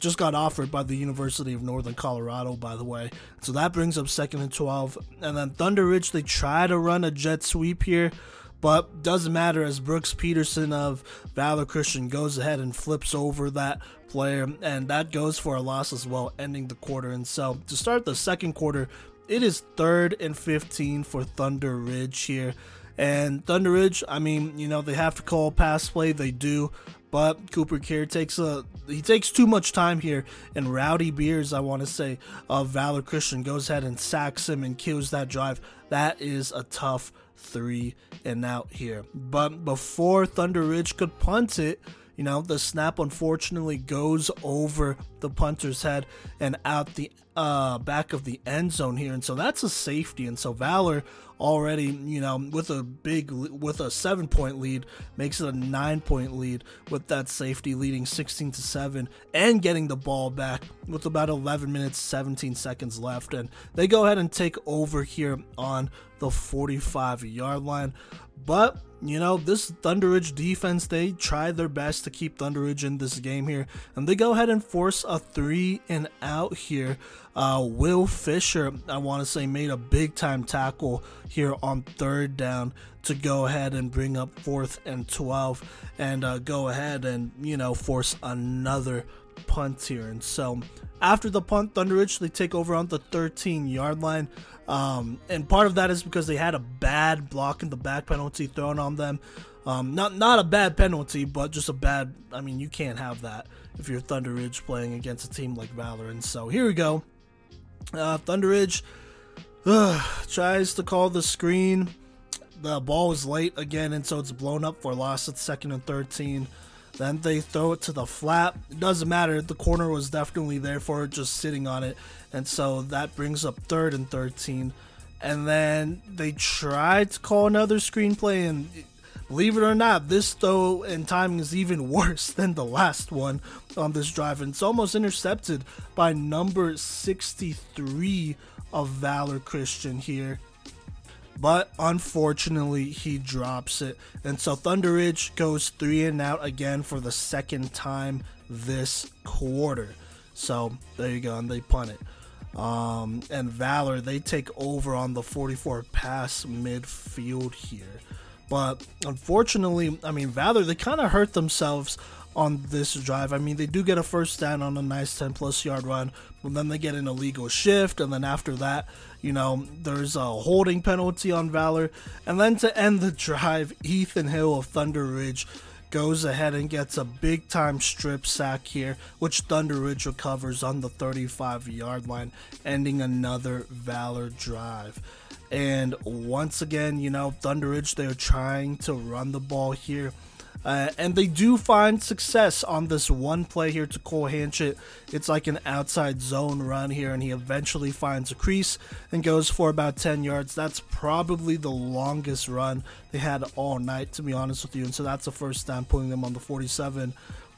Just got offered by the University of Northern Colorado, by the way. So that brings up 2nd and 12. And then Thunder Ridge, they try to run a jet sweep here, but doesn't matter as Brooks Peterson of Valor Christian goes ahead and flips over that player, and that goes for a loss as well, ending the quarter. And so to start the second quarter, it is 3rd and 15 for Thunder Ridge here. And Thunder Ridge, I mean, you know, they have to call pass play. They do. But Cooper Kerr takes too much time here, and Rowdy Beers, I want to say, of Valor Christian goes ahead and sacks him and kills that drive. That is a tough 3 and out here. But before Thunder Ridge could punt it, you know, the snap unfortunately goes over the punter's head and out the back of the end zone here. And so that's a safety. And so Valor already, you know, with a 7-point lead, makes it a 9-point lead with that safety, leading 16-7 and getting the ball back with about 11 minutes, 17 seconds left. And they go ahead and take over here on the 45-yard line. But, you know, this Thunder Ridge defense, they try their best to keep Thunder Ridge in this game here. And they go ahead and force a 3-and-out here. Will Fisher, I want to say, made a big-time tackle here on 3rd down to go ahead and bring up 4th and 12 and go ahead and, you know, force another punt here. And so after the punt, Thunder Ridge, they take over on the 13-yard line. And part of that is because they had a bad block in the back penalty thrown on them. Not a bad penalty, but just a bad, I mean, you can't have that if you're Thunder Ridge playing against a team like Valor. And so here we go. Thunder Ridge tries to call the screen. The ball is late again, and so it's blown up for a loss at 2nd and 13. Then they throw it to the flat. It doesn't matter. The corner was definitely there for it, just sitting on it. And so that brings up 3rd and 13. And then they tried to call another screenplay, and believe it or not, this throw and timing is even worse than the last one on this drive. And it's almost intercepted by number 63 of Valor Christian here. But unfortunately, he drops it. And so Thunder Ridge goes 3-and-out again for the 2nd time this quarter. So there you go, and they punt it. And Valor, they take over on the 44 pass midfield here. But unfortunately, I mean, Valor, they kind of hurt themselves on this drive. I mean, they do get a 1st down on a nice 10-plus yard run, but then they get an illegal shift, and then after that, you know, there's a holding penalty on Valor. And then to end the drive, Ethan Hill of Thunder Ridge goes ahead and gets a big-time strip sack here, which Thunder Ridge recovers on the 35-yard line, ending another Valor drive. And once again, you know, Thunder Ridge, they're trying to run the ball here. And they do find success on this one play here to Cole Hanchett. It's like an outside zone run here, and he eventually finds a crease and goes for about 10 yards. That's probably the longest run they had all night, to be honest with you. And so that's the 1st down, putting them on the 47.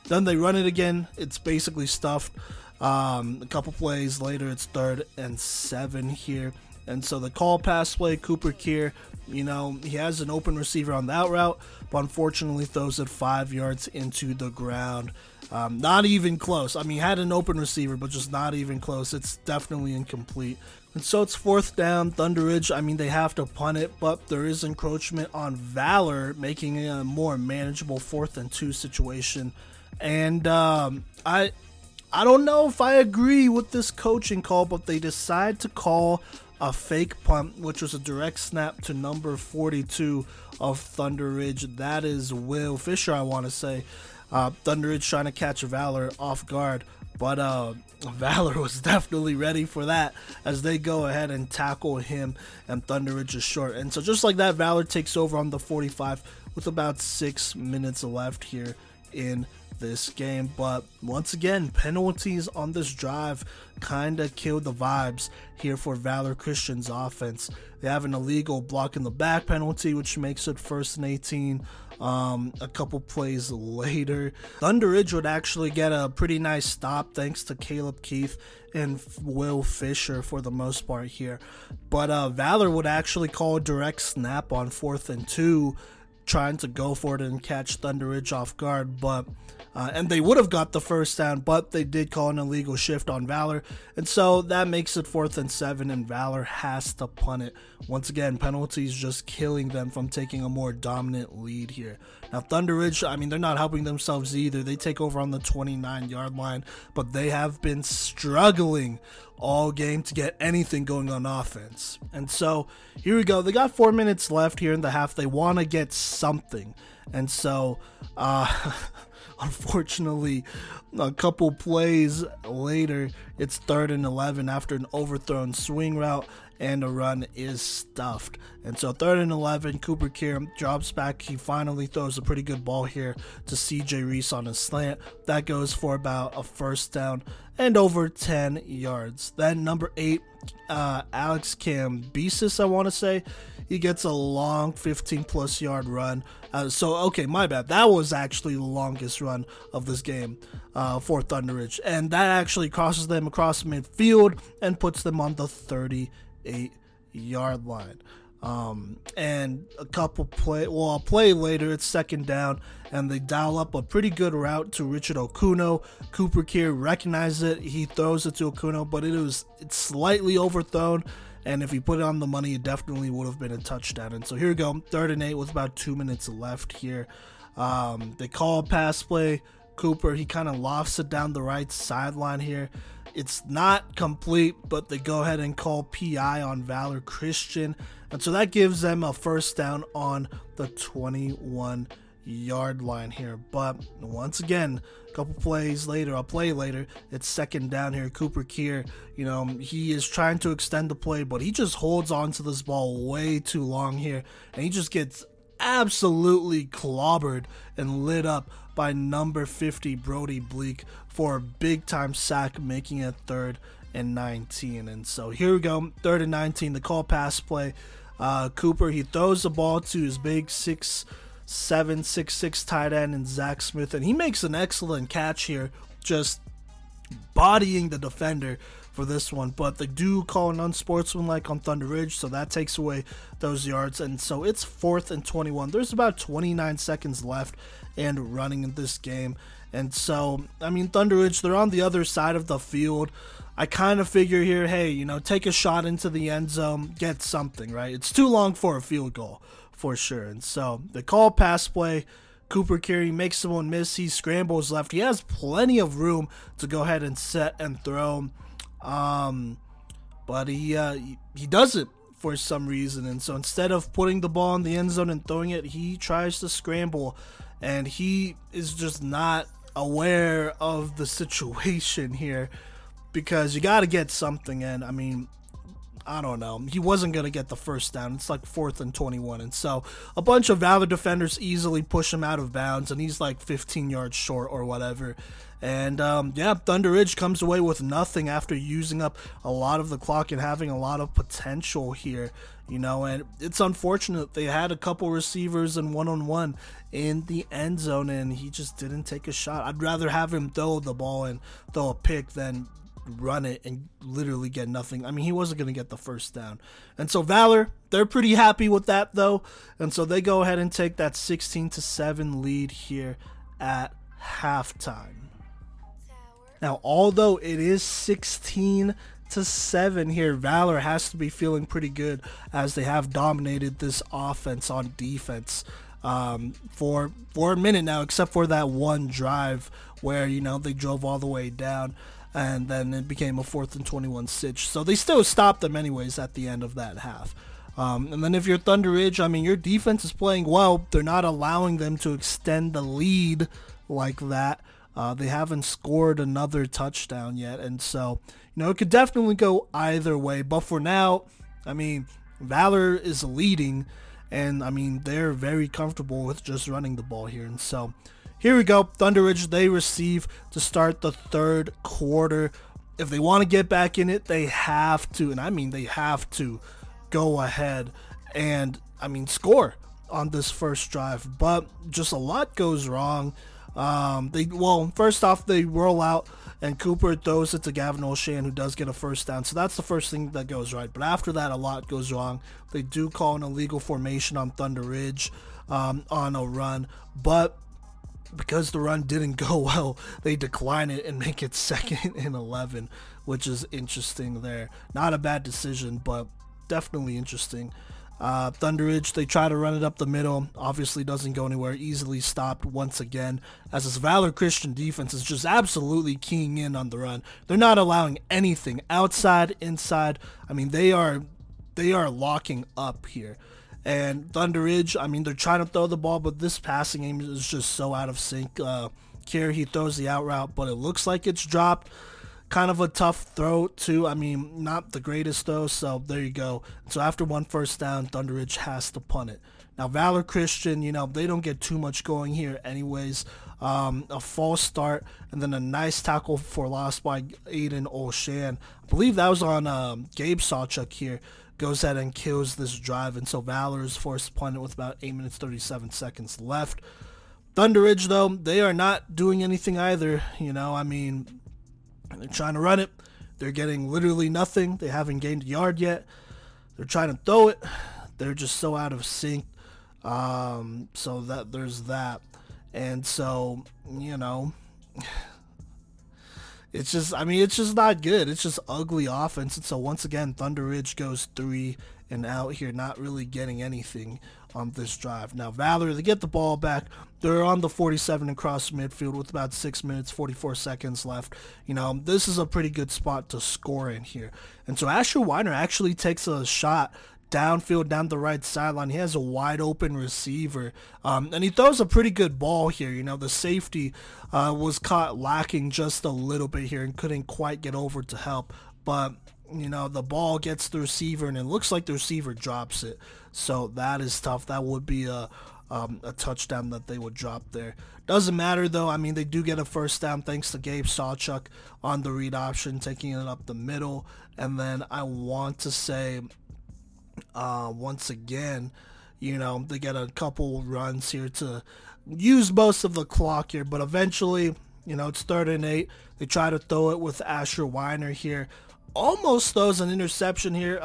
Then they run it again. It's basically stuffed. A couple plays later, it's 3rd and 7 here. And so the call pass play, Cooper Keir, you know, he has an open receiver on that route, but unfortunately throws it 5 yards into the ground. Not even close. I mean, had an open receiver, but just not even close. It's definitely incomplete. And so it's 4th down. Thunder Ridge, I mean, they have to punt it, but there is encroachment on Valor, making it a more manageable 4th and 2 situation. And I don't know if I agree with this coaching call, but they decide to call a fake punt, which was a direct snap to number 42 of Thunder Ridge. That is Will Fisher, I want to say. Thunder Ridge trying to catch Valor off guard, but Valor was definitely ready for that as they go ahead and tackle him, and Thunder Ridge is short. And so just like that, Valor takes over on the 45 with about 6 minutes left here in this game. But once again, penalties on this drive kind of killed the vibes here for Valor Christian's offense. They have an illegal block in the back penalty, which makes it 1st and 18. A couple plays later, Thunder Ridge would actually get a pretty nice stop thanks to Caleb Keith and Will Fisher for the most part here. But Valor would actually call a direct snap on 4th and 2, trying to go for it and catch Thunder Ridge off guard, but and they would have got the first down, but they did call an illegal shift on Valor, and so that makes it 4th and 7, and Valor has to punt it. Once again, penalties just killing them from taking a more dominant lead here. Now Thunder Ridge, I mean, they're not helping themselves either. They take over on the 29-yard line, but they have been struggling all game to get anything going on offense. And so here we go, they got 4 minutes left here in the half. They want to get something, and so unfortunately a couple plays later, it's 3rd and 11 after an overthrown swing route, and a run is stuffed. And so 3rd and 11, Cooper Keir drops back. He finally throws a pretty good ball here to CJ Reese on a slant. That goes for about a first down and over 10 yards. Then number 8, Alex Cambesis, I want to say, he gets a long 15-plus yard run. That was actually the longest run of this game for Thunder Ridge. And that actually crosses them across midfield and puts them on the 38-yard line. And a play later, it's 2nd down, and they dial up a pretty good route to Richard Okuno. Cooper Keir recognizes it. He throws it to Okuno, but it's slightly overthrown, and if he put it on the money, it definitely would have been a touchdown. And so here we go, 3rd and 8 with about 2 minutes left here. They call a pass play. Cooper, he kind of lofts it down the right sideline here. It's not complete, but they go ahead and call PI on Valor Christian. And so that gives them a first down on the 21-yard line here. But once again, a play later, it's 2nd down here. Cooper Keir, he is trying to extend the play, but he just holds on to this ball way too long here. And he just gets absolutely clobbered and lit up by number 50 Brody Bleak for a big time sack, making it 3rd and 19. And so here we go, 3rd and 19, the call pass play. Cooper, he throws the ball to his big 6'7" 6'6" tight end and Zach Smith, and he makes an excellent catch here, just bodying the defender for this one. But they do call an unsportsmanlike on Thunder Ridge, so that takes away those yards, and so it's 4th and 21. There's about 29 seconds left and running in this game, and so Thunder Ridge, they're on the other side of the field. I kind of figure here, hey, take a shot into the end zone, get something, right? It's too long for a field goal for sure. And so they call pass play. Cooper Keir makes someone miss. He scrambles left. He has plenty of room to go ahead and set and throw, but he doesn't for some reason. And so instead of putting the ball in the end zone and throwing it, he tries to scramble, and he is just not aware of the situation here, because you got to get something in. I don't know. He wasn't going to get the first down. It's like 4th and 21. And so a bunch of Valor defenders easily push him out of bounds, and he's like 15 yards short or whatever. And Thunder Ridge comes away with nothing after using up a lot of the clock and having a lot of potential here. And it's unfortunate they had a couple receivers and one-on-one in the end zone, and he just didn't take a shot. I'd rather have him throw the ball and throw a pick than run it and literally get nothing. He wasn't going to get the first down. And so Valor, they're pretty happy with that though, and so they go ahead and take that 16-7 lead here at halftime. Now, although it is 16-7 here, Valor has to be feeling pretty good, as they have dominated this offense on defense for a minute now, except for that one drive where they drove all the way down, and then it became a 4th and 21 sitch. So they still stopped them anyways at the end of that half. And then if you're Thunder Ridge, your defense is playing well. They're not allowing them to extend the lead like that. They haven't scored another touchdown yet. And so, it could definitely go either way. But for now, Valor is leading. And, they're very comfortable with just running the ball here. And so Here we go. Thunder Ridge, they receive to start the third quarter. If they want to get back in it, they have to, and I mean they have to, go ahead and, I mean, score on this first drive. But just a lot goes wrong. First off, they roll out, and Cooper throws it to Gavin O'Shan, who does get a first down. So that's the first thing that goes right. But after that, a lot goes wrong. They do call an illegal formation on Thunder Ridge on a run. But because the run didn't go well, they decline it and make it 2nd and 11, which is interesting there. Not a bad decision, but definitely interesting. Thunder Ridge, they try to run it up the middle, obviously doesn't go anywhere, easily stopped once again, as this Valor Christian defense is just absolutely keying in on the run. They're not allowing anything outside, inside. I mean, they are locking up here. And Thunder Ridge, I mean, they're trying to throw the ball, but this passing game is just so out of sync. Here he throws the out route, but it looks like it's dropped. Kind of a tough throw, too. I mean, not the greatest throw, so there you go. So after one first down, Thunder Ridge has to punt it. Now, Valor Christian, you know, they don't get too much going here anyways. A false start, and then a nice tackle for loss by Aiden O'Shan. I believe that was on Gabe Sawchuk here. Goes ahead and kills this drive, and so Valor is forced to punt it with about 8 minutes, 37 seconds left. Thunder Ridge, though, they are not doing anything either. You know, I mean, and they're trying to run it. They're getting literally nothing. They haven't gained a yard yet. They're trying to throw it. They're just so out of sync. So that there's that. And so, you know, it's just, I mean, it's just not good. It's just ugly offense. And so once again, Thunder Ridge goes 3 and out here, not really getting anything on this drive. Now Valor, they get the ball back. They're on the 47 across midfield with about 6 minutes, 44 seconds left. You know, this is a pretty good spot to score in here. And so Asher Weiner actually takes a shot downfield, down the right sideline. He has a wide open receiver, and he throws a pretty good ball here. You know, the safety was caught lacking just a little bit here and couldn't quite get over to help. But, you know, the ball gets the receiver, and it looks like the receiver drops it. So that is tough. That would be a touchdown that they would drop there. Doesn't matter, though. I mean, they do get a first down thanks to Gabe Sawchuk on the read option, taking it up the middle. And then I want to say, once again, you know, they get a couple runs here to use most of the clock here. But eventually, you know, it's 3rd and 8. They try to throw it with Asher Weiner here. Almost throws an interception here.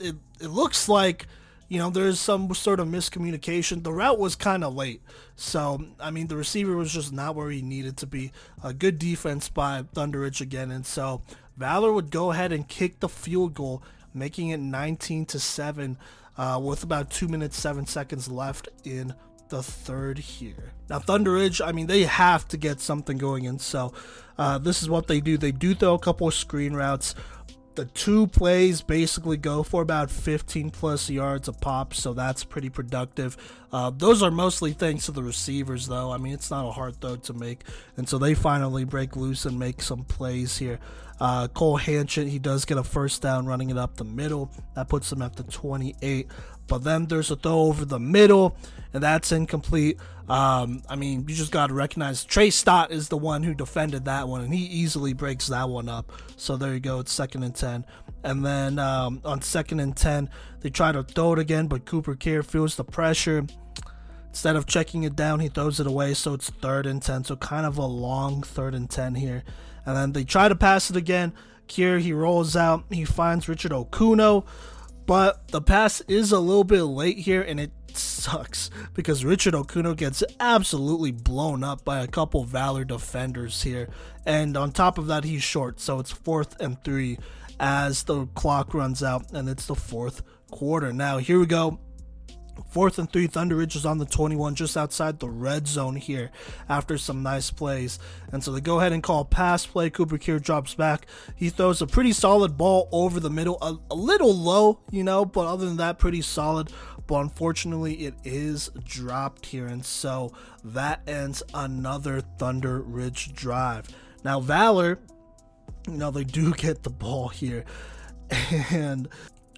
It looks like, you know, there's some sort of miscommunication. The route was kind of late. So, I mean, the receiver was just not where he needed to be. A good defense by Thunder Ridge again. And so, Valor would go ahead and kick the field goal, making it 19-7 with about 2 minutes, 7 seconds left in the third here. Now Thunder Ridge, I mean, they have to get something going. And so, this is what they do. They do throw a couple of screen routes. The two plays basically go for about 15-plus yards a pop, so that's pretty productive. Those are mostly thanks to the receivers, though. I mean, it's not a hard throw to make, and so they finally break loose and make some plays here. Cole Hanchett, he does get a first down running it up the middle. That puts them at the 28, but then there's a throw over the middle, and that's incomplete. I mean, you just got to recognize Trey Stott is the one who defended that one, and he easily breaks that one up. So there you go. It's 2nd and 10. And then on 2nd and 10, they try to throw it again, but Cooper Kier feels the pressure. Instead of checking it down, he throws it away. So it's 3rd and 10. So kind of a long 3rd and 10 here. And then they try to pass it again. Kier, he rolls out. He finds Richard Okuno, but the pass is a little bit late here, and it sucks because Richard Okuno gets absolutely blown up by a couple Valor defenders here, and on top of that, he's short. So it's 4th and 3 as the clock runs out, and it's the fourth quarter. Now here we go. 4th and 3, Thunder Ridge is on the 21, just outside the red zone here after some nice plays. And so they go ahead and call pass play. Cooper Kier drops back. He throws a pretty solid ball over the middle, a little low, you know, but other than that, pretty solid. But unfortunately, it is dropped here. And so that ends another Thunder Ridge drive. Now Valor, you know, they do get the ball here, and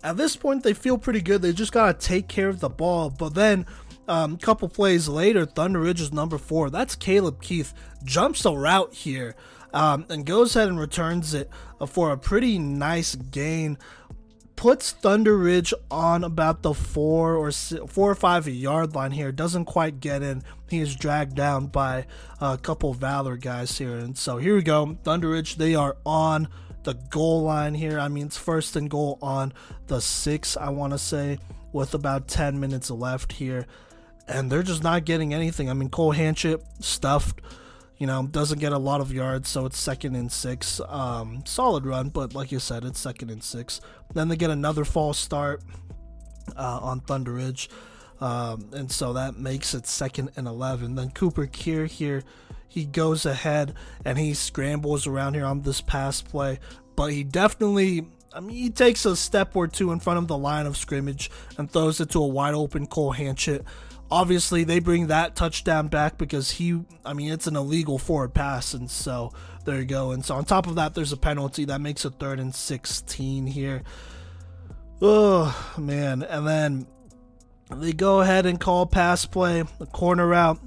at this point, they feel pretty good. They just got to take care of the ball. But then Couple plays later, Thunder Ridge is number 4. That's Caleb Keith. Jumps a route here and goes ahead and returns it for a pretty nice gain. Puts Thunder Ridge on about the 4 or 5 yard line here. Doesn't quite get in. He is dragged down by a couple Valor guys here. And so here we go. Thunder Ridge, they are on the goal line here. I mean, it's first and goal on the 6, I want to say, with about 10 minutes left here. And they're just not getting anything. I mean, Cole Hanchett stuffed, you know, doesn't get a lot of yards, so it's 2nd and 6. Solid run, but like you said, it's 2nd and 6. Then they get another false start on Thunder Ridge, and so that makes it 2nd and 11. Then Cooper Keir here, he goes ahead and he scrambles around here on this pass play, but he definitely, I mean, he takes a step or two in front of the line of scrimmage and throws it to a wide open Cole Hanchett. Obviously, they bring that touchdown back because it's an illegal forward pass, and so there you go. And so on top of that, there's a penalty that makes it 3rd and 16 here. Oh, man. And then they go ahead and call pass play, the corner route.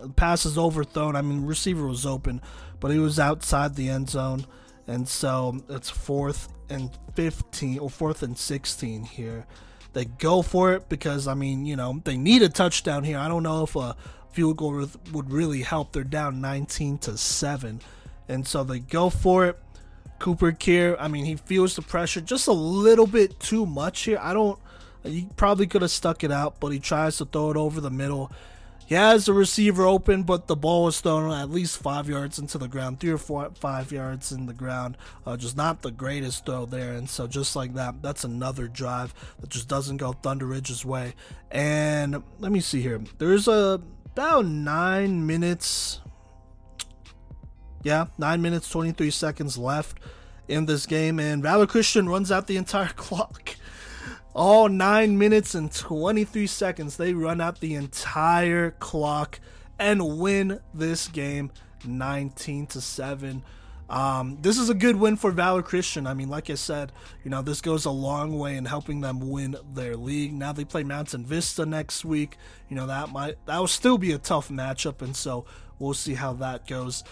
The pass is overthrown. I mean, the receiver was open, but he was outside the end zone. And so it's 4th and 15 or 4th and 16 here. They go for it because, I mean, you know, they need a touchdown here. I don't know if a field goal would really help. They're down 19-7. And so they go for it. Cooper Keir, I mean, he feels the pressure just a little bit too much here. He probably could have stuck it out, but he tries to throw it over the middle. He has the receiver open, but the ball was thrown at least 5 yards into the ground, 3 or 4, 5 yards in the ground. Just not the greatest throw there. And so just like that, that's another drive that just doesn't go Thunder Ridge's way. And let me see here. There's about 9 minutes. Yeah, 9 minutes, 23 seconds left in this game. And Valor Christian runs out the entire clock. All 9 minutes and 23 seconds, they run out the entire clock and win this game 19-7. This is a good win for Valor Christian. I mean, like I said, you know, this goes a long way in helping them win their league. Now they play Mountain Vista next week. You know, that'll still be a tough matchup, and so we'll see how that goes.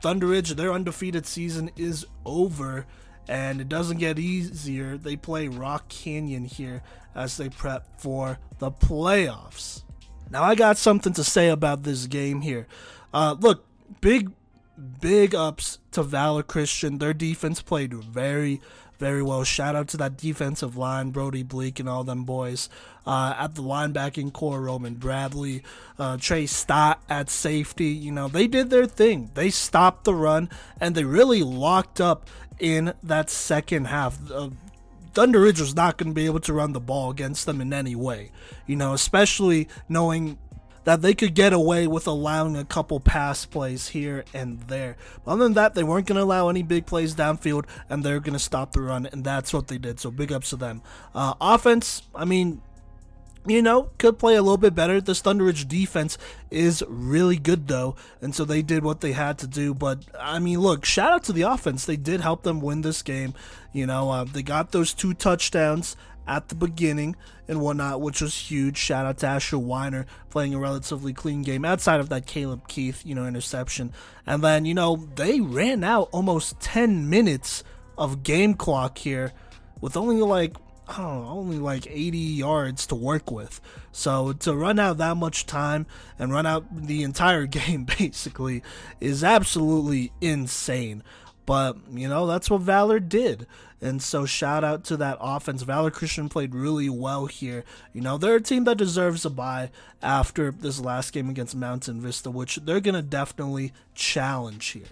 Thunder Ridge, their undefeated season is over. And it doesn't get easier. They play Rock Canyon here as they prep for the playoffs. Now, I got something to say about this game here. Look, big ups to Valor Christian. Their defense played very, very well. Shout out to that defensive line, Brody Bleak and all them boys. At the linebacking core, Roman Bradley, Trey Stott at safety. You know, they did their thing. They stopped the run, and they really locked up in that second half. Thunder Ridge was not going to be able to run the ball against them in any way. You know, especially knowing that they could get away with allowing a couple pass plays here and there. But other than that, they weren't going to allow any big plays downfield, and they're going to stop the run, and that's what they did. So big ups to them. Offense, I mean, you know, could play a little bit better. This Thunder Ridge defense is really good, though, and so they did what they had to do. But, I mean, look, shout out to the offense. They did help them win this game. You know, they got those 2 touchdowns at the beginning and whatnot, which was huge. Shout out to Asher Weiner playing a relatively clean game outside of that Caleb Keith, you know, interception. And then, you know, they ran out almost 10 minutes of game clock here with only like 80 yards to work with. So to run out that much time and run out the entire game basically is absolutely insane. But, you know, that's what Valor did. And so shout out to that offense. Valor Christian played really well here. You know, they're a team that deserves a bye after this last game against Mountain Vista, which they're going to definitely challenge here.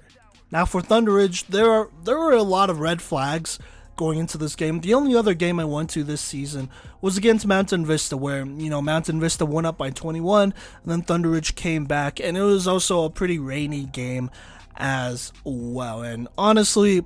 Now for Thunder Ridge, there were a lot of red flags going into this game. The only other game I went to this season was against Mountain Vista, where, you know, Mountain Vista went up by 21, and then Thunder Ridge came back, and it was also a pretty rainy game as well. And honestly,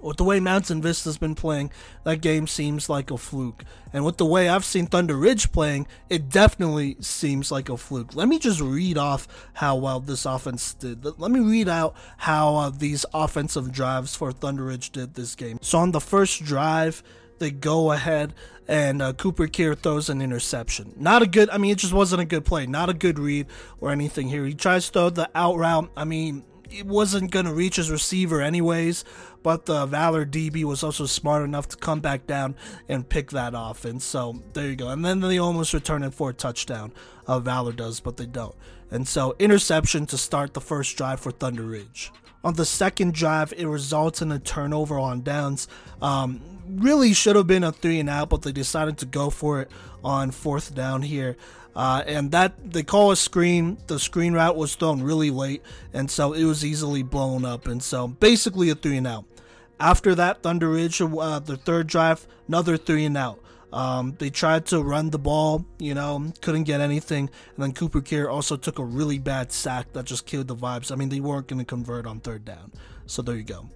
with the way Mountain Vista's been playing, that game seems like a fluke. And with the way I've seen Thunder Ridge playing, it definitely seems like a fluke. Let me just read off how well this offense did. Let me read out how these offensive drives for Thunder Ridge did this game. So on the first drive, the go-ahead, and Cooper Kier throws an interception. Not a good, I mean, it just wasn't a good play. Not a good read or anything here. He tries to throw the out route. I mean, it wasn't going to reach his receiver anyways, but the Valor DB was also smart enough to come back down and pick that off. And so, there you go. And then they almost return it for a touchdown. Valor does, but they don't. And so, interception to start the first drive for Thunder Ridge. On the second drive, it results in a turnover on downs. Really should have been a 3-and-out, but they decided to go for it on fourth down here. And that they call a screen. The screen route was thrown really late, and so it was easily blown up. And so basically a 3-and-out. After that, Thunder Ridge, the third drive, another 3-and-out. They tried to run the ball, you know, couldn't get anything. And then Cooper Kier also took a really bad sack that just killed the vibes. I mean, they weren't going to convert on third down. So there you go.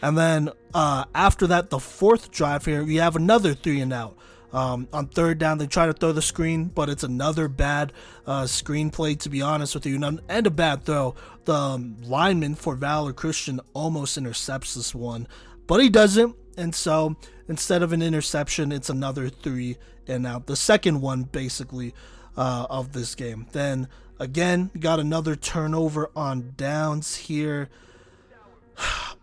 And then after that, the fourth drive here, we have another 3-and-out. On third down, they try to throw the screen, but it's another bad screen play, to be honest with you, and a bad throw. The lineman for Valor Christian almost intercepts this one, but he doesn't. And so instead of an interception, it's another 3-and-out. The second one, basically, of this game. Then, again, got another turnover on downs here.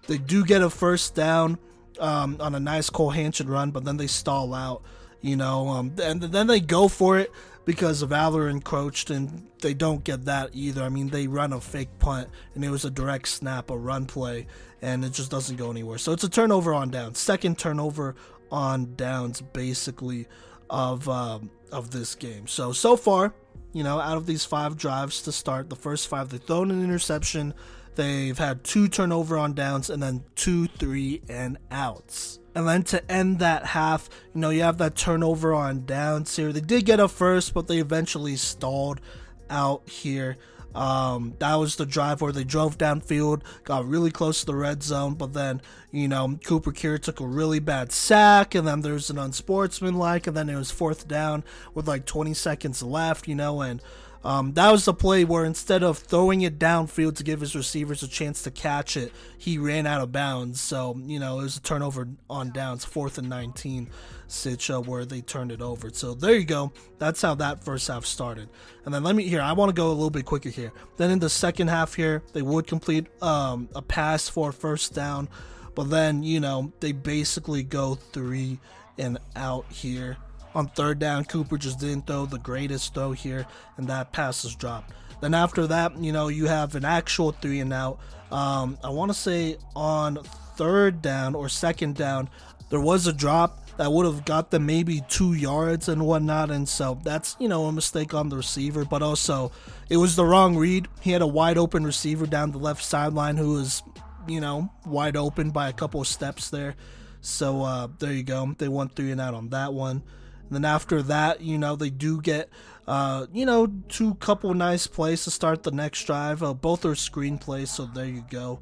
They do get a first down on a nice Cole Hanchett run, but then they stall out, you know. And then they go for it because Valor encroached, and they don't get that either. I mean, they run a fake punt, and it was a direct snap, a run play, and it just doesn't go anywhere. So it's a turnover on downs. Second turnover on downs, basically, of this game. So far, you know, out of these five drives to start, the first five, they've thrown an interception. They've had 2 turnover on downs and then 2 3-and-outs. And then to end that half, you know, you have that turnover on downs here. They did get a first, but they eventually stalled out here. That was the drive where they drove downfield, got really close to the red zone, but then, you know, Cooper Kier took a really bad sack, and then there's an unsportsmanlike, and then it was fourth down with like 20 seconds left, you know, and that was the play where instead of throwing it downfield to give his receivers a chance to catch it, he ran out of bounds. So, you know, it was a turnover on downs, 4th and 19 where they turned it over. So there you go. That's how that first half started. And then I want to go a little bit quicker here. Then in the second half here, they would complete a pass for a first down. But then, you know, they basically go 3-and-out here. On third down, Cooper just didn't throw the greatest throw here, and that pass is dropped. Then after that, you know, you have an actual 3-and-out. I want to say on third down or second down, there was a drop that would have got them maybe 2 yards and whatnot, and so that's, you know, a mistake on the receiver, but also it was the wrong read. He had a wide open receiver down the left sideline who was, you know, wide open by a couple of steps there. So there you go. They went 3-and-out on that one. And then after that, you know, they do get, you know, 2 couple nice plays to start the next drive. Both are screen plays, so there you go.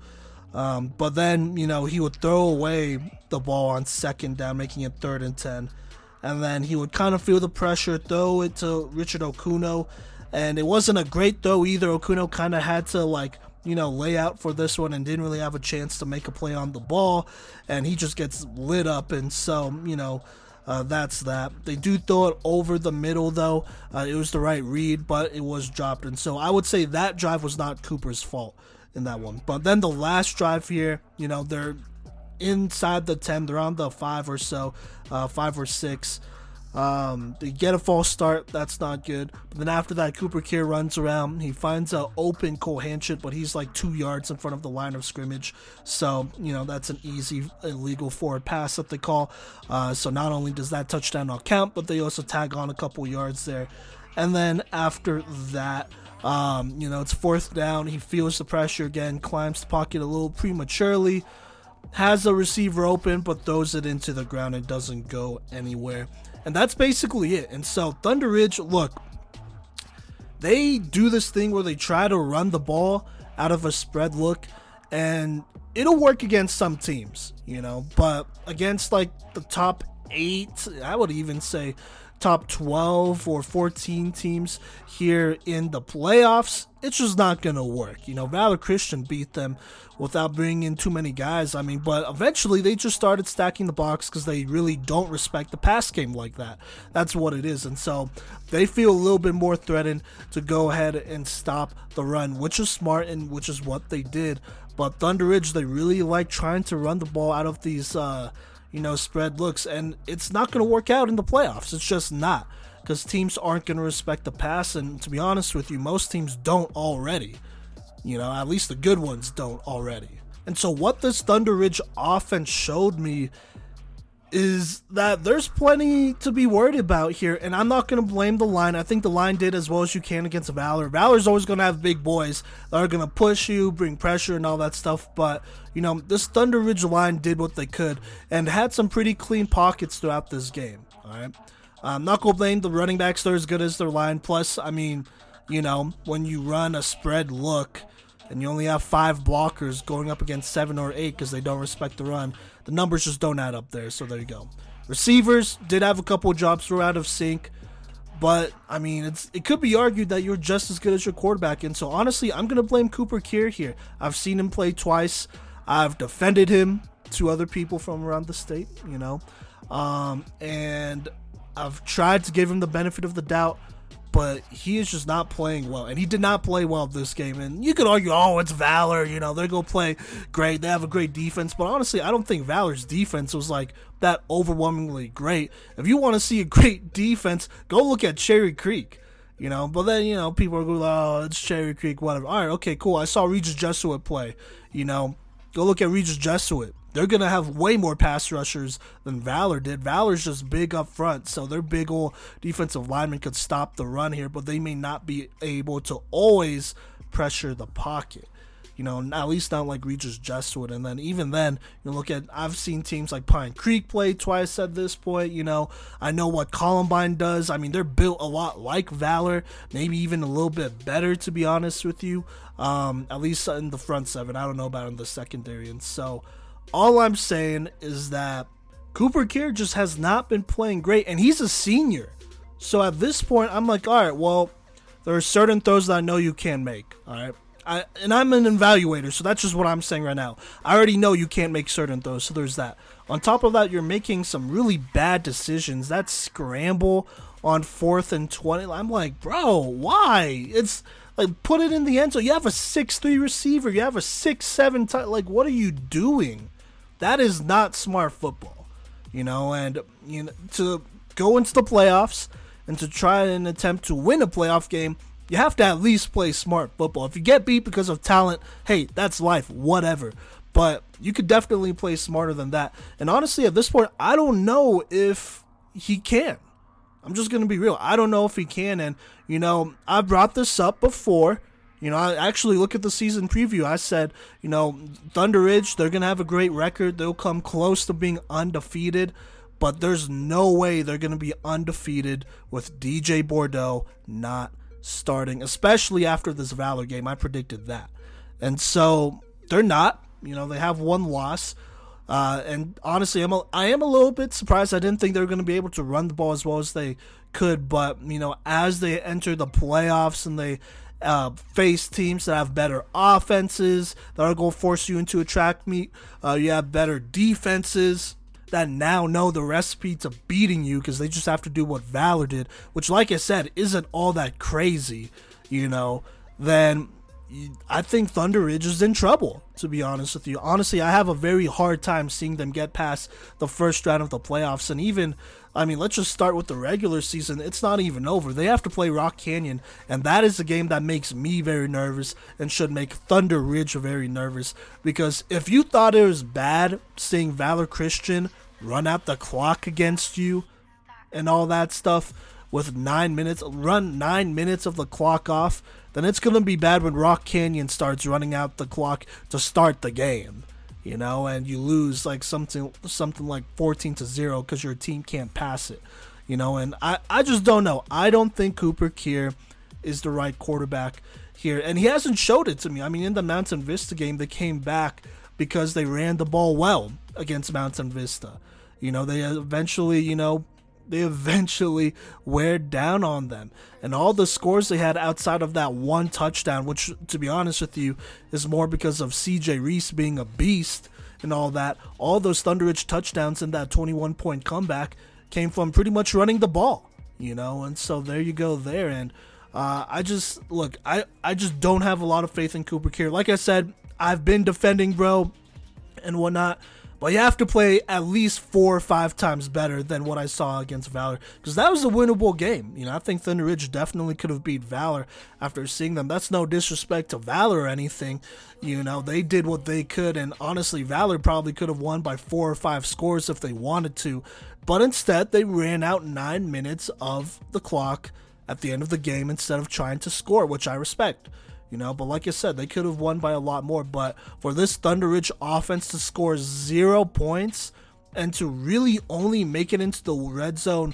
But then, you know, he would throw away the ball on second down, making it 3rd and 10. And then he would kind of feel the pressure, throw it to Richard Okuno. And it wasn't a great throw either. Okuno kind of had to, like, you know, lay out for this one and didn't really have a chance to make a play on the ball. And he just gets lit up. And so, you know, that's that. They do throw it over the middle, though. It was the right read, but it was dropped. And so I would say that drive was not Cooper's fault in that one. But then the last drive here, you know, they're inside the 10. They're on the 5 or so, 5 or 6. They get a false start. That's not good. But then after that, Cooper Kier runs around. He finds an open Cole Hanchett, but he's like 2 yards in front of the line of scrimmage. So, you know, that's an easy illegal forward pass that they call. So not only does that touchdown not count, but they also tag on a couple yards there. And then after that, you know, it's fourth down. He feels the pressure again, climbs the pocket a little prematurely, has a receiver open, but throws it into the ground. It doesn't go anywhere. And that's basically it. And so Thunder Ridge, look, they do this thing where they try to run the ball out of a spread look, and it'll work against some teams, you know, but against like the top 8, I would even say top 12 or 14 teams here in the playoffs, it's just not going to work. You know, Valor Christian beat them without bringing in too many guys. I mean, but eventually they just started stacking the box because they really don't respect the pass game like that. That's what it is. And so they feel a little bit more threatened to go ahead and stop the run, which is smart and which is what they did. But Thunder Ridge, they really like trying to run the ball out of these, spread looks. And it's not going to work out in the playoffs. It's just not, because teams aren't going to respect the pass. And to be honest with you, most teams don't already. You know, at least the good ones don't already. And so what this Thunder Ridge offense showed me is that there's plenty to be worried about here, and I'm not going to blame the line. I think the line did as well as you can against Valor. Valor's always going to have big boys that are going to push you, bring pressure, and all that stuff, but, you know, this Thunder Ridge line did what they could and had some pretty clean pockets throughout this game, all right? I'm not going to blame the running backs. They're as good as their line. Plus, I mean, you know, when you run a spread look and you only have 5 blockers going up against 7 or 8 because they don't respect the run, the numbers just don't add up there, so there you go. Receivers did have a couple of drops, were out of sync, but, I mean, it could be argued that you're just as good as your quarterback, and so honestly, I'm going to blame Cooper Keir here. I've seen him play twice. I've defended him to other people from around the state, you know, and I've tried to give him the benefit of the doubt, but he is just not playing well, and he did not play well this game. And you could argue, oh, it's Valor, you know, they're going to play great, they have a great defense, but honestly, I don't think Valor's defense was, like, that overwhelmingly great. If you want to see a great defense, go look at Cherry Creek, you know, but then, you know, people are going, oh, it's Cherry Creek, whatever, alright, okay, cool, I saw Regis Jesuit play, you know, go look at Regis Jesuit. They're going to have way more pass rushers than Valor did. Valor's just big up front, so their big old defensive linemen could stop the run here, but they may not be able to always pressure the pocket. You know, at least not like Regis Jesuit. And then even then, you look at, I've seen teams like Pine Creek play twice at this point. You know, I know what Columbine does. I mean, they're built a lot like Valor, maybe even a little bit better, to be honest with you, at least in the front seven. I don't know about in the secondary. And so all I'm saying is that Cooper Keir just has not been playing great, and he's a senior. So at this point, I'm like, all right, well, there are certain throws that I know you can make, all right? And I'm an evaluator, so that's just what I'm saying right now. I already know you can't make certain throws, so there's that. On top of that, you're making some really bad decisions. That scramble on 4th and 20, I'm like, bro, why? It's like, put it in the end zone. You have a 6'3 receiver. You have a 6'7 tight. Like, what are you doing? That is not smart football, you know, and you know, to go into the playoffs and to try and attempt to win a playoff game, you have to at least play smart football. If you get beat because of talent, hey, that's life, whatever. But you could definitely play smarter than that. And honestly, at this point, I don't know if he can. I'm just going to be real. I don't know if he can. And, you know, I brought this up before. You know, I actually look at the season preview. I said, you know, Thunder Ridge, they're going to have a great record. They'll come close to being undefeated, but there's no way they're going to be undefeated with DJ Bordeaux not starting, especially after this Valor game. I predicted that. And so they're not. You know, they have one loss. And honestly, I am a little bit surprised. I didn't think they were going to be able to run the ball as well as they could. But, you know, as they enter the playoffs and they face teams that have better offenses that are going to force you into a track meet, you have better defenses that now know the recipe to beating you because they just have to do what Valor did, which, like I said, isn't all that crazy, you know, then I think Thunder Ridge is in trouble, to be honest with you. Honestly, I have a very hard time seeing them get past the first round of the playoffs. And even, I mean, let's just start with the regular season. It's not even over. They have to play Rock Canyon, and that is a game that makes me very nervous and should make Thunder Ridge very nervous. Because if you thought it was bad seeing Valor Christian run out the clock against you and all that stuff with 9 minutes, run 9 minutes of the clock off, then it's going to be bad when Rock Canyon starts running out the clock to start the game, you know, and you lose like something like 14-0 because your team can't pass it, you know, and I just don't know. I don't think Cooper Keir is the right quarterback here, and he hasn't showed it to me. I mean, in the Mountain Vista game, they came back because they ran the ball well against Mountain Vista. You know, they eventually, you know, they eventually wear down on them. And all the scores they had outside of that one touchdown, which, to be honest with you, is more because of C.J. Reese being a beast and all that, all those Thunder Ridge touchdowns in that 21-point comeback came from pretty much running the ball, you know? And so there you go there. And I just don't have a lot of faith in Cooper Kupp. Like I said, I've been defending, bro, and whatnot. But you have to play at least 4 or 5 times better than what I saw against Valor, because that was a winnable game. You know, I think Thunder Ridge definitely could have beat Valor after seeing them. That's no disrespect to Valor or anything. You know, they did what they could, and honestly, Valor probably could have won by 4 or 5 scores if they wanted to. But instead, they ran out 9 minutes of the clock at the end of the game instead of trying to score, which I respect. You know, but like I said, they could have won by a lot more. But for this Thunder Ridge offense to score 0 points and to really only make it into the red zone,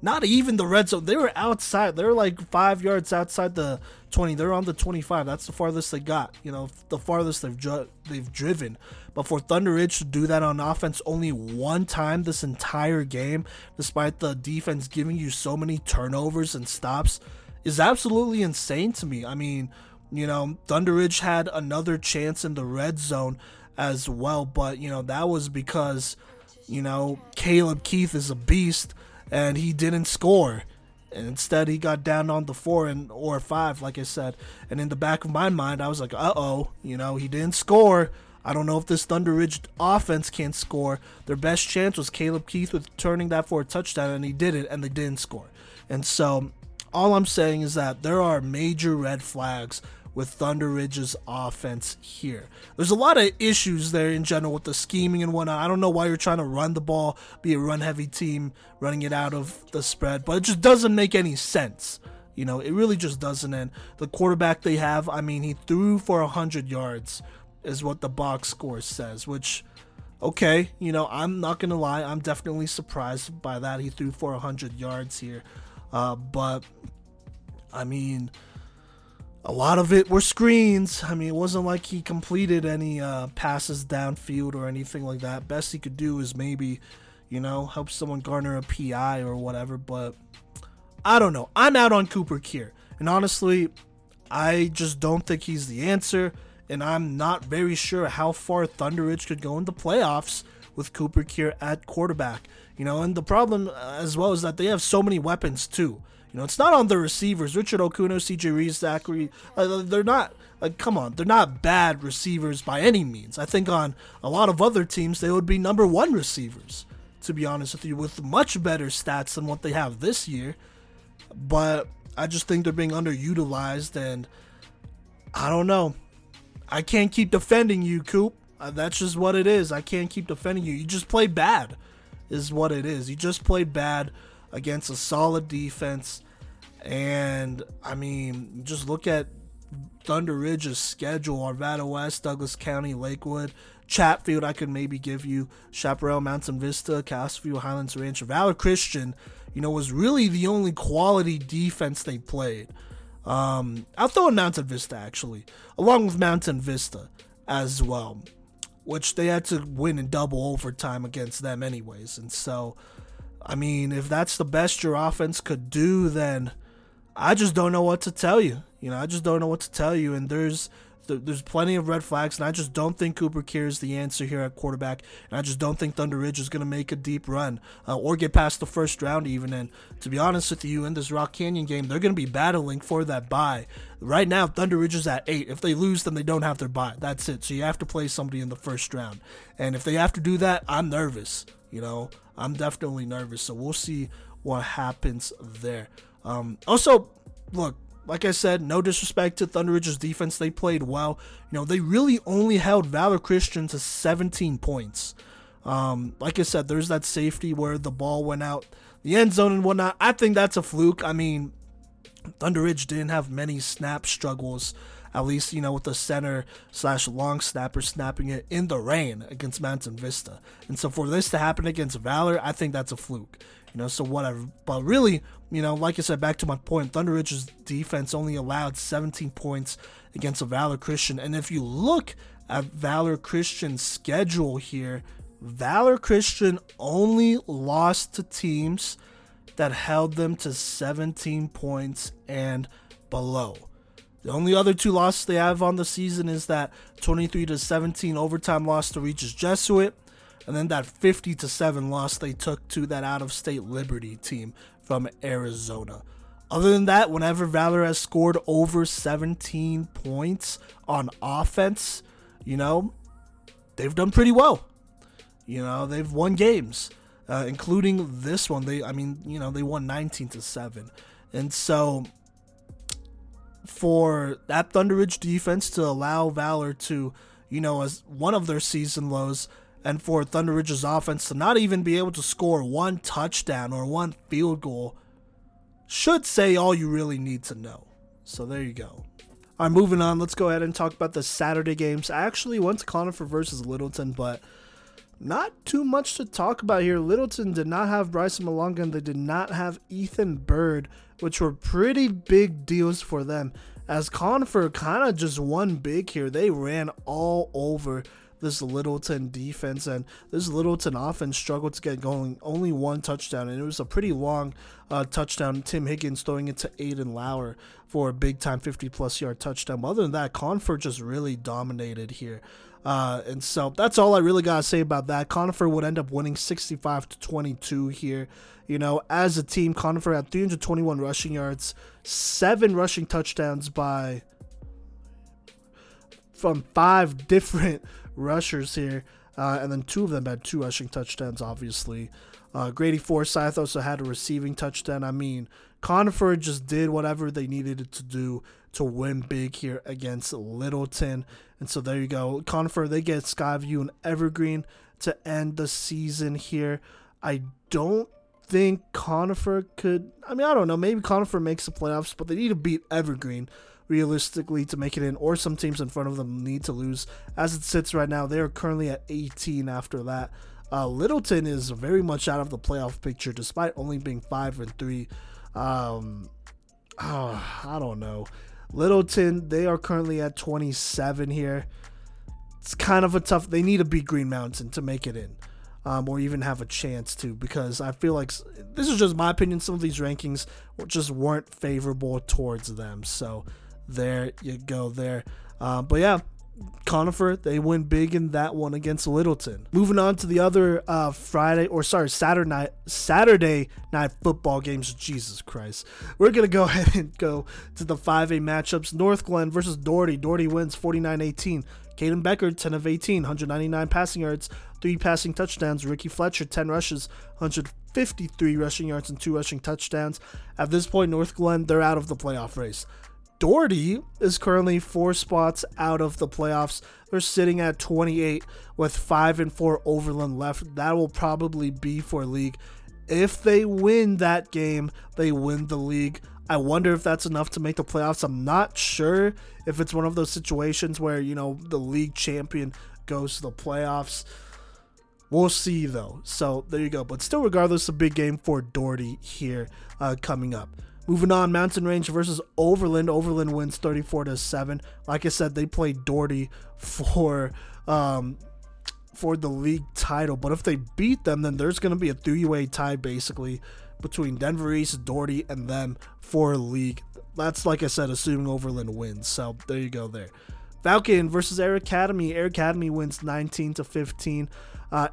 not even the red zone, they were outside. They were like 5 yards outside the 20. They're on the 25. That's the farthest they got. You know, the farthest they've driven. But for Thunder Ridge to do that on offense only 1 time this entire game, despite the defense giving you so many turnovers and stops, is absolutely insane to me. I mean, you know, Thunder Ridge had another chance in the red zone as well, but, you know, that was because, you know, Caleb Keith is a beast, and he didn't score. And instead, he got down on the 4 or 5, like I said. And in the back of my mind, I was like, uh-oh, you know, he didn't score. I don't know if this Thunder Ridge offense can score. Their best chance was Caleb Keith with turning that for a touchdown, and he did it, and they didn't score. And so, all I'm saying is that there are major red flags with Thunder Ridge's offense here. There's a lot of issues there in general with the scheming and whatnot. I don't know why you're trying to run the ball, be a run-heavy team, running it out of the spread, but it just doesn't make any sense. You know, it really just doesn't. And the quarterback they have, I mean, he threw for 100 yards is what the box score says, which, okay, you know, I'm not going to lie. I'm definitely surprised by that. He threw for 100 yards here. But, I mean, a lot of it were screens. I mean, it wasn't like he completed any passes downfield or anything like that. Best he could do is maybe, you know, help someone garner a PI or whatever. But I don't know. I'm out on Cooper Kupp. And honestly, I just don't think he's the answer. And I'm not very sure how far Thunder Ridge could go in the playoffs with Cooper Kupp at quarterback. You know, and the problem as well is that they have so many weapons too. You know, it's not on the receivers. Richard Okuno, CJ Reese, Zachary, they're not, like, come on, they're not bad receivers by any means. I think on a lot of other teams, they would be number 1 receivers, to be honest with you, with much better stats than what they have this year. But I just think they're being underutilized, and I don't know. I can't keep defending you, Coop. That's just what it is. I can't keep defending you. You just play bad is what it is. You just played bad against a solid defense. And, I mean, just look at Thunder Ridge's schedule. Arvada West, Douglas County, Lakewood, Chatfield, I could maybe give you, Chaparral, Mountain Vista, Castleview, Highlands Ranch. Valor Christian, you know, was really the only quality defense they played. I'll throw in Mountain Vista, actually, along with Mountain Vista as well, which they had to win in double overtime against them anyways. And so, I mean, if that's the best your offense could do, then I just don't know what to tell you. You know, I just don't know what to tell you. And there's plenty of red flags, and I just don't think Cooper Kupp is the answer here at quarterback. And I just don't think Thunder Ridge is going to make a deep run or get past the first round even. And to be honest with you, in this Rock Canyon game, they're going to be battling for that bye. Right now, Thunder Ridge is at 8. If they lose, then they don't have their bye. That's it. So you have to play somebody in the first round. And if they have to do that, I'm nervous. You know, I'm definitely nervous. So we'll see what happens there. Also, look, like I said, no disrespect to Thunder Ridge's defense. They played well. You know, they really only held Valor Christian to 17 points. Like I said, there's that safety where the ball went out the end zone and whatnot. I think that's a fluke. I mean, Thunder Ridge didn't have many snap struggles, at least, you know, with the center/long snapper snapping it in the rain against Mountain Vista. And so for this to happen against Valor, I think that's a fluke. You know, so whatever. But really, you know, like I said, back to my point, Thunder Ridge's defense only allowed 17 points against a Valor Christian. And if you look at Valor Christian's schedule here, Valor Christian only lost to teams that held them to 17 points and below. The only other two losses they have on the season is that 23-17 overtime loss to Regis Jesuit, and then that 50-7 loss they took to that out-of-state Liberty team from Arizona. Other than that, whenever Valor has scored over 17 points on offense, you know, they've done pretty well. You know, they've won games, including this one. They won 19-7. And so for that Thunder Ridge defense to allow Valor to, you know, as one of their season lows, and for Thunder Ridge's offense to not even be able to score one touchdown or one field goal should say all you really need to know. So there you go. All right, moving on. Let's go ahead and talk about the Saturday games. I actually went to Conifer versus Littleton, but not too much to talk about here. Littleton did not have Bryson Malonga, and they did not have Ethan Bird, which were pretty big deals for them, as Conifer kind of just won big here. They ran all over this Littleton defense, and this Littleton offense struggled to get going. Only one touchdown, and it was a pretty long touchdown. Tim Higgins throwing it to Aiden Lauer for a big-time 50-plus yard touchdown. Other than that, Conifer just really dominated here. And so that's all I really got to say about that. Conifer would end up winning 65-22 here. You know, as a team, Conifer had 321 rushing yards, 7 rushing touchdowns from 5 different rushers here, and then 2 of them had 2 rushing touchdowns, obviously. Grady Forsyth also had a receiving touchdown. I mean, Conifer just did whatever they needed to do to win big here against Littleton. And so there you go. Conifer, they get Skyview and Evergreen to end the season here. I don't think Conifer could, I don't know, maybe Conifer makes the playoffs, but they need to beat Evergreen realistically to make it in, or some teams in front of them need to lose. As it sits right now, they are currently at 18 after that. Littleton is very much out of the playoff picture despite only being 5-3. I don't know. Littleton, they are currently at 27 here. It's kind of a tough, they need to beat Green Mountain to make it in, or even have a chance to, because I feel like, this is just my opinion, some of these rankings just weren't favorable towards them. So there you go there. But yeah, Conifer, they win big in that one against Littleton. Moving on to the other Saturday night football games. Jesus Christ. We're going to go ahead and go to the 5A matchups. North Glen versus Doherty. Doherty wins 49-18. Caden Becker, 10 of 18, 199 passing yards, 3 passing touchdowns. Ricky Fletcher, 10 rushes, 153 rushing yards, and 2 rushing touchdowns. At this point, North Glen, they're out of the playoff race. Doherty is currently 4 spots out of the playoffs. They're sitting at 28 with 5-4 Overland left. That will probably be for league. If they win that game, they win the league. I wonder if that's enough to make the playoffs. I'm not sure if it's one of those situations where, you know, the league champion goes to the playoffs. We'll see, though. So there you go. But still, regardless, a big game for Doherty here coming up. Moving on, Mountain Range versus Overland. Overland wins 34-7. Like I said, they played Doherty for the league title. But if they beat them, then there's going to be a three-way tie, basically, between Denver East, Doherty, and them for league. That's, like I said, assuming Overland wins. So there you go there. Falcon versus Air Academy. Air Academy wins 19-15.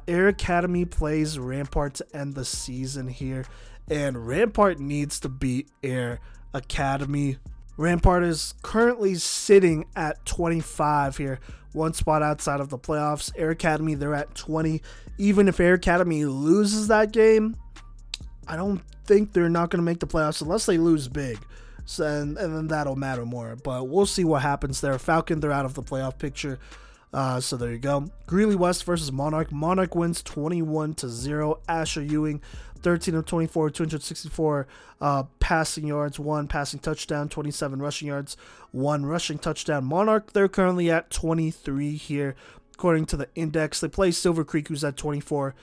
Air Academy plays Rampart to end the season here. And Rampart needs to beat Air Academy. Rampart is currently sitting at 25 here, one spot outside of the playoffs. Air Academy, they're at 20. Even if Air Academy loses that game, I don't think they're not going to make the playoffs unless they lose big. So, and then that'll matter more. But we'll see what happens there. Falcon, they're out of the playoff picture. So there you go. Greeley West versus Monarch. Monarch wins 21-0. Asher Ewing, 13 of 24, 264 passing yards, 1 passing touchdown, 27 rushing yards, 1 rushing touchdown. Monarch, they're currently at 23 here, according to the index. They play Silver Creek, who's at 24.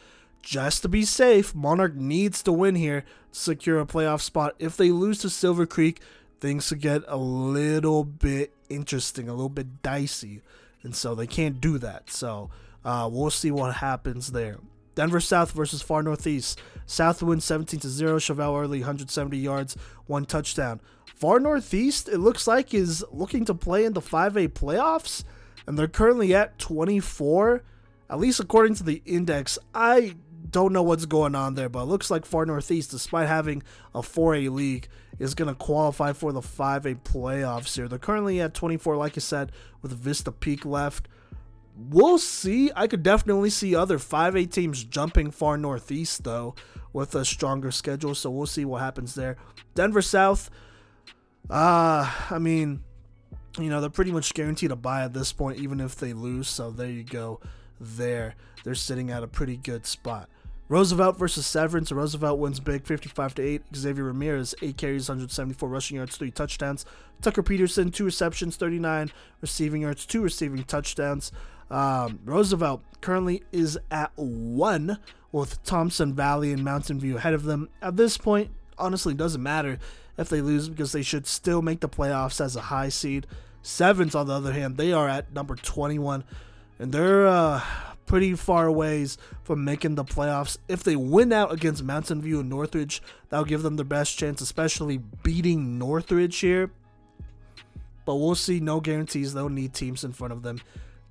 Just to be safe, Monarch needs to win here to secure a playoff spot. If they lose to Silver Creek, things could get a little bit interesting, a little bit dicey. And so they can't do that. So we'll see what happens there. Denver South versus Far Northeast. South wins 17-0. Chevelle Early, 170 yards, one touchdown. Far Northeast, it looks like, is looking to play in the 5A playoffs, and they're currently at 24, at least according to the index. I don't know what's going on there, but it looks like Far Northeast, despite having a 4A league, is going to qualify for the 5A playoffs here. They're currently at 24, like I said, with Vista Peak left. We'll see. I could definitely see other 5A teams jumping Far Northeast, though, with a stronger schedule, so we'll see what happens there. Denver South, I mean, you know, they're pretty much guaranteed a bye at this point, even if they lose, so there you go there. They're sitting at a pretty good spot. Roosevelt versus Severance. Roosevelt wins big, 55-8. Xavier Ramirez, 8 carries, 174 rushing yards, 3 touchdowns. Tucker Peterson, 2 receptions, 39 receiving yards, 2 receiving touchdowns. Roosevelt currently is at 1 with Thompson Valley and Mountain View ahead of them. At this point, honestly, it doesn't matter if they lose because they should still make the playoffs as a high seed. Severance, on the other hand, they are at number 21, and they're pretty far ways from making the playoffs. If they win out against Mountain View and Northridge, that'll give them their best chance, especially beating Northridge here. But we'll see. No guarantees. They'll need teams in front of them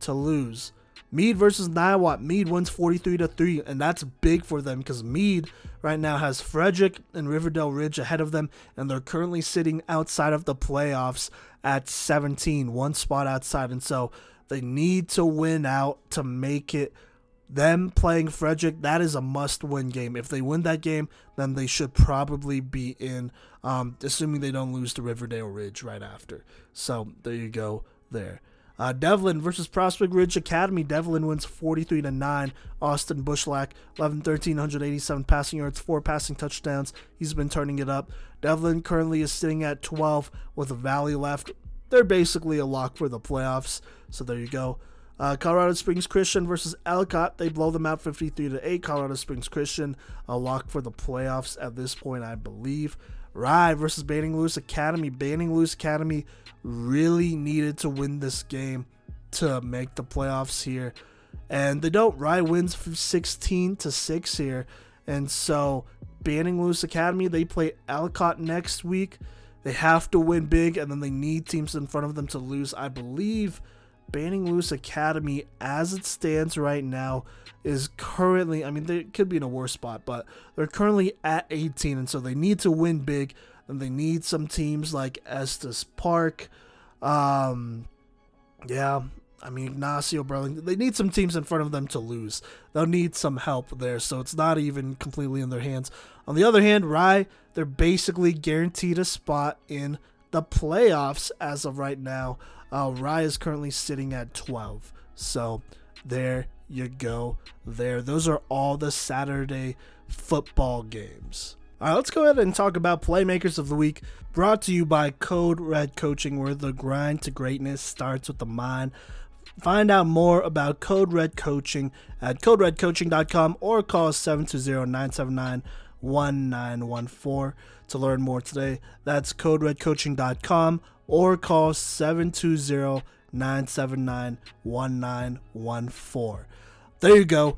to lose. Meade versus Niwot. Meade wins 43-3, and that's big for them because Meade right now has Frederick and Riverdale Ridge ahead of them, and they're currently sitting outside of the playoffs at 17, one spot outside. And so they need to win out to make it. Them playing Frederick, that is a must-win game. If they win that game, then they should probably be in, assuming they don't lose to Riverdale Ridge right after. So there you go there. Devlin versus Prospect Ridge Academy. Devlin wins 43-9. Austin Bushlack, 11-13, 187 passing yards, 4 passing touchdowns. He's been turning it up. Devlin currently is sitting at 12 with a Valley left. They're basically a lock for the playoffs. So there you go. Colorado Springs Christian versus Ellicott. They blow them out 53-8. Colorado Springs Christian, a lock for the playoffs at this point, I believe. Rye versus Banning Lewis Academy. Banning Lewis Academy really needed to win this game to make the playoffs here, and they don't. Rye wins 16-6 here, and so Banning Lewis Academy, they play Ellicott next week. They have to win big, and then they need teams in front of them to lose. I believe Banning Lewis Academy, as it stands right now, is currently, I mean, they could be in a worse spot, but they're currently at 18, and so they need to win big, and they need some teams like Estes Park. I mean, Ignacio Burlington. They need some teams in front of them to lose. They'll need some help there, so it's not even completely in their hands. On the other hand, Rye, they're basically guaranteed a spot in the playoffs as of right now. Rye is currently sitting at 12. So there you go there. Those are all the Saturday football games. All right, let's go ahead and talk about Playmakers of the Week, brought to you by Code Red Coaching, where the grind to greatness starts with the mind. Find out more about Code Red Coaching at coderedcoaching.com or call 720-979-1914 to learn more today. That's coderedcoaching.com or call 720-979-1914. There you go.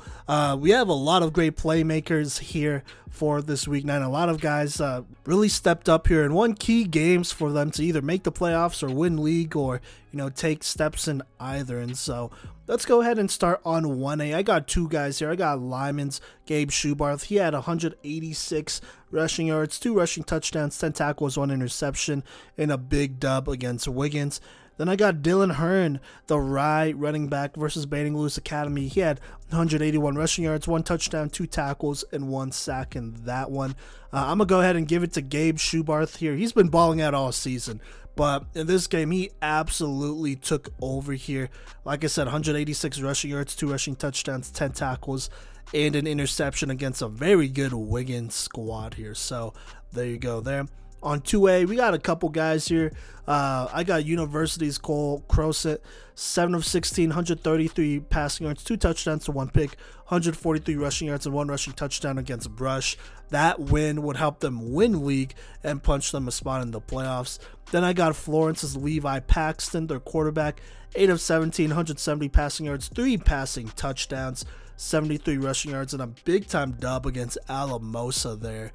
We have a lot of great playmakers here for this week nine. A lot of guys really stepped up here and won key games for them to either make the playoffs or win league or, you know, take steps in either. And so let's go ahead and start on 1A. I got two guys here. I got Lyman's Gabe Schubarth. He had 186 rushing yards, 2 rushing touchdowns, 10 tackles, 1 interception, and a big dub against Wiggins. Then I got Dylan Hearn, the Rye running back versus Banning Lewis Academy. He had 181 rushing yards, 1 touchdown, 2 tackles, and 1 sack in that one. I'm going to go ahead and give it to Gabe Schubarth here. He's been balling out all season, but in this game, he absolutely took over here. Like I said, 186 rushing yards, 2 rushing touchdowns, 10 tackles, and an interception against a very good Wiggins squad here. So there you go there. On 2A, we got a couple guys here. I got University's Cole Crosett, 7 of 16, 133 passing yards, 2 touchdowns to 1 pick, 143 rushing yards, and 1 rushing touchdown against Brush. That win would help them win league and punch them a spot in the playoffs. Then I got Florence's Levi Paxton, their quarterback, 8 of 17, 170 passing yards, 3 passing touchdowns. 73 rushing yards and a big time dub against Alamosa there.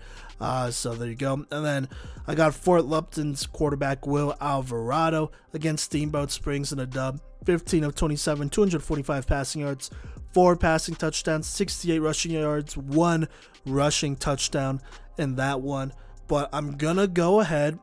So there you go. And then I got Fort Lupton's quarterback Will Alvarado against Steamboat Springs in a dub. 15 of 27, 245 passing yards, 4 passing touchdowns, 68 rushing yards, 1 rushing touchdown in that one. But I'm gonna go ahead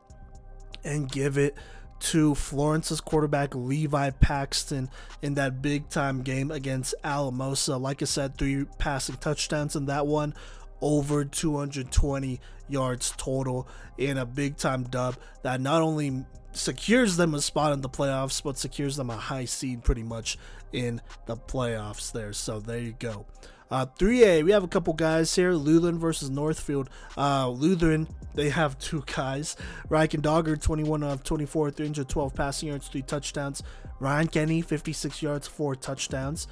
and give it to Florence's quarterback Levi Paxton in that big time game against Alamosa. Like I said, 3 passing touchdowns in that one, over 220 yards total in a big time dub that not only secures them a spot in the playoffs, but secures them a high seed pretty much in the playoffs there. So there you go. 3A, we have a couple guys here. Lutheran versus Northfield. Lutheran, they have 2 guys. Reichendogger, 21 of 24, 312 passing yards, 3 touchdowns. Ryan Kenny, 56 yards, 4 touchdowns.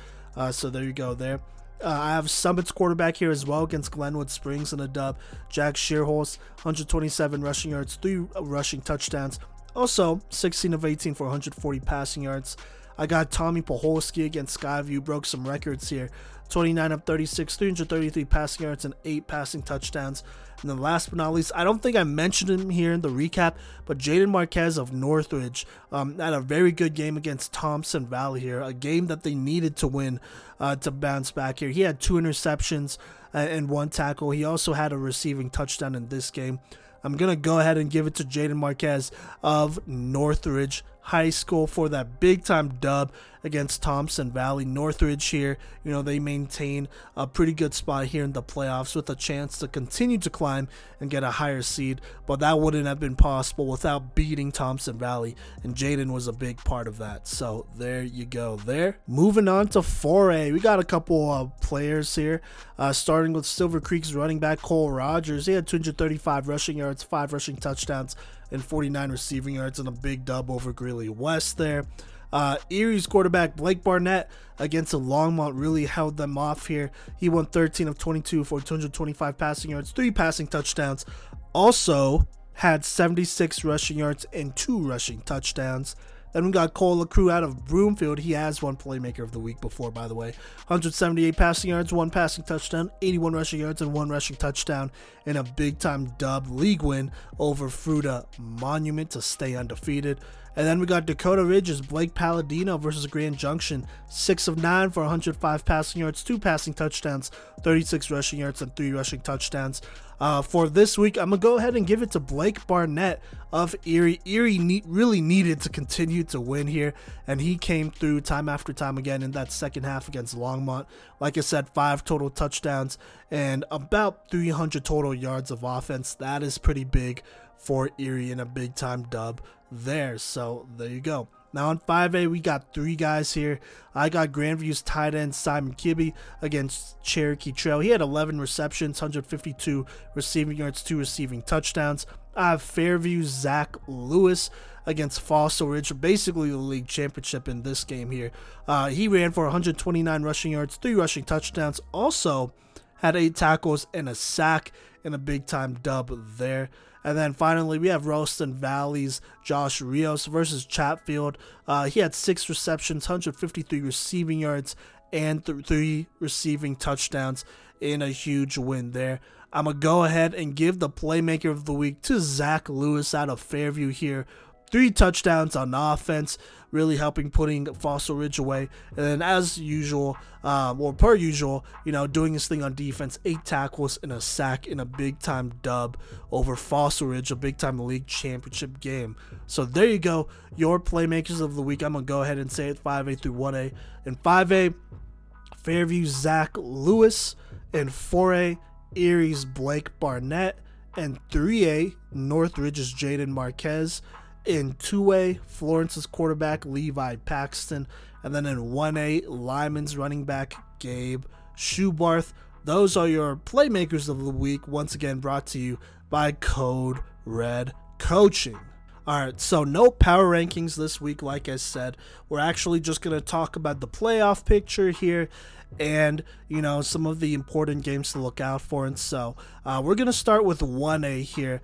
So there you go there. I have Summit's quarterback here as well against Glenwood Springs in a dub. Jack Shearholz, 127 rushing yards, 3 rushing touchdowns. Also, 16 of 18 for 140 passing yards. I got Tommy Paholski against Skyview. Broke some records here. 29 of 36, 333 passing yards, and 8 passing touchdowns. And then last but not least, I don't think I mentioned him here in the recap, but Jaden Marquez of Northridge had a very good game against Thompson Valley here, a game that they needed to win to bounce back here. He had 2 interceptions and 1 tackle. He also had a receiving touchdown in this game. I'm going to go ahead and give it to Jaden Marquez of Northridge High School for that big-time dub against Thompson Valley. Northridge here, you know, they maintain a pretty good spot here in the playoffs with a chance to continue to climb and get a higher seed, but that wouldn't have been possible without beating Thompson Valley, and Jaden was a big part of that. So there you go there. Moving on to 4A, we got a couple of players here, starting with Silver Creek's running back Cole Rogers. He had 235 rushing yards, 5 rushing touchdowns, and 49 receiving yards in a big dub over Greeley West there. Erie's quarterback Blake Barnett against Longmont really held them off here. He won 13 of 22 for 225 passing yards, 3 passing touchdowns. Also had 76 rushing yards and 2 rushing touchdowns. Then we got Cole LaCrue out of Broomfield. He has won Playmaker of the Week before, by the way. 178 passing yards, 1 passing touchdown, 81 rushing yards, and 1 rushing touchdown in a big-time dub league win over Fruta Monument to stay undefeated. And then we got Dakota Ridge's Blake Palladino versus Grand Junction. 6 of 9 for 105 passing yards, 2 passing touchdowns, 36 rushing yards, and 3 rushing touchdowns. For this week, I'm going to go ahead and give it to Blake Barnett of Erie. Erie really needed to continue to win here, and he came through time after time again in that second half against Longmont. Like I said, 5 total touchdowns and about 300 total yards of offense. That is pretty big for Erie in a big-time dub there. So there you go. Now on 5A, we got 3 guys here. I got Grandview's tight end Simon Kibbe against Cherokee Trail. He had 11 receptions, 152 receiving yards, 2 receiving touchdowns. I have Fairview's Zach Lewis against Fossil Ridge, basically the league championship in this game here. He ran for 129 rushing yards, 3 rushing touchdowns. Also had 8 tackles and a sack in a big-time dub there. And then finally, we have Ralston Valley's Josh Rios versus Chatfield. He had 6 receptions, 153 receiving yards, and 3 receiving touchdowns in a huge win there. I'm going to go ahead and give the Playmaker of the Week to Zach Lewis out of Fairview here. 3 touchdowns on offense, really helping putting Fossil Ridge away. And then as usual, or per usual, you know, doing his thing on defense, 8 tackles and a sack in a big-time dub over Fossil Ridge, a big-time league championship game. So there you go, your Playmakers of the Week. I'm going to go ahead and say it 5A through 1A. In 5A, Fairview's Zach Lewis. In 4A, Erie's Blake Barnett. And 3A, Northridge's Jaden Marquez. In 2A, Florence's quarterback, Levi Paxton. And then in 1A, Lyman's running back, Gabe Schubarth. Those are your Playmakers of the Week, once again brought to you by Code Red Coaching. Alright, so no power rankings this week, like I said. We're actually just going to talk about the playoff picture here and, you know, some of the important games to look out for. And so we're going to start with 1A here,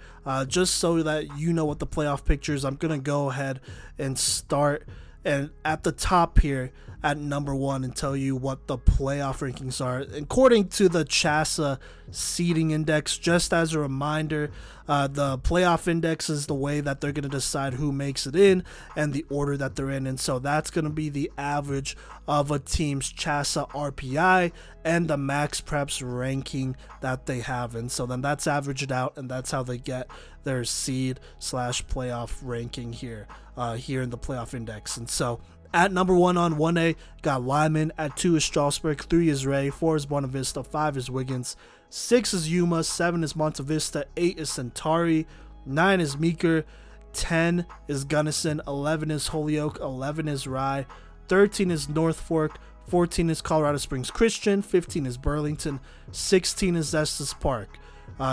just so that you know what the playoff picture is. I'm going to go ahead and start. And at the top here, at number one and tell you what the playoff rankings are. According to the CHASA seeding index, just as a reminder, the playoff index is the way that they're going to decide who makes it in and the order that they're in. And so that's going to be the average of a team's CHASA RPI and the max preps ranking that they have. And so then that's averaged out, and that's how they get their seed / playoff ranking here, here in the playoff index. And so at number one on 1A, got Lyman. At 2 is Strasburg. 3 is Ray. 4 is Buena Vista. 5 is Wiggins. 6 is Yuma. 7 is Monte Vista. 8 is Centauri. 9 is Meeker. 10 is Gunnison. 11 is Holyoke. 11 is Rye. 13 is North Fork. 14 is Colorado Springs Christian. 15 is Burlington. 16 is Estes Park.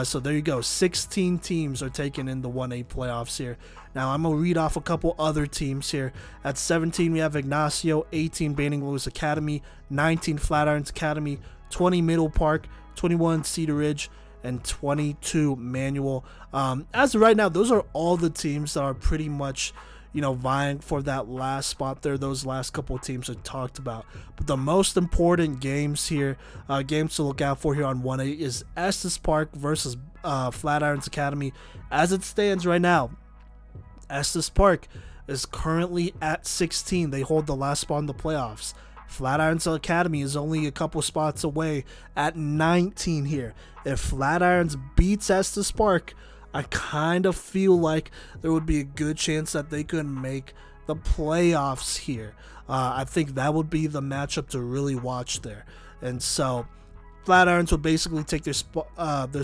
So there you go. 16 teams are taken in the 1A playoffs here. Now I'm going to read off a couple other teams here. At 17, we have Ignacio. 18, Banning Lewis Academy. 19, Flatirons Academy. 20, Middle Park. 21, Cedar Ridge. And 22, Manual. As of right now, those are all the teams that are pretty much, you know, vying for that last spot there. Those last couple of teams I talked about. But the most important games here, games to look out for here on 1A, is Estes Park versus Flatirons Academy. As it stands right now, Estes Park is currently at 16. They hold the last spot in the playoffs. Flatirons Academy is only a couple spots away at 19 here. If Flatirons beats Estes Park, I kind of feel like there would be a good chance that they could make the playoffs here. I think that would be the matchup to really watch there. And so Flatirons will basically take their spot in the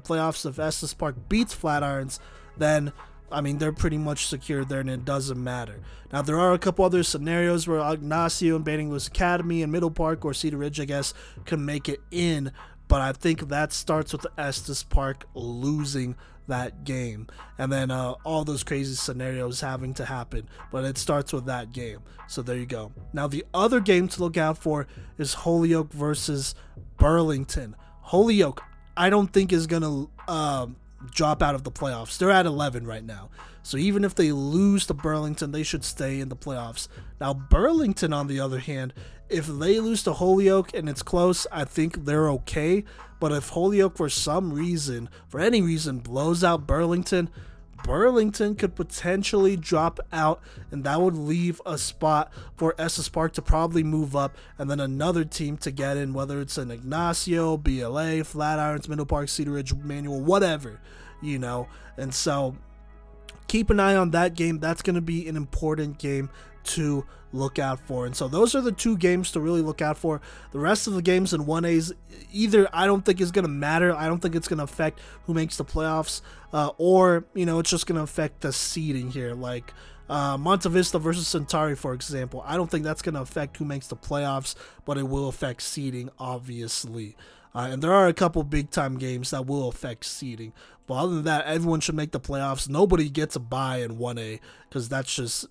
playoffs. If Estes Park beats Flatirons, then, I mean, they're pretty much secure there, and it doesn't matter. Now, there are a couple other scenarios where Ignacio and Banning Lewis Academy and Middle Park or Cedar Ridge, I guess, can make it in, but I think that starts with Estes Park losing that game, and then all those crazy scenarios having to happen, but it starts with that game. So there you go. Now, the other game to look out for is Holyoke versus Burlington. Holyoke, I don't think, is going to drop out of the playoffs. They're at 11 right now, so even if they lose to Burlington, they should stay in the playoffs. Now, Burlington, on the other hand, if they lose to Holyoke and it's close, I think they're okay. But if Holyoke, for any reason, blows out Burlington, Burlington could potentially drop out, and that would leave a spot for Estes Park to probably move up, and then another team to get in, whether it's an Ignacio, BLA, Flatirons, Middle Park, Cedar Ridge, Manual, whatever, you know. And so keep an eye on that game. That's going to be an important game to look out for. And so those are the two games to really look out for. The rest of the games in 1A's either I don't think is going to matter. I don't think it's going to affect who makes the playoffs, or, you know, it's just going to affect the seeding here. Like Monte Vista versus Centauri, for example, I don't think that's going to affect who makes the playoffs, but it will affect seeding, obviously. And there are a couple big-time games that will affect seeding. But other than that, everyone should make the playoffs. Nobody gets a bye in 1A because that's just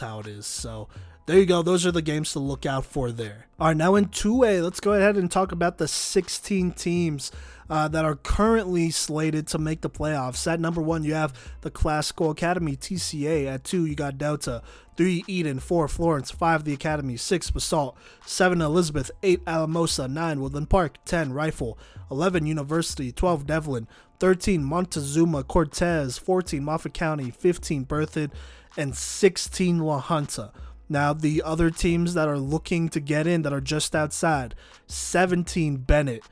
how it is. So there you go. Those are the games to look out for there. All right, now in 2A, let's go ahead and talk about the 16 teams that are currently slated to make the playoffs. At number 1, you have the Classical Academy, TCA. At 2, you got Delta. 3, Eden. 4, Florence. 5, the Academy. 6, Basalt. 7, Elizabeth. 8, Alamosa. 9, Woodland Park. 10, Rifle. 11, University. 12, Devlin. 13, Montezuma. Cortez. 14, Moffat County. 15, Berthoud. And 16, La Junta. Now, the other teams that are looking to get in that are just outside: 17, Bennett.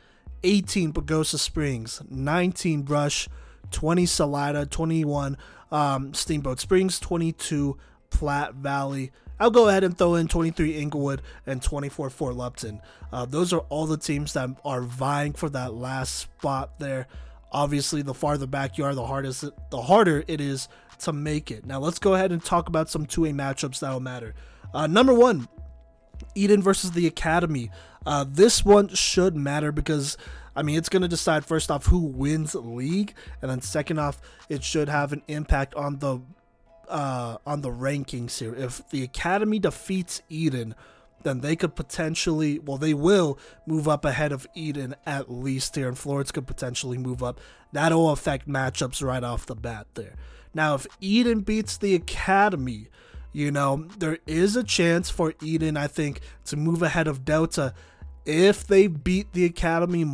18, Pagosa Springs. 19, Brush. 20, Salida. 21, Steamboat Springs. 22, Platte Valley. I'll go ahead and throw in 23, Inglewood. And 24, Fort Lupton. Those are all the teams that are vying for that last spot there. Obviously, the farther back you are, the harder it is to make it. Now, let's go ahead and talk about some 2A matchups that'll matter. Number 1, Eden versus the Academy. This one should matter because, I mean, it's going to decide, first off, who wins league, and then second off, it should have an impact on the rankings here. If the Academy defeats Eden, then they could potentially, well, they will move up ahead of Eden at least here, and Florence could potentially move up. That'll affect matchups right off the bat there. Now, if Eden beats the Academy, You know, there is a chance for Eden, I think, to move ahead of Delta if they beat the Academy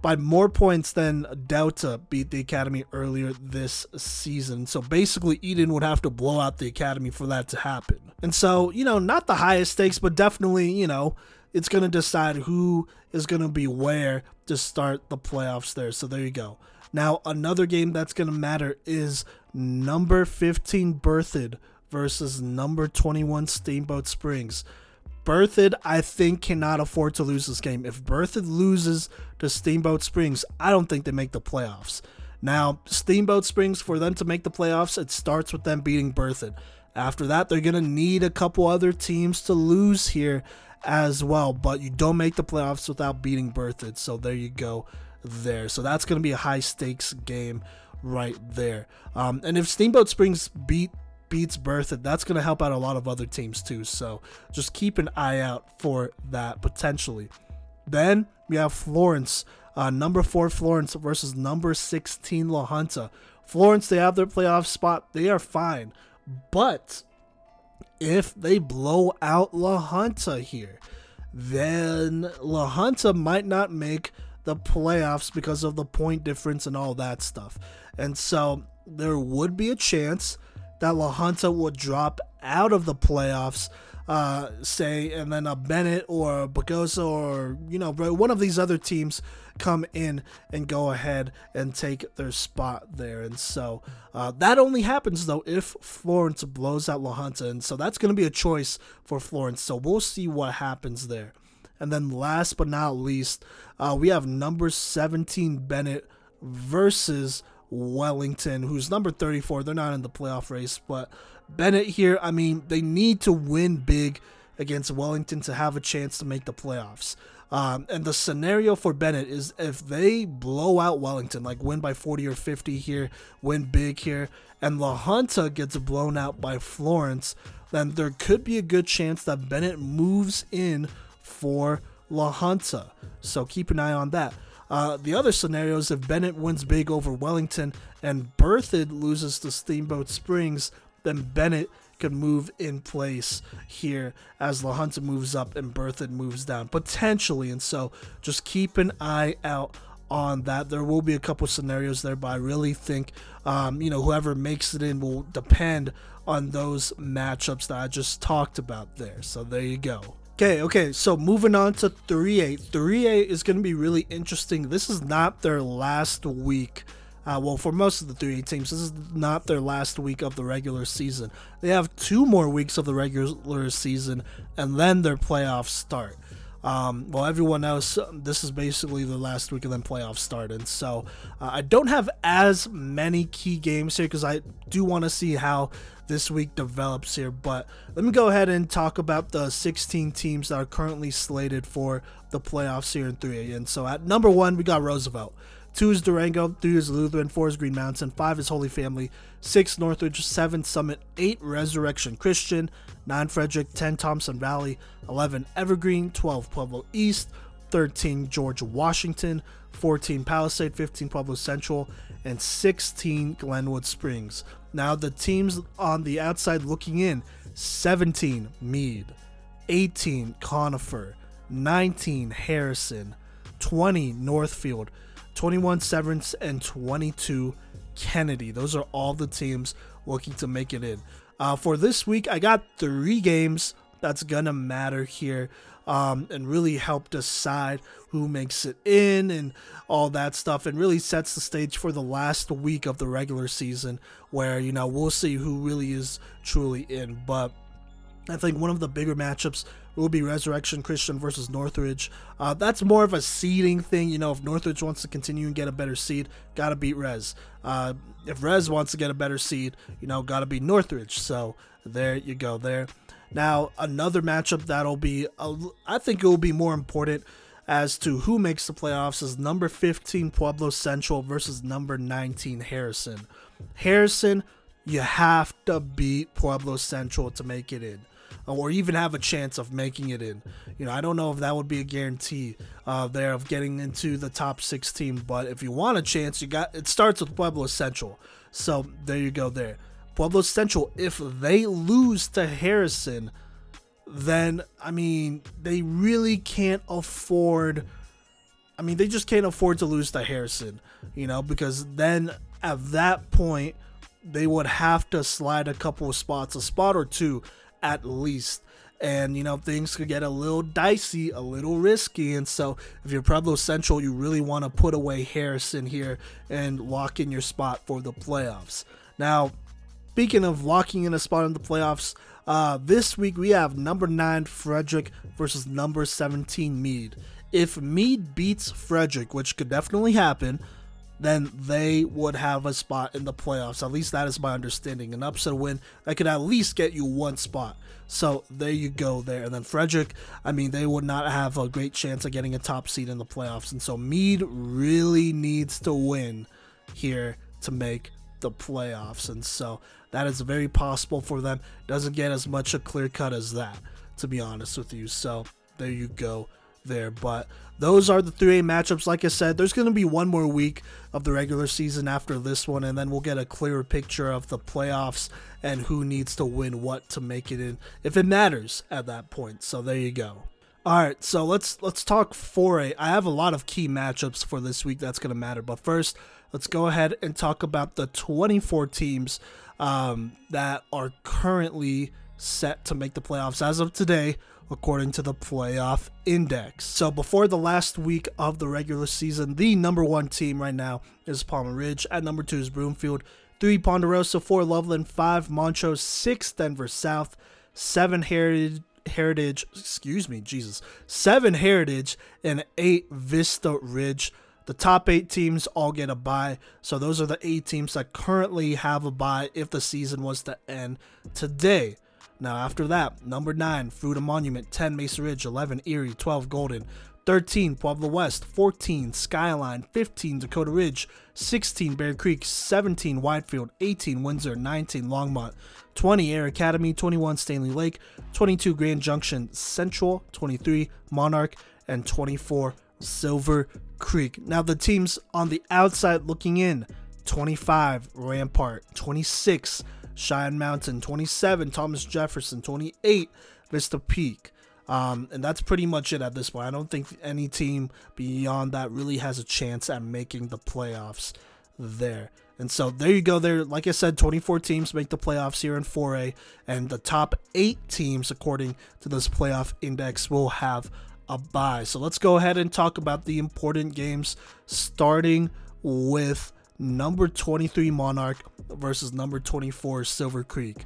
by more points than Delta beat the Academy earlier this season. So basically, Eden would have to blow out the Academy for that to happen. And so, you know, not the highest stakes, but definitely, you know, it's going to decide who is going to be where to start the playoffs there. So there you go. Now, another game that's going to matter is number 15 Berthoud versus number 21 Steamboat Springs. Berthoud, I think, cannot afford to lose this game. If Berthoud loses to Steamboat Springs, I don't think they make the playoffs. Now, Steamboat Springs, for them to make the playoffs, it starts with them beating Berthoud. After that, they're going to need a couple other teams to lose here as well, but you don't make the playoffs without beating Berthoud, so there you go there. So that's going to be a high-stakes game right there. And if Steamboat Springs beats Berthoud, that's going to help out a lot of other teams too, so just keep an eye out for that potentially. Then we have Florence, number 4 Florence versus number 16 La Junta. Florence, they have their playoff spot, they are fine, but if they blow out La Junta here, then La Junta might not make the playoffs because of the point difference and all that stuff, and so there would be a chance that La Junta would drop out of the playoffs, say, and then a Bennett or a Bogosa or, you know, one of these other teams come in and go ahead and take their spot there. And so that only happens, though, if Florence blows out La Junta. And so that's going to be a choice for Florence. So we'll see what happens there. And then last but not least, we have number 17 Bennett versus Wellington, who's number 34. They're not in the playoff race, but Bennett here, I mean, they need to win big against Wellington to have a chance to make the playoffs. And the scenario for Bennett is if they blow out Wellington, like win by 40 or 50 here, win big here, and La Junta gets blown out by Florence, then there could be a good chance that Bennett moves in for La Junta. So keep an eye on that. The other scenario is if Bennett wins big over Wellington and Berthoud loses to Steamboat Springs, then Bennett could move in place here as La Junta moves up and Berthoud moves down, potentially. And so just keep an eye out on that. There will be a couple scenarios there, but I really think, you know, whoever makes it in will depend on those matchups that I just talked about there. So there you go. Okay, so moving on to 3A. 3A is going to be really interesting. This is not their last week. Well, for most of the 3A teams, this is not their last week of the regular season. They have 2 more weeks of the regular season, and then their playoffs start. Well, everyone else, this is basically the last week, and then playoffs start. And so I don't have as many key games here because I do want to see how this week develops here, but let me go ahead and talk about the 16 teams that are currently slated for the playoffs here in 3A. And so at number 1, we got Roosevelt. 2 is Durango, 3 is Lutheran, 4 is Green Mountain, 5 is Holy Family, 6 Northridge, 7 Summit, 8 Resurrection Christian, 9 Frederick, 10 Thompson Valley, 11 Evergreen, 12 Pueblo East, 13 George Washington, 14 Palisade, 15 Pueblo Central, and 16 Glenwood Springs. Now the teams on the outside looking in: 17 Meade, 18 Conifer, 19 Harrison, 20 Northfield, 21 Severance, and 22 Kennedy. Those are all the teams looking to make it in. For this week, I got 3 games that's gonna matter here, and really help decide who makes it in and all that stuff, and really sets the stage for the last week of the regular season, where, you know, we'll see who really is truly in. But I think one of the bigger matchups will be Resurrection Christian versus Northridge. That's more of a seeding thing. You know, if Northridge wants to continue and get a better seed, gotta beat Res. If Res wants to get a better seed, you know, gotta beat Northridge. So there you go there. Now, another matchup that'll be, I think it will be more important as to who makes the playoffs, is number 15 Pueblo Central versus number 19 Harrison. Harrison, you have to beat Pueblo Central to make it in, or even have a chance of making it in. You know, I don't know if that would be a guarantee there of getting into the top 16, but if you want a chance, it starts with Pueblo Central. So there you go there. Pueblo Central, if they lose to Harrison, then, I mean, they really can't afford... I mean, they just can't afford to lose to Harrison, you know, because then at that point, they would have to slide a couple of spots, a spot or two at least. And, you know, things could get a little dicey, a little risky. And so if you're Pueblo Central, you really want to put away Harrison here and lock in your spot for the playoffs. Now, speaking of locking in a spot in the playoffs, this week we have number 9 Frederick versus number 17 Meade. If Meade beats Frederick, which could definitely happen, then they would have a spot in the playoffs. At least that is my understanding. An upset win that could at least get you one spot. So there you go there. And then Frederick, I mean, they would not have a great chance of getting a top seed in the playoffs. And so Meade really needs to win here to make the playoffs. And so that is very possible for them. Doesn't get as much a clear cut as that, to be honest with you. So there you go there. But those are the 3A matchups. Like I said, there's going to be one more week of the regular season after this one, and then we'll get a clearer picture of the playoffs and who needs to win what to make it in, if it matters at that point. So there you go. All right, so let's talk 4A. I have a lot of key matchups for this week that's going to matter, but first let's go ahead and talk about the 24 teams that are currently set to make the playoffs as of today, according to the playoff index. So before the last week of the regular season, the number 1 team right now is Palmer Ridge. At number 2 is Broomfield. 3 Ponderosa, 4 Loveland, 5 Montrose, 6 Denver South, 7 Heritage, and 8 Vista Ridge. The top 8 teams all get a bye. So those are the 8 teams that currently have a bye if the season was to end today. Now, after that, number 9, Fruita Monument, 10, Mesa Ridge, 11, Erie, 12, Golden, 13, Pueblo West, 14, Skyline, 15, Dakota Ridge, 16, Bear Creek, 17, Widefield, 18, Windsor, 19, Longmont, 20, Air Academy, 21, Stanley Lake, 22, Grand Junction Central, 23, Monarch, and 24, Silver Creek. Now, the teams on the outside looking in: 25, Rampart, 26, Cheyenne Mountain, 27, Thomas Jefferson, 28, Vista Peak. And that's pretty much it at this point. I don't think any team beyond that really has a chance at making the playoffs there. And so there you go there. Like I said, 24 teams make the playoffs here in 4A. And the top 8 teams, according to this playoff index, will have a bye. So let's go ahead and talk about the important games, starting with number 23 Monarch versus number 24 Silver Creek.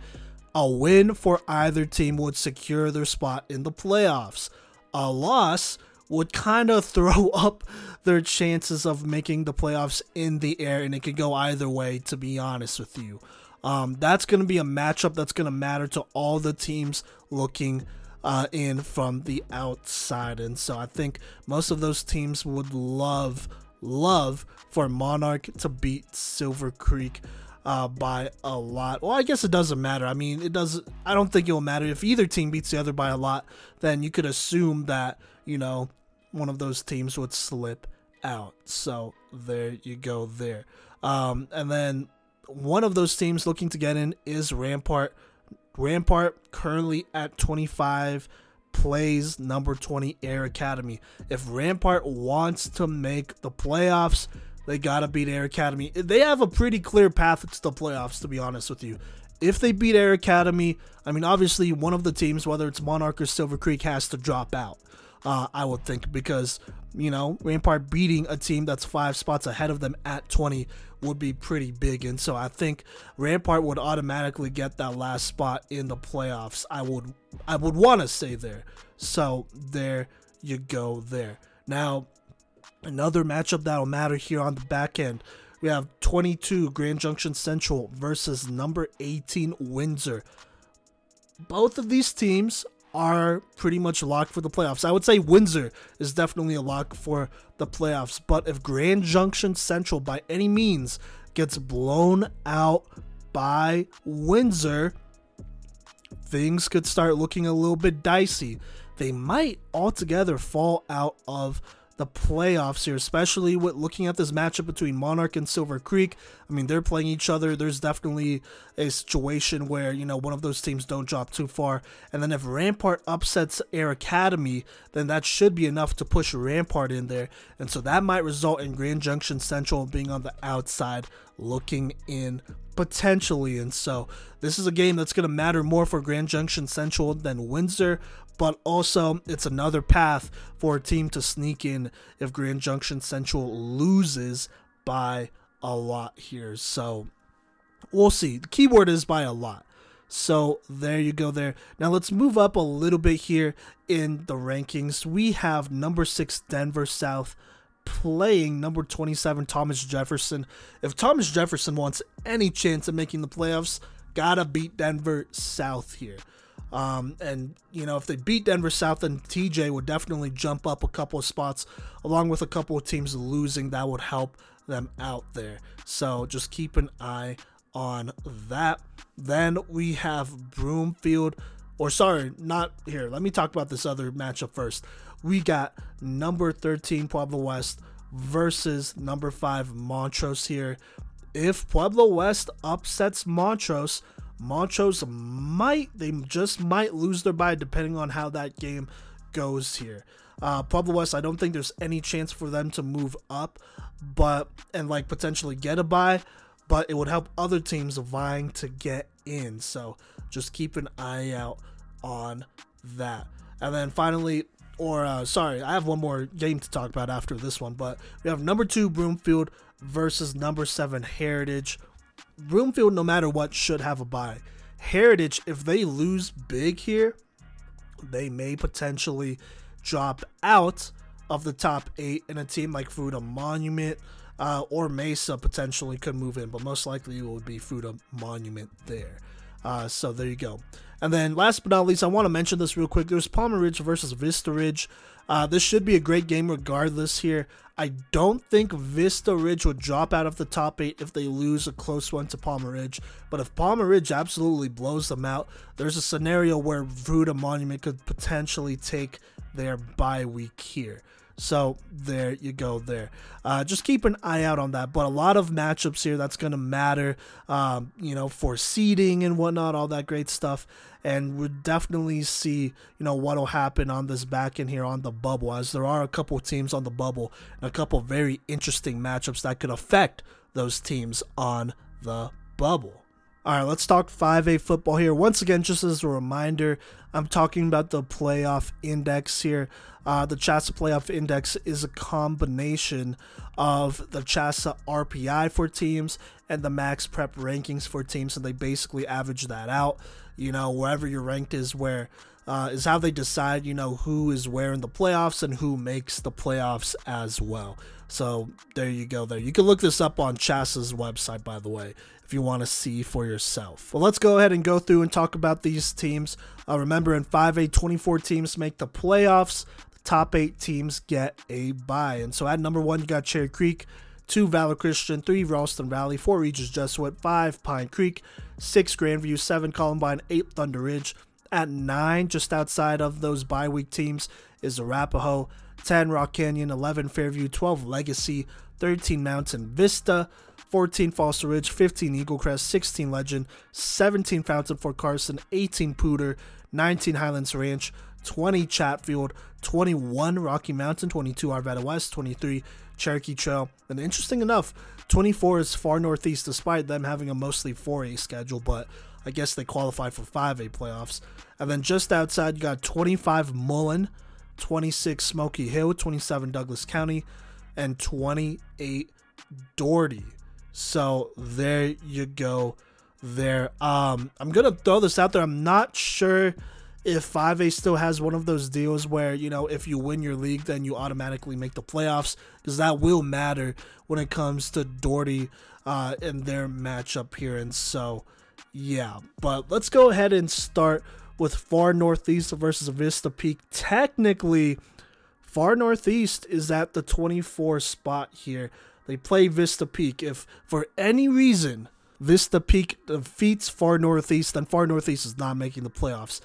A win for either team would secure their spot in the playoffs. A loss would kind of throw up their chances of making the playoffs in the air, and it could go either way, to be honest with you. That's going to be a matchup that's going to matter to all the teams looking in from the outside. And so I think most of those teams would love for Monarch to beat Silver Creek by a lot. Well, I guess it doesn't matter. I mean, it doesn't. I don't think it'll matter if either team beats the other by a lot. Then you could assume that, you know, one of those teams would slip out. So there you go there. And then one of those teams looking to get in is Rampart. Rampart currently at 25. Plays number 20 Air Academy. If Rampart wants to make the playoffs, they gotta beat Air Academy. They have a pretty clear path to the playoffs, to be honest with you. If they beat Air Academy, I mean, obviously one of the teams, whether it's Monarch or Silver Creek, has to drop out, I would think, because, you know, Rampart beating a team that's 5 spots ahead of them at 20 would be pretty big. And so I think Rampart would automatically get that last spot in the playoffs. I would want to say there. So there you go there. Now, another matchup that'll matter here on the back end. We have 22 Grand Junction Central versus number 18 Windsor. Both of these teams are pretty much locked for the playoffs. I would say Windsor is definitely a lock for the playoffs, but if Grand Junction Central by any means gets blown out by Windsor, things could start looking a little bit dicey. They might altogether fall out of the playoffs here, especially with looking at this matchup between Monarch and Silver Creek. I mean, they're playing each other. There's definitely a situation where, you know, one of those teams don't drop too far. And then if Rampart upsets Air Academy, then that should be enough to push Rampart in there. And so that might result in Grand Junction Central being on the outside looking in potentially. And so this is a game that's going to matter more for Grand Junction Central than Windsor, but also it's another path for a team to sneak in if Grand Junction Central loses by a lot here. So we'll see. The keyword is by a lot. So there you go there. Now let's move up a little bit here in the rankings. We have number 6 Denver South playing number 27 Thomas Jefferson. If Thomas Jefferson wants any chance of making the playoffs, gotta beat Denver South here. And you know, if they beat Denver South, then TJ would definitely jump up a couple of spots, along with a couple of teams losing that would help them out there. So just keep an eye on that. Then we have Broomfield, or sorry, not here. Let me talk about this other matchup first. We got number 13 Pueblo West versus number 5 Montrose here. If Pueblo West upsets Montrose, Montrose just might lose their bye depending on how that game goes here. Pueblo West, I don't think there's any chance for them to move up, but and like potentially get a bye, but it would help other teams vying to get in. So just keep an eye out on that. And then finally, I have one more game to talk about after this one, but we have number 2 Broomfield versus number 7 Heritage. Broomfield, no matter what, should have a bye. Heritage, if they lose big here, they may potentially drop out of the top 8, and a team like Fruta Monument or Mesa potentially could move in, but most likely it would be Fruta Monument there. So there you go. And then last but not least, I want to mention this real quick. There's Palmer Ridge versus Vista Ridge. This should be a great game regardless here. I don't think Vista Ridge would drop out of the top 8 if they lose a close one to Palmer Ridge. But if Palmer Ridge absolutely blows them out, there's a scenario where Fruta Monument could potentially take their bye week here. So there you go there. Just keep an eye out on that. But a lot of matchups here that's going to matter, for seeding and whatnot, all that great stuff. And we'll definitely see, what'll happen on this back end here on the bubble, as there are a couple teams on the bubble and a couple very interesting matchups that could affect those teams on the bubble. All right, let's talk 5A football here. Once again, just as a reminder, I'm talking about the playoff index here. The CHASA playoff index is a combination of the CHASA RPI for teams and the max prep rankings for teams, and they basically average that out. Wherever you're ranked is where is how they decide, who is where in the playoffs and who makes the playoffs as well. So there you go there. You can look this up on CHASA's website, by the way, if you want to see for yourself. Well, let's go ahead and go through and talk about these teams. Remember, in 5A, 24 teams make the playoffs. The top 8 teams get a bye. And so at number 1, you got Cherry Creek, 2 Valor Christian, 3 Ralston Valley, 4 Regis Jesuit, 5 Pine Creek, 6 Grandview, 7 Columbine, 8 Thunder Ridge. At 9, just outside of those bye week teams, is Arapahoe, 10 Rock Canyon, 11 Fairview, 12 Legacy, 13 Mountain Vista, 14 Foster Ridge, 15 Eagle Crest, 16 Legend, 17 Fountain Fort Carson, 18 Pooter, 19 Highlands Ranch, 20 Chatfield, 21 Rocky Mountain, 22 Arvada West, 23 Cherokee Trail, and interesting enough, 24 is Far Northeast, despite them having a mostly 4A schedule, but I guess they qualify for 5A playoffs. And then just outside, you got 25 Mullen, 26 Smoky Hill, 27 Douglas County, and 28 Doherty. So there you go there. I'm going to throw this out there. I'm not sure if 5A still has one of those deals where, if you win your league, then you automatically make the playoffs, because that will matter when it comes to Doherty and their matchup here. And so, yeah, but let's go ahead and start with Far Northeast versus Vista Peak. Technically, Far Northeast is at the 24 spot here. They play Vista Peak. If for any reason Vista Peak defeats Far Northeast, then Far Northeast is not making the playoffs.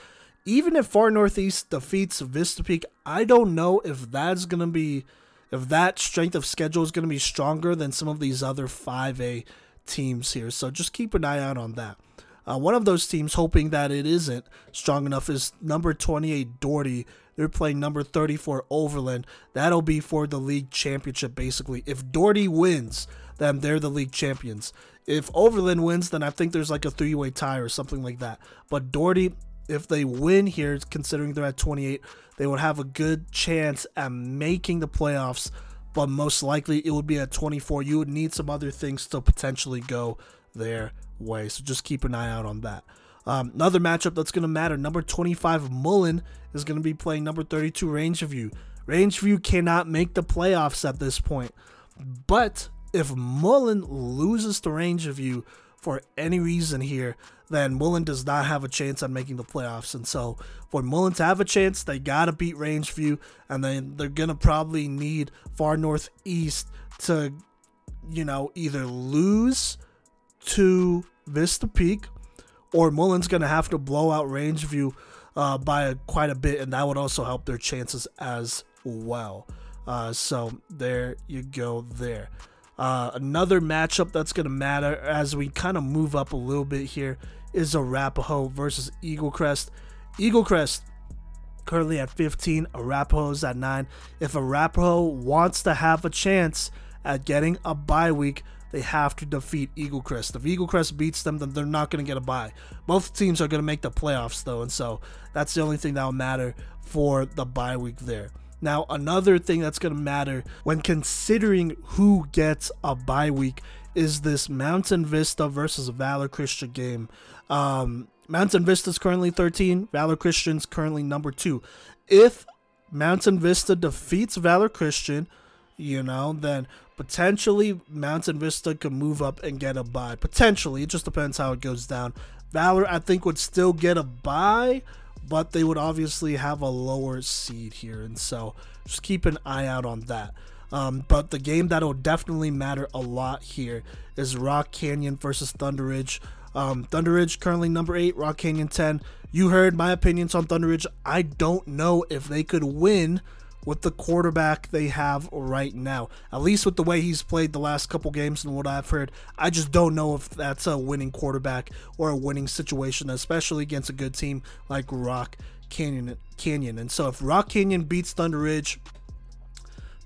Even if Far Northeast defeats Vista Peak, I don't know if that's going to be if that strength of schedule is going to be stronger than some of these other 5A teams here. So just keep an eye out on that. One of those teams, hoping that it isn't strong enough, is number 28 Doherty. They're playing number 34 Overland. That'll be for the league championship, basically. If Doherty wins, then they're the league champions. If Overland wins, then I think there's like a three-way tie or something like that. But Doherty, if they win here, considering they're at 28, they would have a good chance at making the playoffs, but most likely it would be at 24. You would need some other things to potentially go their way, so just keep an eye out on that. Another matchup that's going to matter, number 25 Mullen is going to be playing number 32 Rangeview. Rangeview cannot make the playoffs at this point, but if Mullen loses to Rangeview for any reason here, then Mullen does not have a chance at making the playoffs. And so for Mullen to have a chance, they got to beat Rangeview, and then they're going to probably need Far Northeast to, you know, either lose to Vista Peak, or Mullen's going to have to blow out Rangeview by quite a bit, and that would also help their chances as well. So there you go there. Another matchup that's going to matter as we kind of move up a little bit here is Arapahoe versus Eagle Crest. Eagle Crest currently at 15, Arapahoe's at 9. If Arapahoe wants to have a chance at getting a bye week, they have to defeat Eagle Crest. If Eagle Crest beats them, then they're not going to get a bye. Both teams are going to make the playoffs, though, and so that's the only thing that will matter for the bye week there. Now, another thing that's going to matter when considering who gets a bye week is this Mountain Vista versus Valor Christian game. Mountain Vista's currently 13. Valor Christian's currently number 2. If Mountain Vista defeats Valor Christian, you know, then potentially Mountain Vista could move up and get a bye. Potentially. It just depends how it goes down. Valor, I think, would still get a bye, but they would obviously have a lower seed here, and so just keep an eye out on that. But the game that will definitely matter a lot here is Rock Canyon versus Thunder Ridge. Thunder Ridge currently number 8, Rock Canyon 10. You heard my opinions on Thunder Ridge. I don't know if they could win with the quarterback they have right now, at least with the way he's played the last couple games and what I've heard. I just don't know if that's a winning quarterback or a winning situation, especially against a good team like Rock Canyon. And so if Rock Canyon beats Thunder Ridge,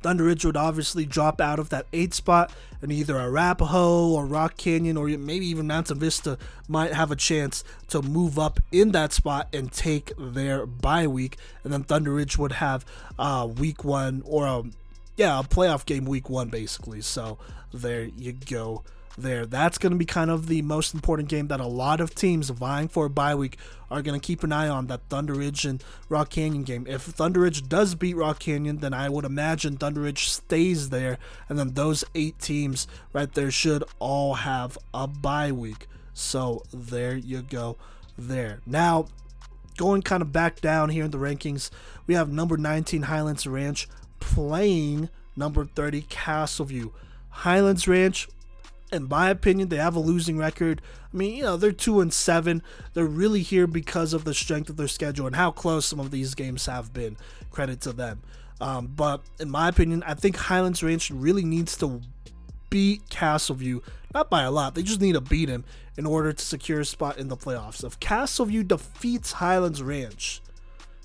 Thunder Ridge would obviously drop out of that 8th spot, and either Arapahoe or Rock Canyon or maybe even Mountain Vista might have a chance to move up in that spot and take their bye week, and then Thunder Ridge would have a playoff game week 1 basically. So there you go there. That's going to be kind of the most important game that a lot of teams vying for a bye week are going to keep an eye on, that Thunder Ridge and Rock Canyon game. If Thunder Ridge does beat Rock Canyon, then I would imagine Thunder Ridge stays there, and then those 8 teams right there should all have a bye week. So there you go there. Now, going kind of back down here in the rankings, we have number 19 Highlands Ranch playing number 30 Castleview. Highlands Ranch, in my opinion, they have a losing record. I mean, you know, they're 2-7. They're really here because of the strength of their schedule and how close some of these games have been. Credit to them. But in my opinion, I think Highlands Ranch really needs to beat Castleview. Not by a lot. They just need to beat him in order to secure a spot in the playoffs. If Castleview defeats Highlands Ranch,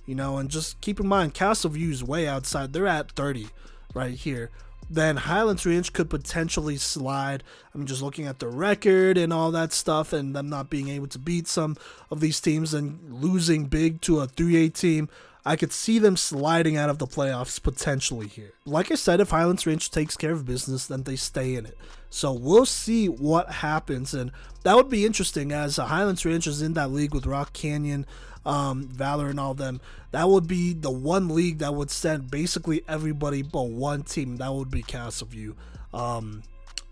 you know, and just keep in mind, Castleview's way outside. They're at 30 right here. Then Highlands Ranch could potentially slide. I mean, just looking at the record and all that stuff, and them not being able to beat some of these teams and losing big to a 3A team, I could see them sliding out of the playoffs potentially here. Like I said, if Highlands Ranch takes care of business, then they stay in it. So we'll see what happens, and that would be interesting, as Highlands Ranch is in that league with Rock Canyon, Valor, and all them. That would be the one league that would send basically everybody but one team. That would be Castleview,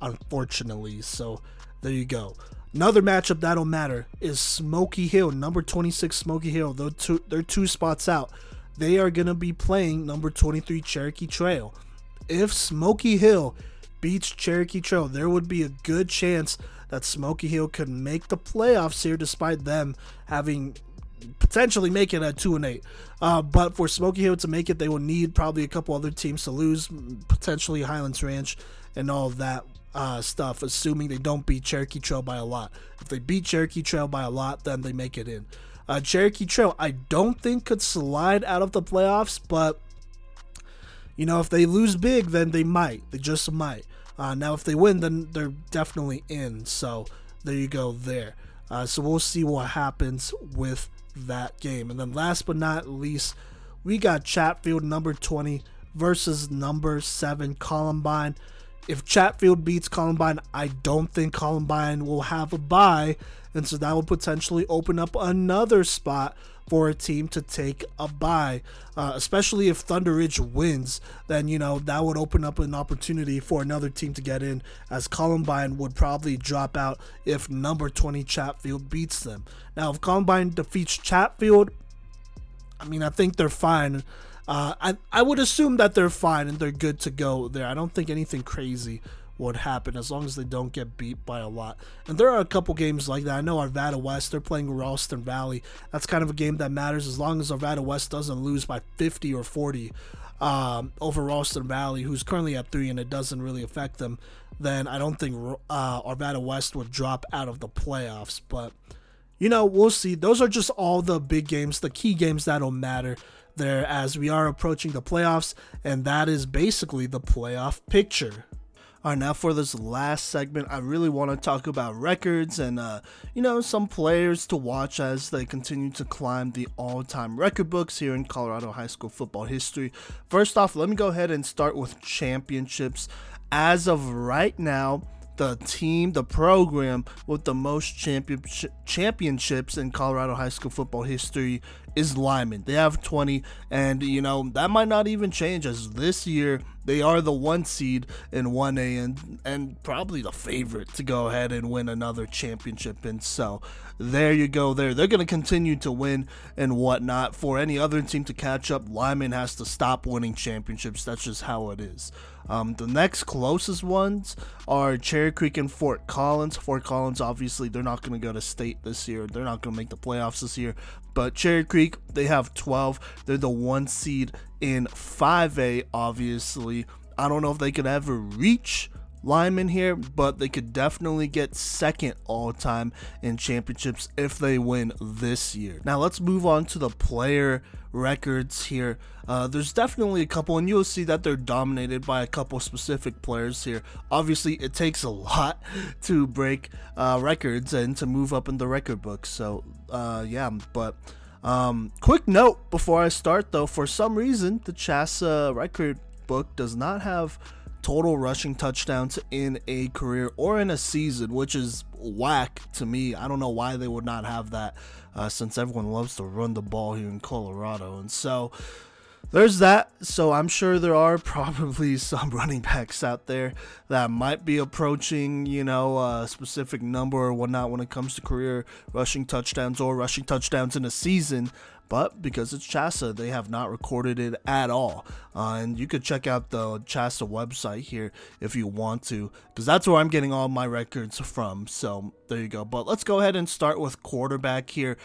unfortunately. So there you go. Another matchup that'll matter is Smoky Hill, number 26 Smoky Hill. They're 2 spots out. They are going to be playing number 23 Cherokee Trail. If Smoky Hill beats Cherokee Trail, there would be a good chance that Smoky Hill could make the playoffs here, despite them having potentially make it at 2-8. But for Smoky Hill to make it, they will need probably a couple other teams to lose, potentially Highlands Ranch and all of that stuff, assuming they don't beat Cherokee Trail by a lot. If they beat Cherokee Trail by a lot, then they make it in. Cherokee Trail, I don't think could slide out of the playoffs, but you know, if they lose big, then they might. They just might. Now, if they win, then they're definitely in. So there you go there. So we'll see what happens with that game. And then last but not least, we got Chatfield, number 20, versus number 7, Columbine. If Chatfield beats Columbine, I don't think Columbine will have a bye, and so that will potentially open up another spot for a team to take a bye, especially if Thunder Ridge wins. Then, you know, that would open up an opportunity for another team to get in, as Columbine would probably drop out if number 20 Chatfield beats them. Now, if Columbine defeats Chatfield, I mean, I think they're fine. I would assume that they're fine and they're good to go there. I don't think anything crazy would happen as long as they don't get beat by a lot. And there are a couple games like that. I know Arvada West, they're playing Ralston Valley. That's kind of a game that matters as long as Arvada West doesn't lose by 50 or 40 over Ralston Valley, who's currently at 3, and it doesn't really affect them. Then I don't think Arvada West would drop out of the playoffs. But, you know, we'll see. Those are just all the big games, the key games that'll matter there as we are approaching the playoffs, and that is basically the playoff picture. All right, now for this last segment, I really want to talk about records and, you know, some players to watch as they continue to climb the all-time record books here in Colorado high school football history. First off, let me go ahead and start with championships. As of right now, the team, the program with the most championships in Colorado high school football history is Lyman. They have 20, and you know, that might not even change, as this year they are the 1 seed in 1A and probably the favorite to go ahead and win another championship. And so there you go there. They're going to continue to win and whatnot. For any other team to catch up, Lyman has to stop winning championships. That's just how it is. The next closest ones are Cherry Creek and Fort Collins. Fort Collins, obviously, they're not going to go to state this year. They're not going to make the playoffs this year. But Cherry Creek, they have 12. They're the 1 seed in 5A, obviously. I don't know if they could ever reach Lyman here, but they could definitely get second all-time in championships if they win this year. Now, let's move on to the player records here. There's definitely a couple, and you'll see that they're dominated by a couple specific players here. Obviously, it takes a lot to break records and to move up in the record book. So, yeah, but quick note before I start, though. For some reason, the Chassa record book does not have total rushing touchdowns in a career or in a season, which is whack to me. I don't know why they would not have that, since everyone loves to run the ball here in Colorado. And so there's that. So I'm sure there are probably some running backs out there that might be approaching, you know, a specific number or whatnot when it comes to career rushing touchdowns or rushing touchdowns in a season. But because it's Chassa, they have not recorded it at all. And you could check out the Chassa website here if you want to, because that's where I'm getting all my records from. So there you go. But let's go ahead and start with quarterback here.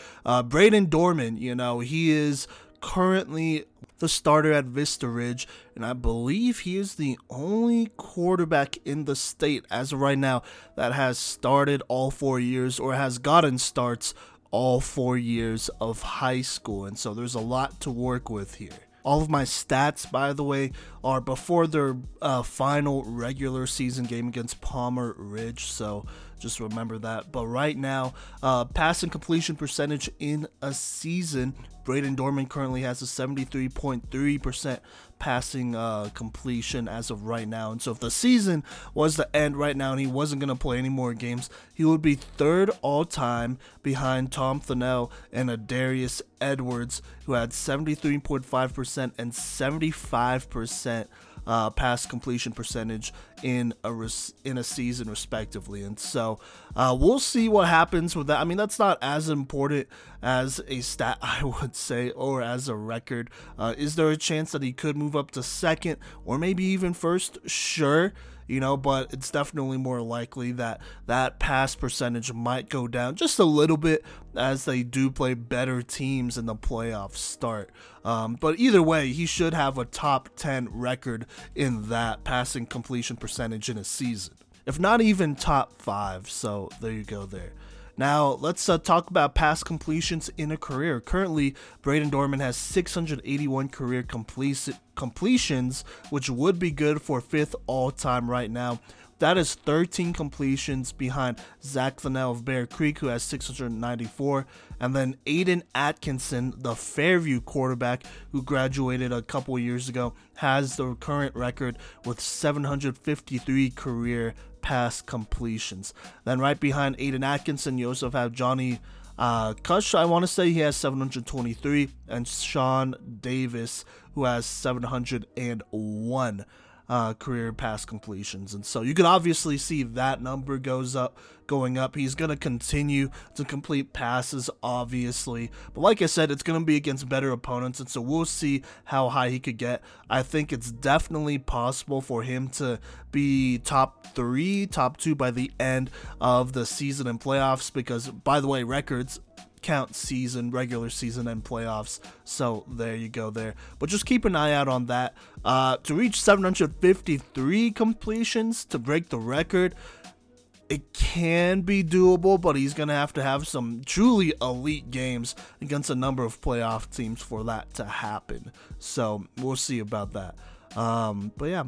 Braden Dorman, you know, he is currently the starter at Vista Ridge, and I believe he is the only quarterback in the state as of right now that has started all 4 years or has gotten starts all 4 years of high school, and so there's a lot to work with here. All of my stats, by the way, are before their final regular season game against Palmer Ridge, so just remember that. But right now, pass and completion percentage in a season, Braden Dorman currently has a 73.3% passing completion as of right now. And so if the season was to end right now and he wasn't going to play any more games, he would be third all-time behind Tom Thunell and Adarius Edwards, who had 73.5% and 75% pass completion percentage in a season, respectively. And so we'll see what happens with that. I mean, that's not as important as a stat, I would say, or as a record. Is there a chance that he could move up to second or maybe even first? Sure. you know, but it's definitely more likely that that pass percentage might go down just a little bit as they do play better teams in the playoff start. But either way, he should have a top 10 record in that passing completion percentage in a season, if not even top 5. So there you go there. Now, let's talk about pass completions in a career. Currently, Braden Dorman has 681 career completions, which would be good for 5th all-time right now. That is 13 completions behind Zach Linnell of Bear Creek, who has 694. And then Aiden Atkinson, the Fairview quarterback who graduated a couple years ago, has the current record with 753 career pass completions. Then right behind Aiden Atkinson, you also have Johnny Cush, I want to say, he has 723, and Sean Davis, who has 701 career pass completions. And so you can obviously see that number going up. He's going to continue to complete passes, obviously, but like I said, it's going to be against better opponents, and so we'll see how high he could get. I think it's definitely possible for him to be top 2 by the end of the season and playoffs, because, by the way, records count season, regular season, and playoffs. So there you go there, but just keep an eye out on that. To reach 753 completions to break the record, it can be doable, but he's going to have some truly elite games against a number of playoff teams for that to happen. So we'll see about that. But yeah.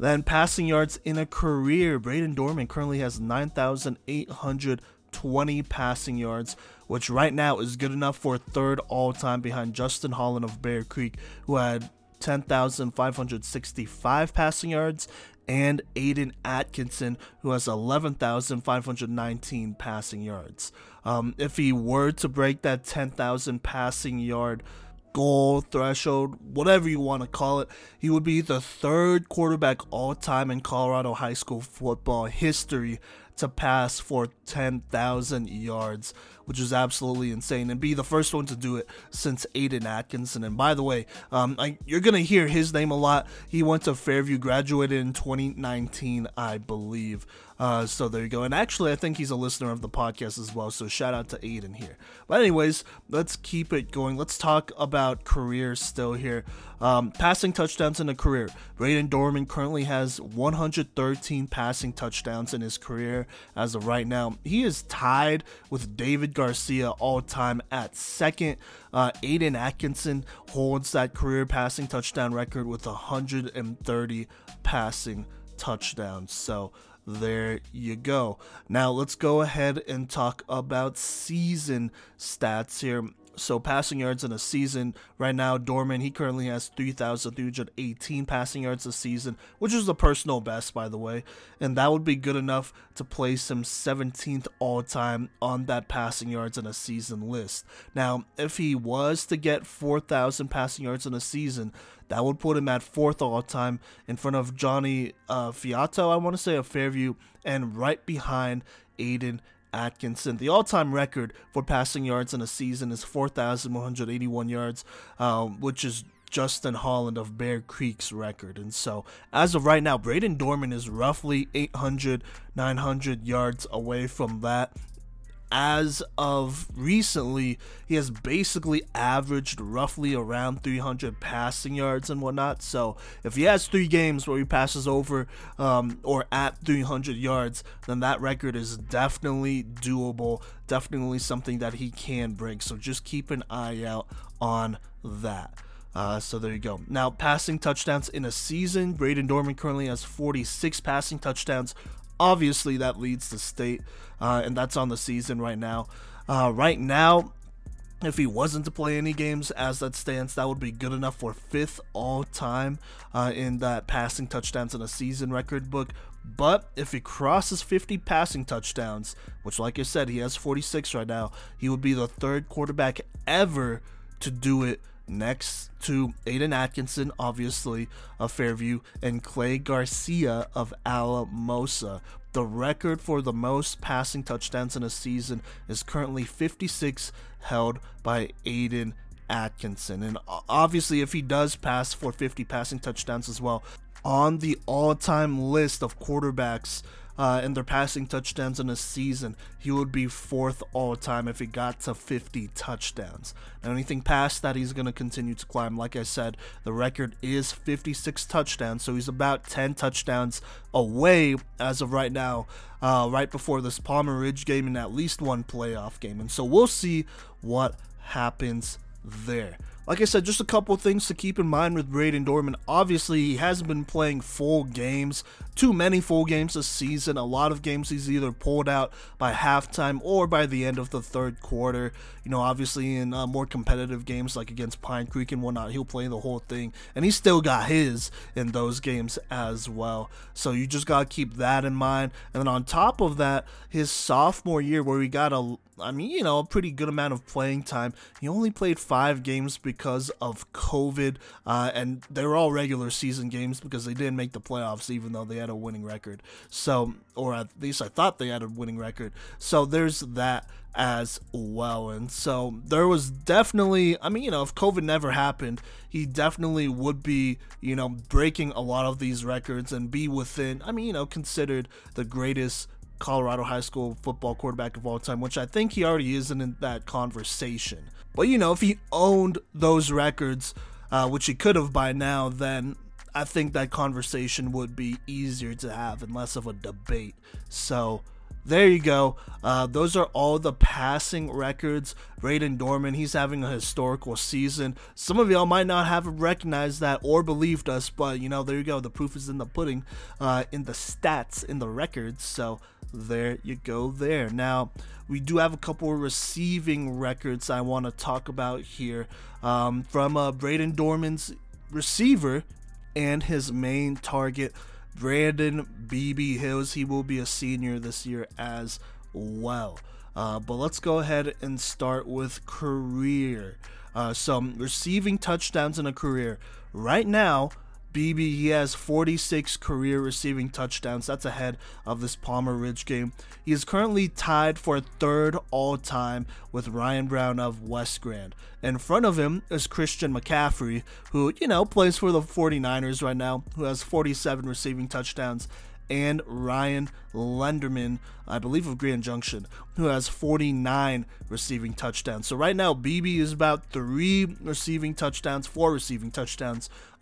Then passing yards in a career. Braden Dorman currently has 9,820 passing yards, which right now is good enough for 3rd all-time behind Justin Holland of Bear Creek, who had 10,565 passing yards, and Aiden Atkinson, who has 11,519 passing yards. If he were to break that 10,000 passing yard goal, threshold, whatever you want to call it, he would be the 3rd quarterback all time in Colorado high school football history to pass for 10,000 yards, which is absolutely insane, and be the first one to do it since Aiden Atkinson. And by the way, you're going to hear his name a lot. He went to Fairview, graduated in 2019, I believe. So there you go. And actually, I think he's a listener of the podcast as well, so shout out to Aiden here. But anyways, let's keep it going. Let's talk about careers still here. Passing touchdowns in a career. Braden Dorman currently has 113 passing touchdowns in his career as of right now. He is tied with David Garcia all-time at 2nd. Aiden Atkinson holds that career passing touchdown record with 130 passing touchdowns. So there you go. Now let's go ahead and talk about season stats here. So passing yards in a season right now, Dorman, he currently has 3,318 passing yards a season, which is the personal best, by the way, and that would be good enough to place him 17th all-time on that passing yards in a season list. Now, if he was to get 4,000 passing yards in a season, that would put him at 4th all-time in front of Johnny Fiato, I want to say, of Fairview, and right behind Aiden Atkinson. The all-time record for passing yards in a season is 4,181 yards, which is Justin Holland of Bear Creek's record. And so as of right now, Braden Dorman is roughly 900 yards away from that. As of recently, he has basically averaged roughly around 300 passing yards and whatnot. So if he has 3 games where he passes over or at 300 yards, then that record is definitely doable, definitely something that he can break. So just keep an eye out on that. So there you go. Now, passing touchdowns in a season. Braden Dorman currently has 46 passing touchdowns. Obviously, that leads to state, and that's on the season right now. Right now, if he wasn't to play any games as that stands, that would be good enough for 5th all-time in that passing touchdowns in a season record book. But if he crosses 50 passing touchdowns, which, like I said, he has 46 right now, he would be the 3rd quarterback ever to do it, next to Aiden Atkinson, obviously, of Fairview, and Clay Garcia of Alamosa. The record for the most passing touchdowns in a season is currently 56, held by Aiden Atkinson. And obviously, if he does pass 450 passing touchdowns as well, on the all-time list of quarterbacks and their passing touchdowns in a season, he would be fourth all-time if he got to 50 touchdowns. Now, anything past that, he's going to continue to climb. Like I said, the record is 56 touchdowns, so he's about 10 touchdowns away as of right now, right before this Palmer Ridge game and at least one playoff game. And so we'll see what happens there. Like I said, just a couple things to keep in mind with Braden Dorman. Obviously, he hasn't been playing full games, too many full games this season. A lot of games he's either pulled out by halftime or by the end of the third quarter. You know, obviously in more competitive games like against Pine Creek and whatnot, he'll play the whole thing. And he still got his in those games as well. So you just got to keep that in mind. And then on top of that, his sophomore year where he got a pretty good amount of playing time. He only played 5 games because of COVID, and they were all regular season games because they didn't make the playoffs, even though they had a winning record. So, or at least I thought they had a winning record. So there's that as well. And so there was definitely, if COVID never happened, he definitely would be, breaking a lot of these records and be within, considered the greatest Colorado high school football quarterback of all time, which I think he already isn't in that conversation. But if he owned those records, which he could have by now, then I think that conversation would be easier to have and less of a debate. So there you go. Those are all the passing records. Braden Dorman, he's having a historical season. Some of y'all might not have recognized that or believed us, but there you go. The proof is in the pudding, in the stats, in the records. So there you go there. Now, we do have a couple of receiving records I want to talk about here, from Braden Dorman's receiver and his main target, Brandon BB Hills. He will be a senior this year as well. But let's go ahead and start with career. Some receiving touchdowns in a career. Right now, BB, he has 46 career receiving touchdowns. That's ahead of this Palmer Ridge game. He is currently tied for third all-time with Ryan Brown of West Grand. In front of him is Christian McCaffrey, who, plays for the 49ers right now, who has 47 receiving touchdowns, and Ryan Lenderman, I believe of Grand Junction, who has 49 receiving touchdowns. So right now, BB is about 4 receiving touchdowns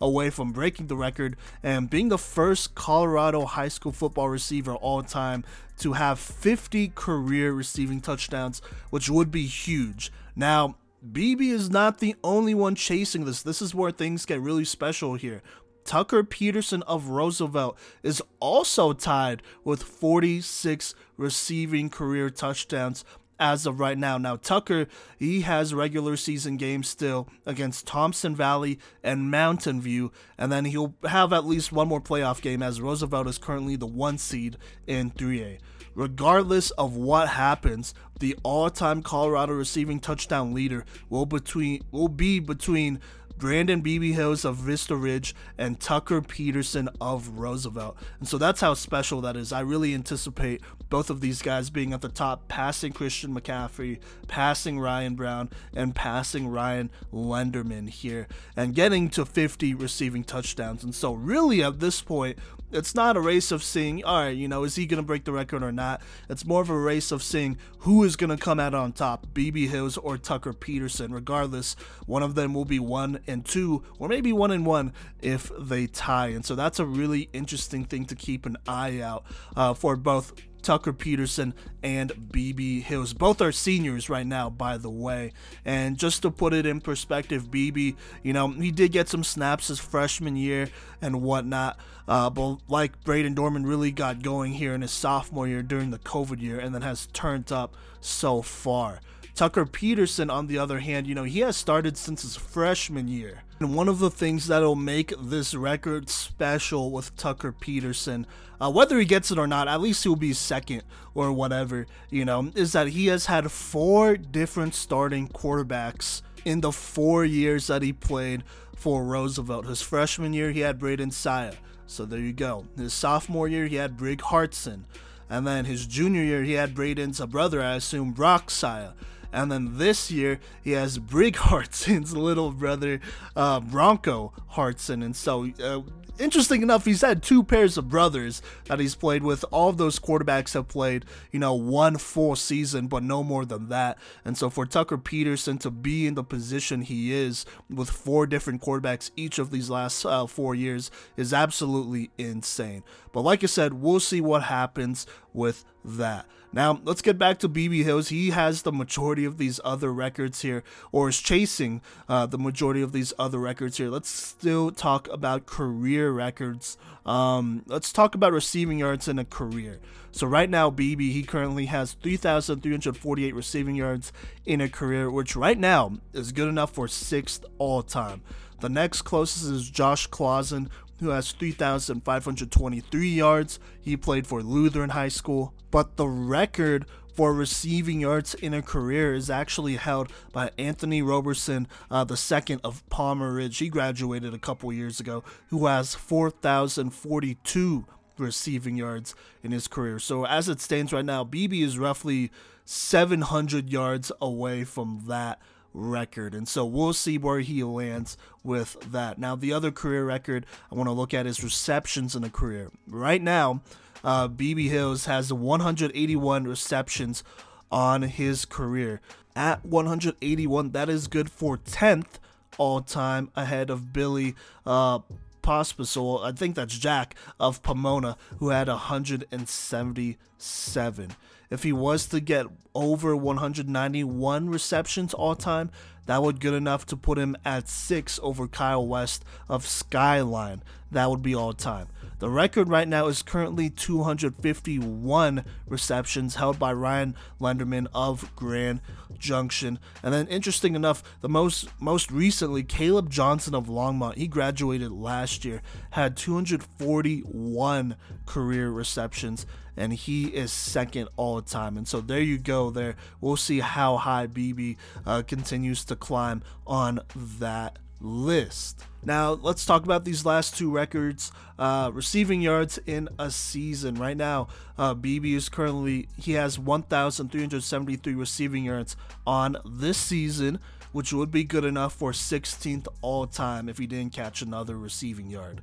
away from breaking the record and being the first Colorado high school football receiver all time to have 50 career receiving touchdowns, which would be huge. Now, BB is not the only one chasing this. This is where things get really special here. Tucker Peterson of Roosevelt is also tied with 46 receiving career touchdowns as of right now. Now, Tucker, he has regular season games still against Thompson Valley and Mountain View, and then he'll have at least one more playoff game as Roosevelt is currently the 1 seed in 3A. Regardless of what happens, the all-time Colorado receiving touchdown leader will be between Brandon BB Hills of Vista Ridge and Tucker Peterson of Roosevelt. And so that's how special that is. I really anticipate both of these guys being at the top, passing Christian McCaffrey, passing Ryan Brown, and passing Ryan Lenderman here, and getting to 50 receiving touchdowns. And so really at this point, it's not a race of seeing, all right, is he going to break the record or not? It's more of a race of seeing who is going to come out on top, BB Hills or Tucker Peterson. Regardless, one of them will be 1 and 2, or maybe 1 and 1 if they tie. And so that's a really interesting thing to keep an eye out for both Tucker Peterson and BB Hills. Both are seniors right now, by the way. And just to put it in perspective, BB, he did get some snaps his freshman year and whatnot, but like Braden Dorman really got going here in his sophomore year during the COVID year and then has turned up so far. Tucker Peterson, on the other hand, he has started since his freshman year. And one of the things that'll make this record special with Tucker Peterson, whether he gets it or not, at least he'll be second or whatever, is that he has had 4 different starting quarterbacks in the 4 years that he played for Roosevelt. His freshman year, he had Braden Saya. So there you go. His sophomore year, he had Brig Hartson. And then his junior year, he had Braden's brother, I assume, Brock Saya. And then this year, he has Brig Hartson's little brother, Bronco Hartson. And so, interesting enough, he's had two pairs of brothers that he's played with. All of those quarterbacks have played, you know, one full season, but no more than that. And so for Tucker Peterson to be in the position he is with four different quarterbacks each of these last 4 years is absolutely insane. But like I said, we'll see what happens with that. Now, let's get back to BB Hills. He has the majority of these other records here, or is chasing the majority of these other records here. Let's still talk about career records. Let's talk about receiving yards in a career. So right now, BB, he currently has 3,348 receiving yards in a career, which right now is good enough for 6th all-time. The next closest is Josh Clausen, who has 3,523 yards. He played for Lutheran High School. But the record for receiving yards in a career is actually held by Anthony Roberson, the second of Palmer Ridge. He graduated a couple years ago, who has 4,042 receiving yards in his career. So as it stands right now, BB is roughly 700 yards away from that record, and so we'll see where he lands with that. Now, the other career record I want to look at is receptions in a career. Right now, BB Hills has 181 receptions on his career. At 181, that is good for 10th all time, ahead of Billy Pospisil, I think that's Jack of Pomona, who had 177. If he was to get over 191 receptions all time, that would be good enough to put him at 6 over Kyle West of Skyline. That would be all time. The record right now is currently 251 receptions, held by Ryan Lenderman of Grand Junction. And then, interesting enough, the most recently, Caleb Johnson of Longmont, he graduated last year, had 241 career receptions, and he is 2nd all time. And so there you go there. We'll see how high BB continues to climb on that list. Now, let's talk about these last two records. Receiving yards in a season. Right now, BB is currently, he has 1,373 receiving yards on this season, which would be good enough for 16th all-time if he didn't catch another receiving yard.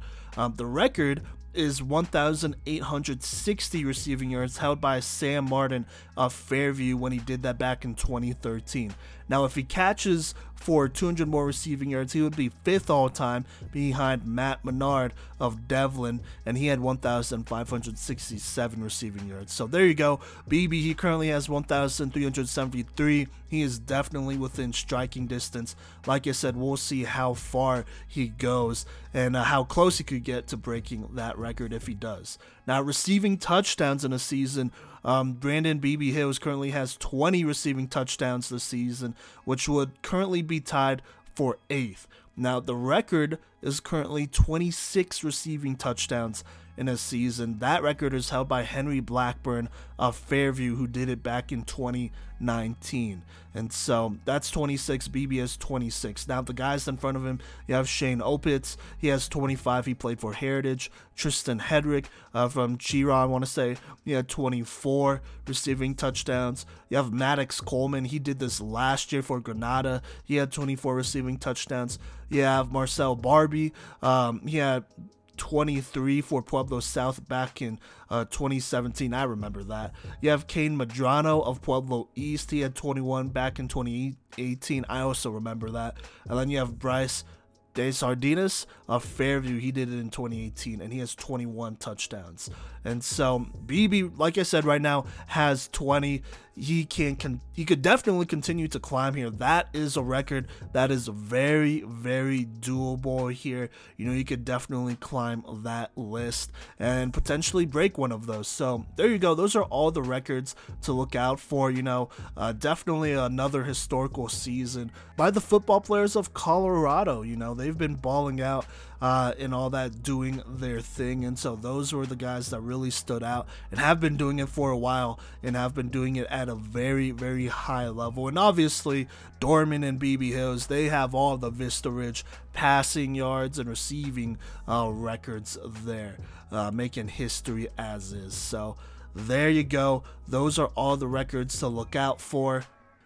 The record is 1,860 receiving yards, held by Sam Martin of Fairview when he did that back in 2013. Now, if he catches for 200 more receiving yards, he would be 5th all-time behind Matt Menard of Devlin, and he had 1,567 receiving yards. So there you go. BB, he currently has 1,373. He is definitely within striking distance. Like I said, we'll see how far he goes and how close he could get to breaking that record if he does. Now, receiving touchdowns in a season, Brandon BB Hills currently has 20 receiving touchdowns this season, which would currently be tied for 8th. Now, the record is currently 26 receiving touchdowns in a season. That record is held by Henry Blackburn of Fairview, who did it back in 2019. And so that's 26. BB has 26. Now, the guys in front of him, you have Shane Opitz. He has 25. He played for Heritage. Tristan Hedrick from Chira, I want to say, he had 24 receiving touchdowns. You have Maddox Coleman. He did this last year for Granada. He had 24 receiving touchdowns. You have Marcel Barbie. He had 23 for Pueblo South back in 2017. I remember that. You have Kane Medrano of Pueblo East. He had 21 back in 2018. I also remember that. And then you have Bryce DeSardinas of Fairview. He did it in 2018, and he has 21 touchdowns. And so BB, like I said, right now has 20. He could definitely continue to climb here. That is a record that is very, very doable here. You know, he could definitely climb that list and potentially break one of those. So there you go. Those are all the records to look out for. You know, definitely another historical season by the football players of Colorado. You know, they've been balling out and all that, doing their thing. And so those were the guys that really stood out and have been doing it for a while and have been doing it at a very, very high level. And obviously, Dorman and BB Hills, they have all the Vista Ridge passing yards and receiving records there, making history as is. So there you go. Those are all the records to look out for.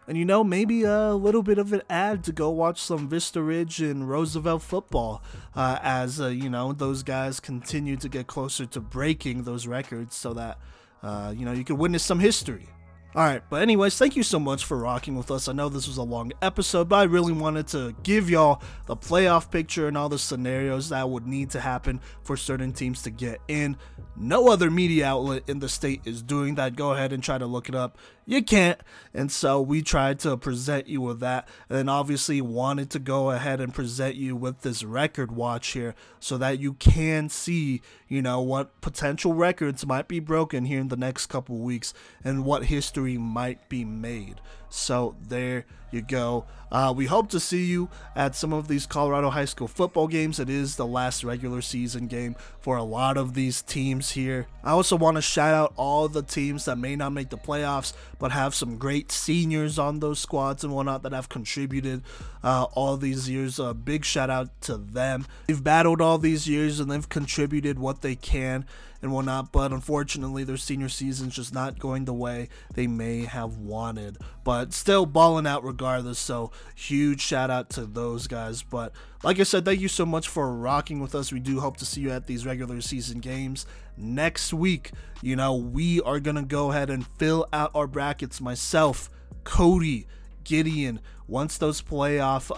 And you know, maybe a little bit of an ad to go watch some Vista Ridge and Roosevelt football as those guys continue to get closer to breaking those records so that, you can witness some history. All right, but anyways, thank you so much for rocking with us. I know this was a long episode, but I really wanted to give y'all the playoff picture and all the scenarios that would need to happen for certain teams to get in. No other media outlet in the state is doing that. Go ahead and try to look it up. You can't. And so we tried to present you with that, and then obviously wanted to go ahead and present you with this record watch here so that you can see, what potential records might be broken here in the next couple weeks and what history might be made. So there you go. We hope to see you at some of these Colorado high school football games. It is the last regular season game for a lot of these teams here. I also want to shout out all the teams that may not make the playoffs but have some great seniors on those squads and whatnot that have contributed all these years. A big shout out to them. They've battled all these years and they've contributed what they can and whatnot, but unfortunately their senior season's just not going the way they may have wanted, but still balling out regardless. So huge shout out to those guys. But like I said, thank you so much for rocking with us. We do hope to see you at these regular season games. Next week, we are gonna go ahead and fill out our brackets. Myself, Cody, Gideon, once those playoff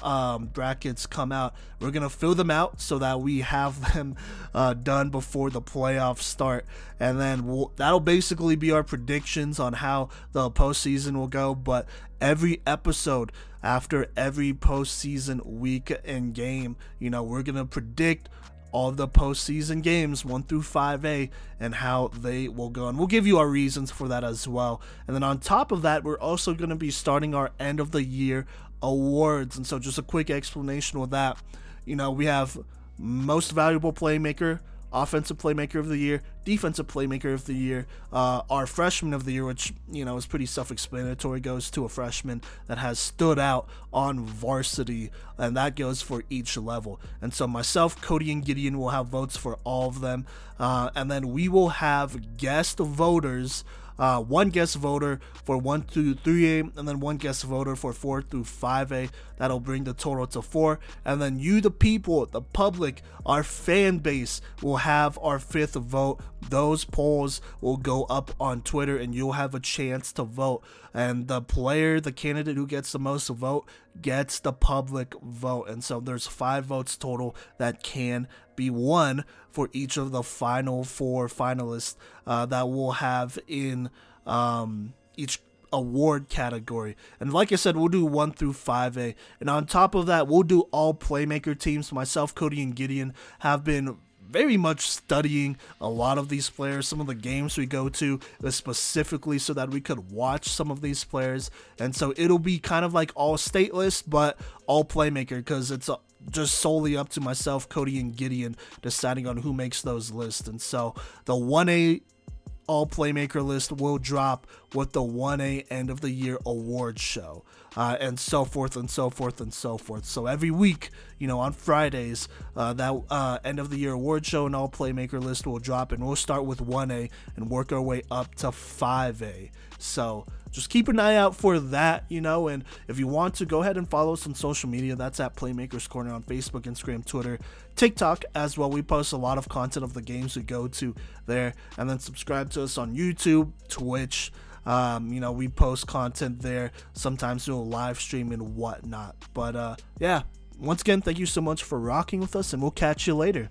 brackets come out, we're going to fill them out so that we have them done before the playoffs start. And then that'll basically be our predictions on how the postseason will go. But every episode after every postseason week and game, we're going to predict all the postseason games 1 through 5A and how they will go. And we'll give you our reasons for that as well. And then on top of that, we're also going to be starting our end of the year awards. And so just a quick explanation with that. We have most valuable playmaker, offensive playmaker of the year, defensive playmaker of the year, our freshman of the year, which, is pretty self-explanatory, goes to a freshman that has stood out on varsity, and that goes for each level. And so myself, Cody, and Gideon will have votes for all of them, and then we will have guest voters, one guest voter for 1 through 3A, and then one guest voter for 4 through 5A. That'll bring the total to 4. And then you, the people, the public, our fan base, will have our 5th vote. Those polls will go up on Twitter and you'll have a chance to vote. And the candidate who gets the most vote gets the public vote. And so there's 5 votes total that can be won for each of the final 4 finalists that we'll have in each award category. And like I said, we'll do 1 through 5A. And on top of that, we'll do all playmaker teams. Myself, Cody, and Gideon have been very much studying a lot of these players. Some of the games we go to is specifically so that we could watch some of these players. And so it'll be kind of like all stateless, but all playmaker, because it's just solely up to myself, Cody, and Gideon deciding on who makes those lists. And so the 1A all playmaker list will drop with the 1A end of the year award show, and so forth and so forth and so forth. So every week, on Fridays, that end of the year award show and all playmaker list will drop, and we'll start with 1A and work our way up to 5A. So just keep an eye out for that, and if you want to, go ahead and follow us on social media. That's at Playmakers Corner on Facebook, Instagram, Twitter, TikTok as well. We post a lot of content of the games we go to there, and then subscribe to us on YouTube, Twitch. We post content there. Sometimes we'll live stream and whatnot. But once again, thank you so much for rocking with us, and we'll catch you later.